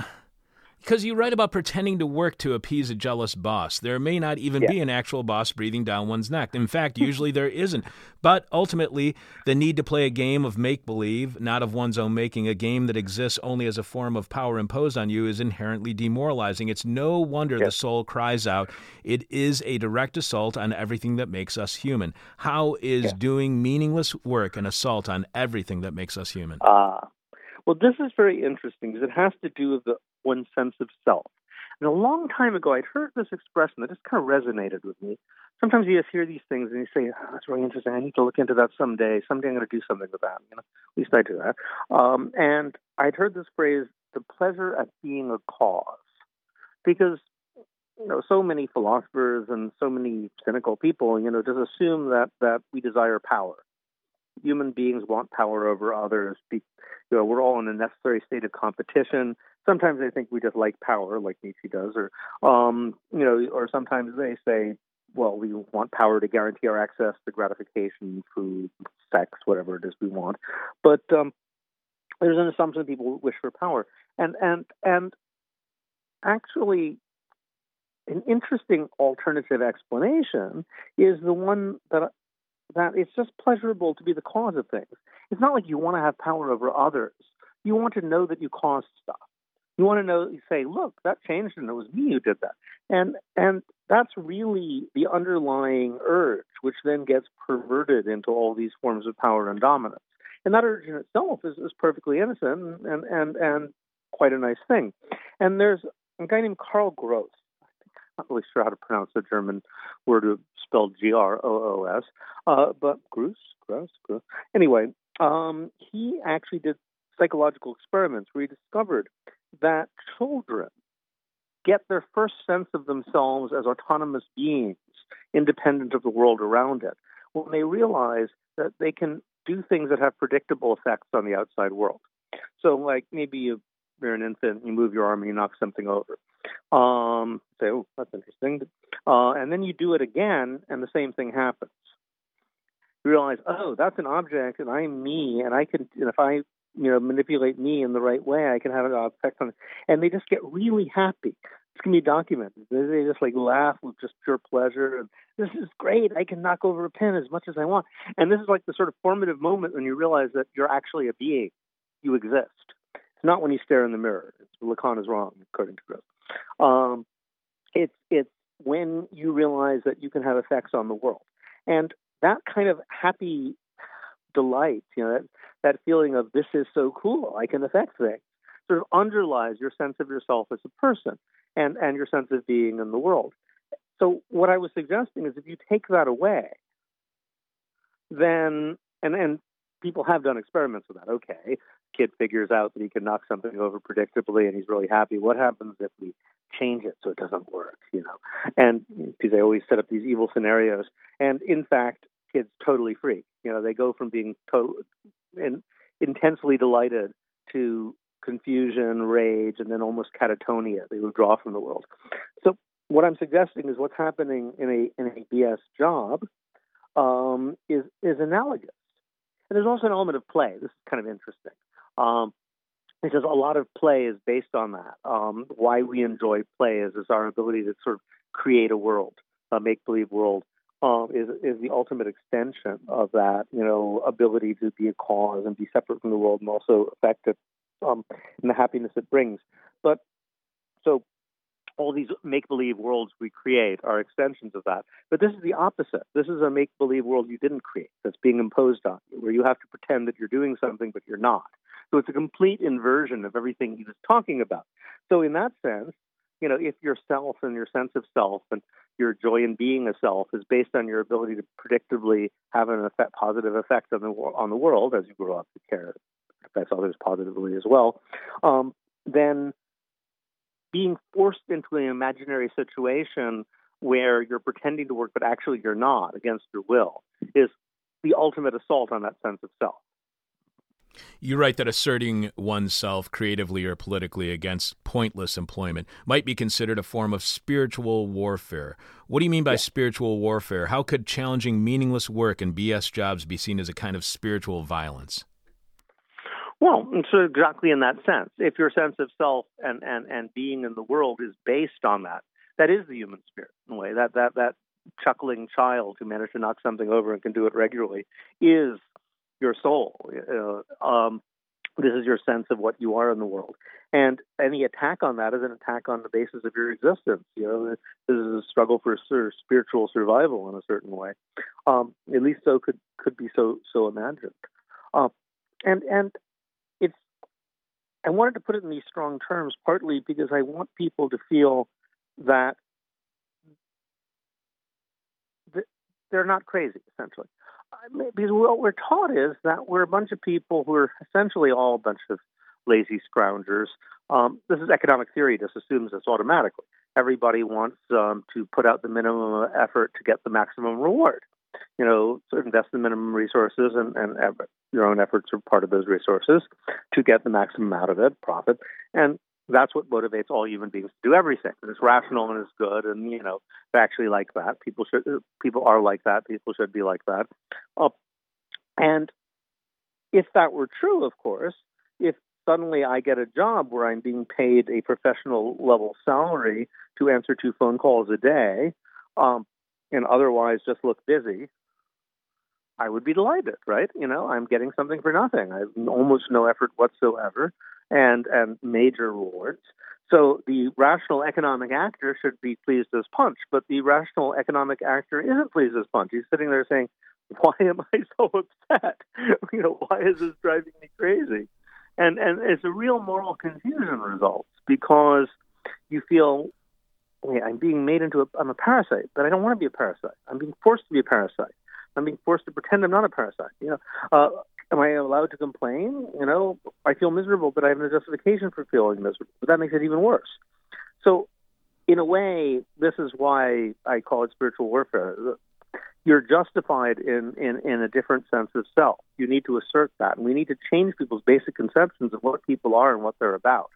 because you write about pretending to work to appease a jealous boss, there may not even be an actual boss breathing down one's neck. In fact, usually there isn't. But ultimately, the need to play a game of make-believe, not of one's own making, a game that exists only as a form of power imposed on you, is inherently demoralizing. It's no wonder the soul cries out. It is a direct assault on everything that makes us human. How is doing meaningless work an assault on everything that makes us human? Well, this is very interesting because it has to do with one's sense of self. And a long time ago, I'd heard this expression that just kind of resonated with me. Sometimes you just hear these things and you say, oh, that's really interesting. I need to look into that someday. Someday I'm going to do something with that. At least I do that. And I'd heard this phrase, the pleasure at being a cause. Because, so many philosophers and so many cynical people, just assume that we desire power. Human beings want power over others. We're all in a necessary state of competition. Sometimes they think we just like power, like Nietzsche does, or sometimes they say, well, we want power to guarantee our access to gratification, food, sex, whatever it is we want. But there's an assumption that people wish for power. And actually, an interesting alternative explanation is the one that it's just pleasurable to be the cause of things. It's not like you want to have power over others. You want to know that you caused stuff. You want to know, you say, look, that changed and it was me who did that. And that's really the underlying urge, which then gets perverted into all these forms of power and dominance. And that urge in itself is perfectly innocent and quite a nice thing. And there's a guy named Karl Gross. I'm not really sure how to pronounce the German word spelled G-R-O-O-S, but Gross. Anyway, he actually did psychological experiments where he discovered that children get their first sense of themselves as autonomous beings, independent of the world around it, when they realize that they can do things that have predictable effects on the outside world. So, like, maybe you're an infant, you move your arm and you knock something over. Say, oh, that's interesting. And then you do it again, and the same thing happens. You realize, oh, that's an object, and I'm me, and I can, and if I manipulate me in the right way, I can have an effect on it. And they just get really happy. This can be documented. They just like laugh with just pure pleasure. And this is great. I can knock over a pin as much as I want. And this is like the sort of formative moment when you realize that you're actually a being. You exist. It's not when you stare in the mirror. Lacan is wrong, according to Gross. It's when you realize that you can have effects on the world. And that kind of happy delight, you know, that feeling of this is so cool, I can affect things, sort of underlies your sense of yourself as a person and your sense of being in the world. So what I was suggesting is if you take that away, then, and people have done experiments with that. Okay, kid figures out that he can knock something over predictably and he's really happy. What happens if we change it so it doesn't work, you know? And because they always set up these evil scenarios. And in fact, kids totally freak. You know, they go from being intensely delighted to confusion, rage, and then almost catatonia. They withdraw from the world. So what I'm suggesting is what's happening in a BS job is analogous. And there's also an element of play. This is kind of interesting because a lot of play is based on that. Why we enjoy play is our ability to sort of create a world, a make-believe world, is the ultimate extension of that, you know, ability to be a cause and be separate from the world and also affect it and the happiness it brings. But so all these make-believe worlds we create are extensions of that. But this is the opposite. This is a make-believe world you didn't create that's being imposed on you, where you have to pretend that you're doing something, but you're not. So it's a complete inversion of everything he was talking about. So in that sense, you know, if yourself and your sense of self and your joy in being a self is based on your ability to predictably have an effect, positive effect on the world as you grow up, to care affects others positively as well, then being forced into an imaginary situation where you're pretending to work but actually you're not against your will is the ultimate assault on that sense of self. You write that asserting oneself creatively or politically against pointless employment might be considered a form of spiritual warfare. What do you mean by spiritual warfare? How could challenging meaningless work and BS jobs be seen as a kind of spiritual violence? Well, so exactly in that sense. If your sense of self and being in the world is based on that, that is the human spirit in a way. That chuckling child who managed to knock something over and can do it regularly is your soul. This is your sense of what you are in the world, and any attack on that is an attack on the basis of your existence. You know, this is a struggle for spiritual survival in a certain way. At least so could be so imagined. I wanted to put it in these strong terms, partly because I want people to feel that they're not crazy, essentially. Because what we're taught is that we're a bunch of people who are essentially all a bunch of lazy scroungers. This is economic theory. This assumes this automatically. Everybody wants to put out the minimum effort to get the maximum reward. You know, so invest the minimum resources and your own efforts are part of those resources to get the maximum out of it, profit. And that's what motivates all human beings to do everything. It's rational and it's good. And, you know, they're actually like that. People are like that. People should be like that. And if that were true, of course, if suddenly I get a job where I'm being paid a professional level salary to answer 2 phone calls a day, and otherwise just look busy, I would be delighted, right? You know, I'm getting something for nothing. I have almost no effort whatsoever and major rewards. So the rational economic actor should be pleased as punch, but the rational economic actor isn't pleased as punch. He's sitting there saying, why am I so upset? You know, why is this driving me crazy? And it's a real moral confusion results because you feel, I'm being made into I'm a parasite, but I don't want to be a parasite. I'm being forced to be a parasite. I'm being forced to pretend I'm not a parasite. You know, am I allowed to complain? You know, I feel miserable, but I have no justification for feeling miserable. But that makes it even worse. So, in a way, this is why I call it spiritual warfare. You're justified in a different sense of self. You need to assert that, and we need to change people's basic conceptions of what people are and what they're about.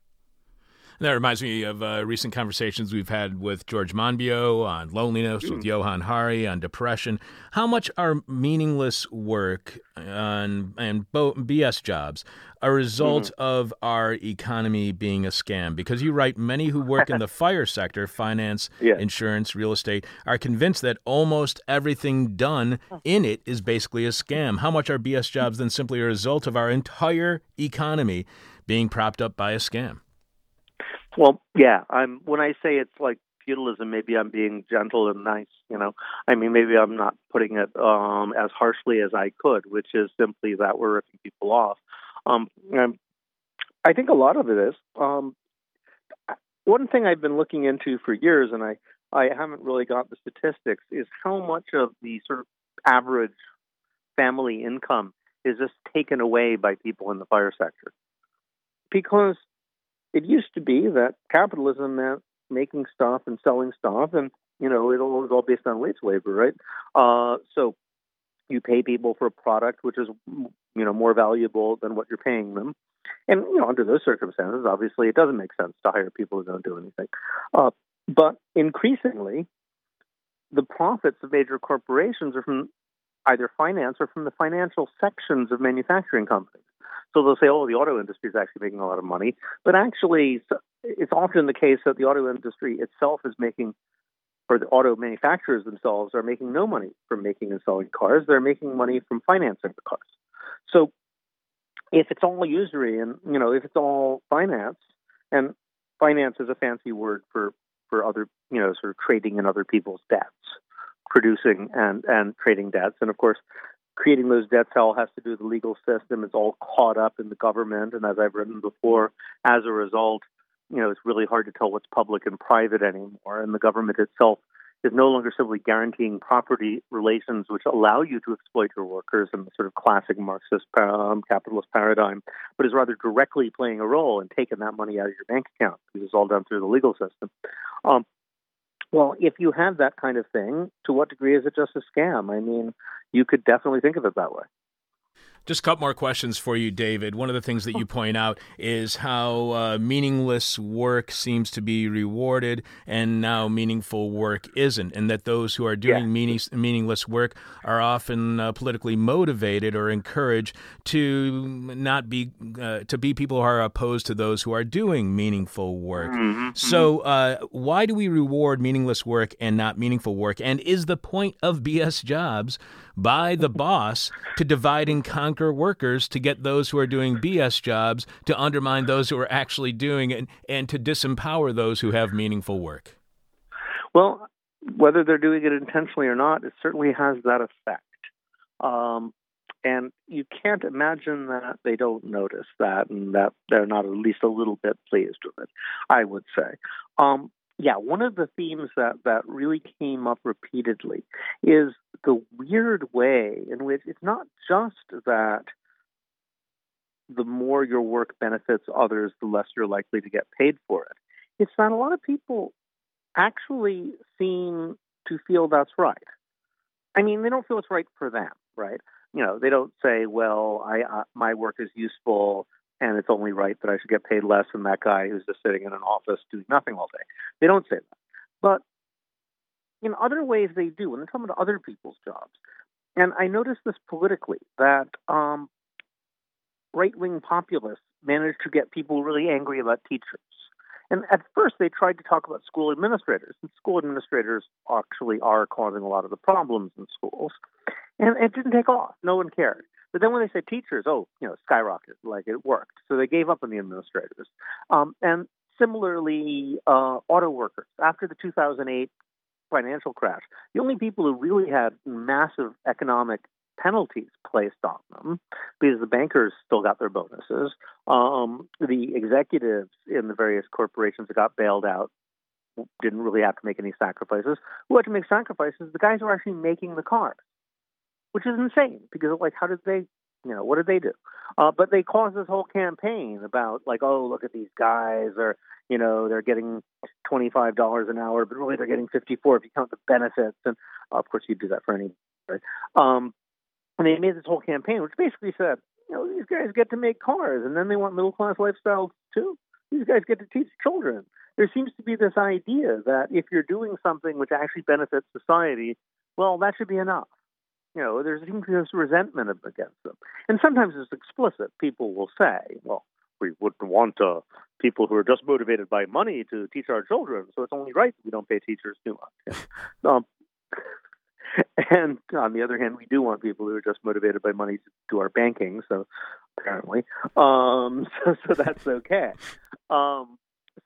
That reminds me of recent conversations we've had with George Monbiot on loneliness, with Johan Hari on depression. How much are meaningless work and BS jobs a result of our economy being a scam? Because you write, many who work in the fire sector, finance, insurance, real estate, are convinced that almost everything done in it is basically a scam. How much are BS jobs then simply a result of our entire economy being propped up by a scam? Well, when I say it's like feudalism, maybe I'm being gentle and nice, you know. I mean, maybe I'm not putting it as harshly as I could, which is simply that we're ripping people off. And I think a lot of it is. One thing I've been looking into for years, and I haven't really got the statistics, is how much of the sort of average family income is just taken away by people in the fire sector. Because it used to be that capitalism meant making stuff and selling stuff, and, you know, it was all based on wage labor, right? So you pay people for a product which is, you know, more valuable than what you're paying them. And, you know, under those circumstances, obviously, it doesn't make sense to hire people who don't do anything. But increasingly, the profits of major corporations are from either finance or from the financial sections of manufacturing companies. So they'll say, oh, the auto industry is actually making a lot of money. But actually, it's often the case that the auto industry itself is making, or the auto manufacturers themselves are making no money from making and selling cars. They're making money from financing the cars. So if it's all usury and, you know, if it's all finance, and finance is a fancy word for other, you know, sort of trading in other people's debts, producing and trading debts. And of course, creating those debts all has to do with the legal system. It's all caught up in the government. And as I've written before, as a result, you know, it's really hard to tell what's public and private anymore. And the government itself is no longer simply guaranteeing property relations which allow you to exploit your workers in the sort of classic Marxist capitalist paradigm, but is rather directly playing a role in taking that money out of your bank account, because it's all done through the legal system. Well, if you have that kind of thing, to what degree is it just a scam? I mean, you could definitely think of it that way. Just a couple more questions for you, David. One of the things that you point out is how meaningless work seems to be rewarded and now meaningful work isn't, and that those who are doing meaningless work are often politically motivated or encouraged to not be to be people who are opposed to those who are doing meaningful work. Mm-hmm. So why do we reward meaningless work and not meaningful work? And is the point of BS jobs by the boss to divide and conquer workers, to get those who are doing BS jobs to undermine those who are actually doing it, and to disempower those who have meaningful work? Well, whether they're doing it intentionally or not, it certainly has that effect. And you can't imagine that they don't notice that and that they're not at least a little bit pleased with it, I would say. One of the themes that really came up repeatedly is the weird way in which it's not just that the more your work benefits others, the less you're likely to get paid for it. It's that a lot of people actually seem to feel that's right. I mean, they don't feel it's right for them, right? You know, they don't say, well, my work is useful, and it's only right that I should get paid less than that guy who's just sitting in an office doing nothing all day. They don't say that. But in other ways they do, and they're talking about other people's jobs. And I noticed this politically, that right-wing populists managed to get people really angry about teachers. And at first they tried to talk about school administrators, and school administrators actually are causing a lot of the problems in schools. And it didn't take off. No one cared. But then when they said teachers, skyrocketed, like it worked. So they gave up on the administrators. And similarly, auto workers. After the 2008 financial crash, the only people who really had massive economic penalties placed on them, because the bankers still got their bonuses, the executives in the various corporations that got bailed out didn't really have to make any sacrifices. Who had to make sacrifices? The guys who are actually making the cars. Which is insane, because, like, how did they, you know, what did they do? But they caused this whole campaign about, like, oh, look at these guys, or, you know, they're getting $25 an hour, but really they're getting $54 if you count the benefits. And, of course, you do that for anybody. Right? And they made this whole campaign, which basically said, you know, these guys get to make cars, and then they want middle-class lifestyles, too. These guys get to teach children. There seems to be this idea that if you're doing something which actually benefits society, well, that should be enough. You know, there's this resentment against them. And sometimes it's explicit. People will say, well, we wouldn't want people who are just motivated by money to teach our children, so it's only right that we don't pay teachers too much. And on the other hand, we do want people who are just motivated by money to do our banking, so apparently. So that's okay.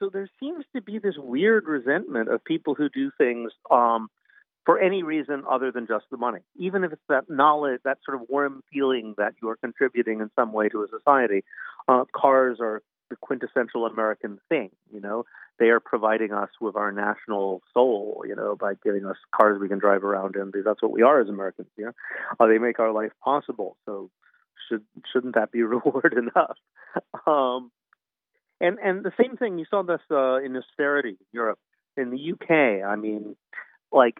So there seems to be this weird resentment of people who do things for any reason other than just the money, even if it's that knowledge, that sort of warm feeling that you are contributing in some way to a society. Cars are the quintessential American thing, you know. They are providing us with our national soul, you know, by giving us cars we can drive around in, because that's what we are as Americans, you know. They make our life possible, so shouldn't that be reward enough? And the same thing, you saw this in austerity in Europe. In the UK, I mean, like,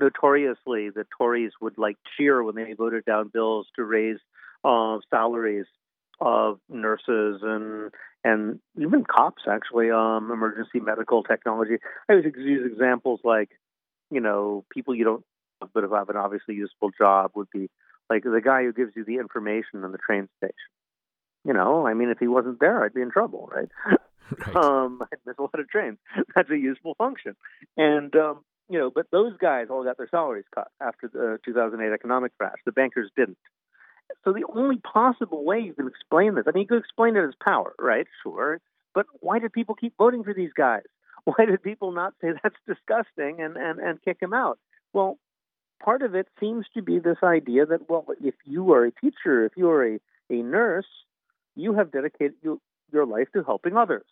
notoriously, the Tories would, like, cheer when they voted down bills to raise salaries of nurses and even cops, actually, emergency medical technology. I always use examples like, you know, people you don't know but have an obviously useful job would be, like, the guy who gives you the information on the train station. You know, I mean, if he wasn't there, I'd be in trouble, right? Right. I'd miss a lot of trains. That's a useful function. And, you know, but those guys all got their salaries cut after the 2008 economic crash. The bankers didn't. So the only possible way you can explain this, I mean, you could explain it as power, right? Sure. But why did people keep voting for these guys? Why did people not say that's disgusting and kick them out? Well, part of it seems to be this idea that, well, if you are a teacher, if you are a nurse, you have dedicated your life to helping others.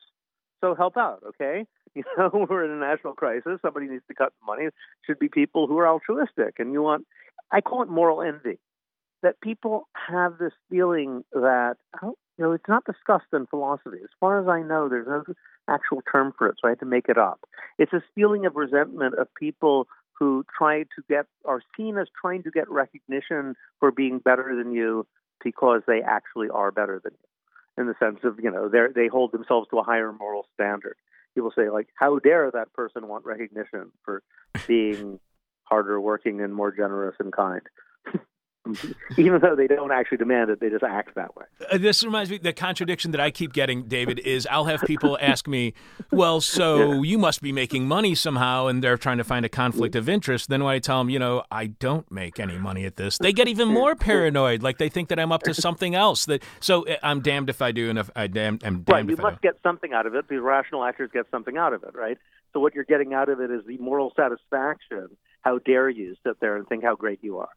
So help out, okay? You know, we're in a national crisis. Somebody needs to cut the money. It should be people who are altruistic. And you want, I call it moral envy, that people have this feeling that, you know, it's not discussed in philosophy. As far as I know, there's no actual term for it, so I had to make it up. It's this feeling of resentment of people who are seen as trying to get recognition for being better than you because they actually are better than you, in the sense of, you know, they hold themselves to a higher moral standard. People say, like, how dare that person want recognition for being harder working and more generous and kind? Even though they don't actually demand it, they just act that way. This reminds me, the contradiction that I keep getting, David, is I'll have people ask me, well, so you must be making money somehow, and they're trying to find a conflict of interest. Then when I tell them, you know, I don't make any money at this, they get even more paranoid, like they think that I'm up to something else. So I'm damned if I do, and I'm damned if I don't. Right, you must get something out of it, because rational actors get something out of it, right? So what you're getting out of it is the moral satisfaction. How dare you sit there and think how great you are?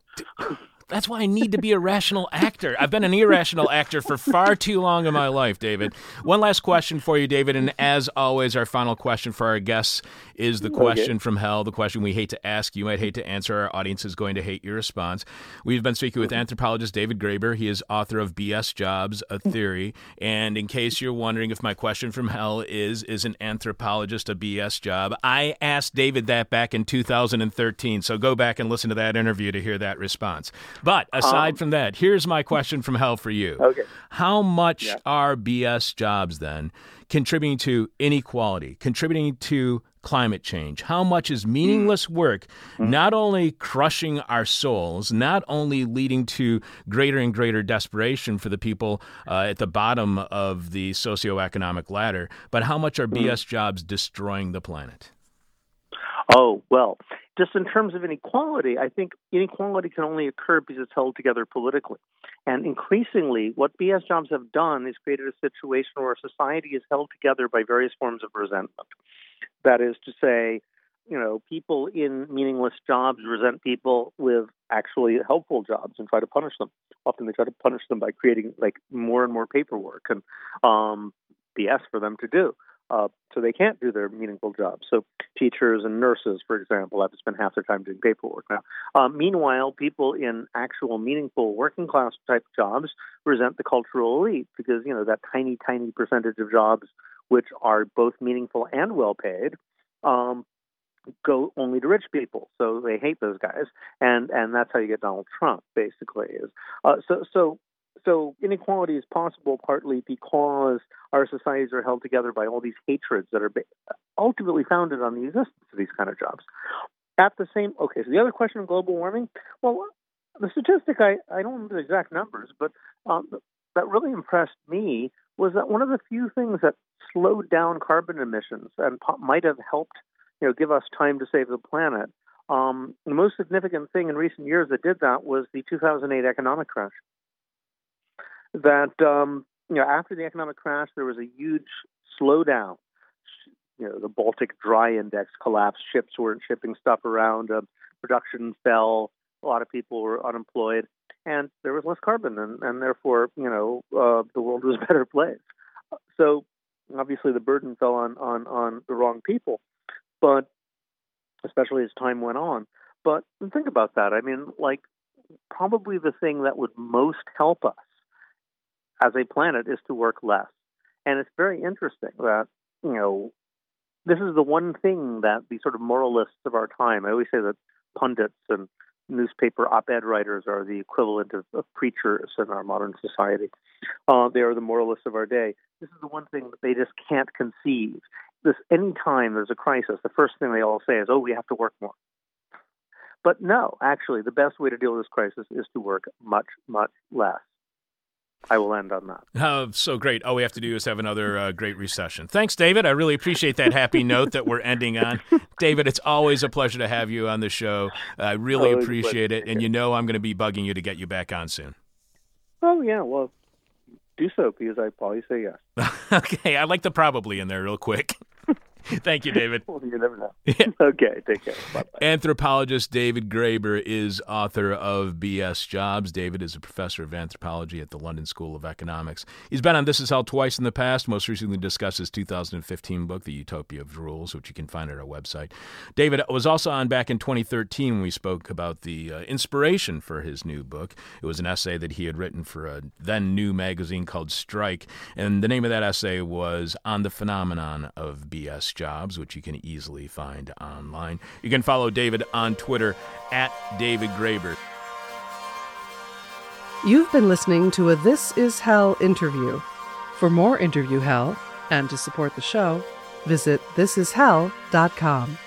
That's why I need to be a rational actor. I've been an irrational actor for far too long in my life, David. One last question for you, David, and as always, our final question for our guests is the question from hell, the question we hate to ask, you might hate to answer, our audience is going to hate your response. We've been speaking with anthropologist David Graeber. He is author of BS Jobs, A Theory, and in case you're wondering if my question from hell is an anthropologist a BS job, I asked David that back in 2013, so go back and listen to that interview to hear that response. But aside from that, here's my question from hell for you. Okay. How much are BS jobs then contributing to inequality, contributing to climate change? How much is meaningless work not only crushing our souls, not only leading to greater and greater desperation for the people at the bottom of the socioeconomic ladder, but how much are BS jobs destroying the planet? Oh, well, just in terms of inequality, I think inequality can only occur because it's held together politically. And increasingly, what BS jobs have done is created a situation where society is held together by various forms of resentment. That is to say, you know, people in meaningless jobs resent people with actually helpful jobs and try to punish them. Often they try to punish them by creating, like, more and more paperwork and BS for them to do. So they can't do their meaningful jobs. So teachers and nurses, for example, have to spend half their time doing paperwork now. Meanwhile, people in actual meaningful working class type jobs resent the cultural elite because, you know, that tiny, tiny percentage of jobs which are both meaningful and well paid go only to rich people. So they hate those guys. And that's how you get Donald Trump, basically. So inequality is possible partly because our societies are held together by all these hatreds that are ultimately founded on the existence of these kind of jobs. So the other question of global warming, well, the statistic, I don't remember the exact numbers, but that really impressed me was that one of the few things that slowed down carbon emissions and might have helped, you know, give us time to save the planet, the most significant thing in recent years that did that was the 2008 economic crash. That, you know, after the economic crash, there was a huge slowdown the Baltic Dry Index collapsed. Ships weren't shipping stuff around. Production fell. A lot of people were unemployed, and there was less carbon, and therefore, the world was a better place. So obviously, the burden fell on the wrong people, but especially as time went on. But think about that. I mean, probably the thing that would most help us as a planet is to work less. And it's very interesting that, this is the one thing that the sort of moralists of our time, I always say that pundits and newspaper op-ed writers are the equivalent of preachers in our modern society. They are the moralists of our day. This is the one thing that they just can't conceive. Any time there's a crisis, the first thing they all say is, we have to work more. But no, actually, the best way to deal with this crisis is to work much, much less. I will end on that. Oh, so great. All we have to do is have another great recession. Thanks, David. I really appreciate that happy note that we're ending on. David, it's always a pleasure to have you on the show. I really appreciate it. And I'm going to be bugging you to get you back on soon. Oh, yeah. Well, do so, because I probably say yes. Okay. I like the probably in there real quick. Thank you, David. Well, you never know. Yeah. Okay, take care. Bye-bye. Anthropologist David Graeber is author of BS Jobs. David is a professor of anthropology at the London School of Economics. He's been on This Is How twice in the past, most recently discussed his 2015 book, The Utopia of Rules, which you can find at our website. David was also on back in 2013 when we spoke about the inspiration for his new book. It was an essay that he had written for a then-new magazine called Strike, and the name of that essay was On the Phenomenon of BS Jobs, which you can easily find online. You can follow David on Twitter at David Graeber. You've been listening to a This Is Hell interview. For more interview hell and to support the show, visit thisishell.com.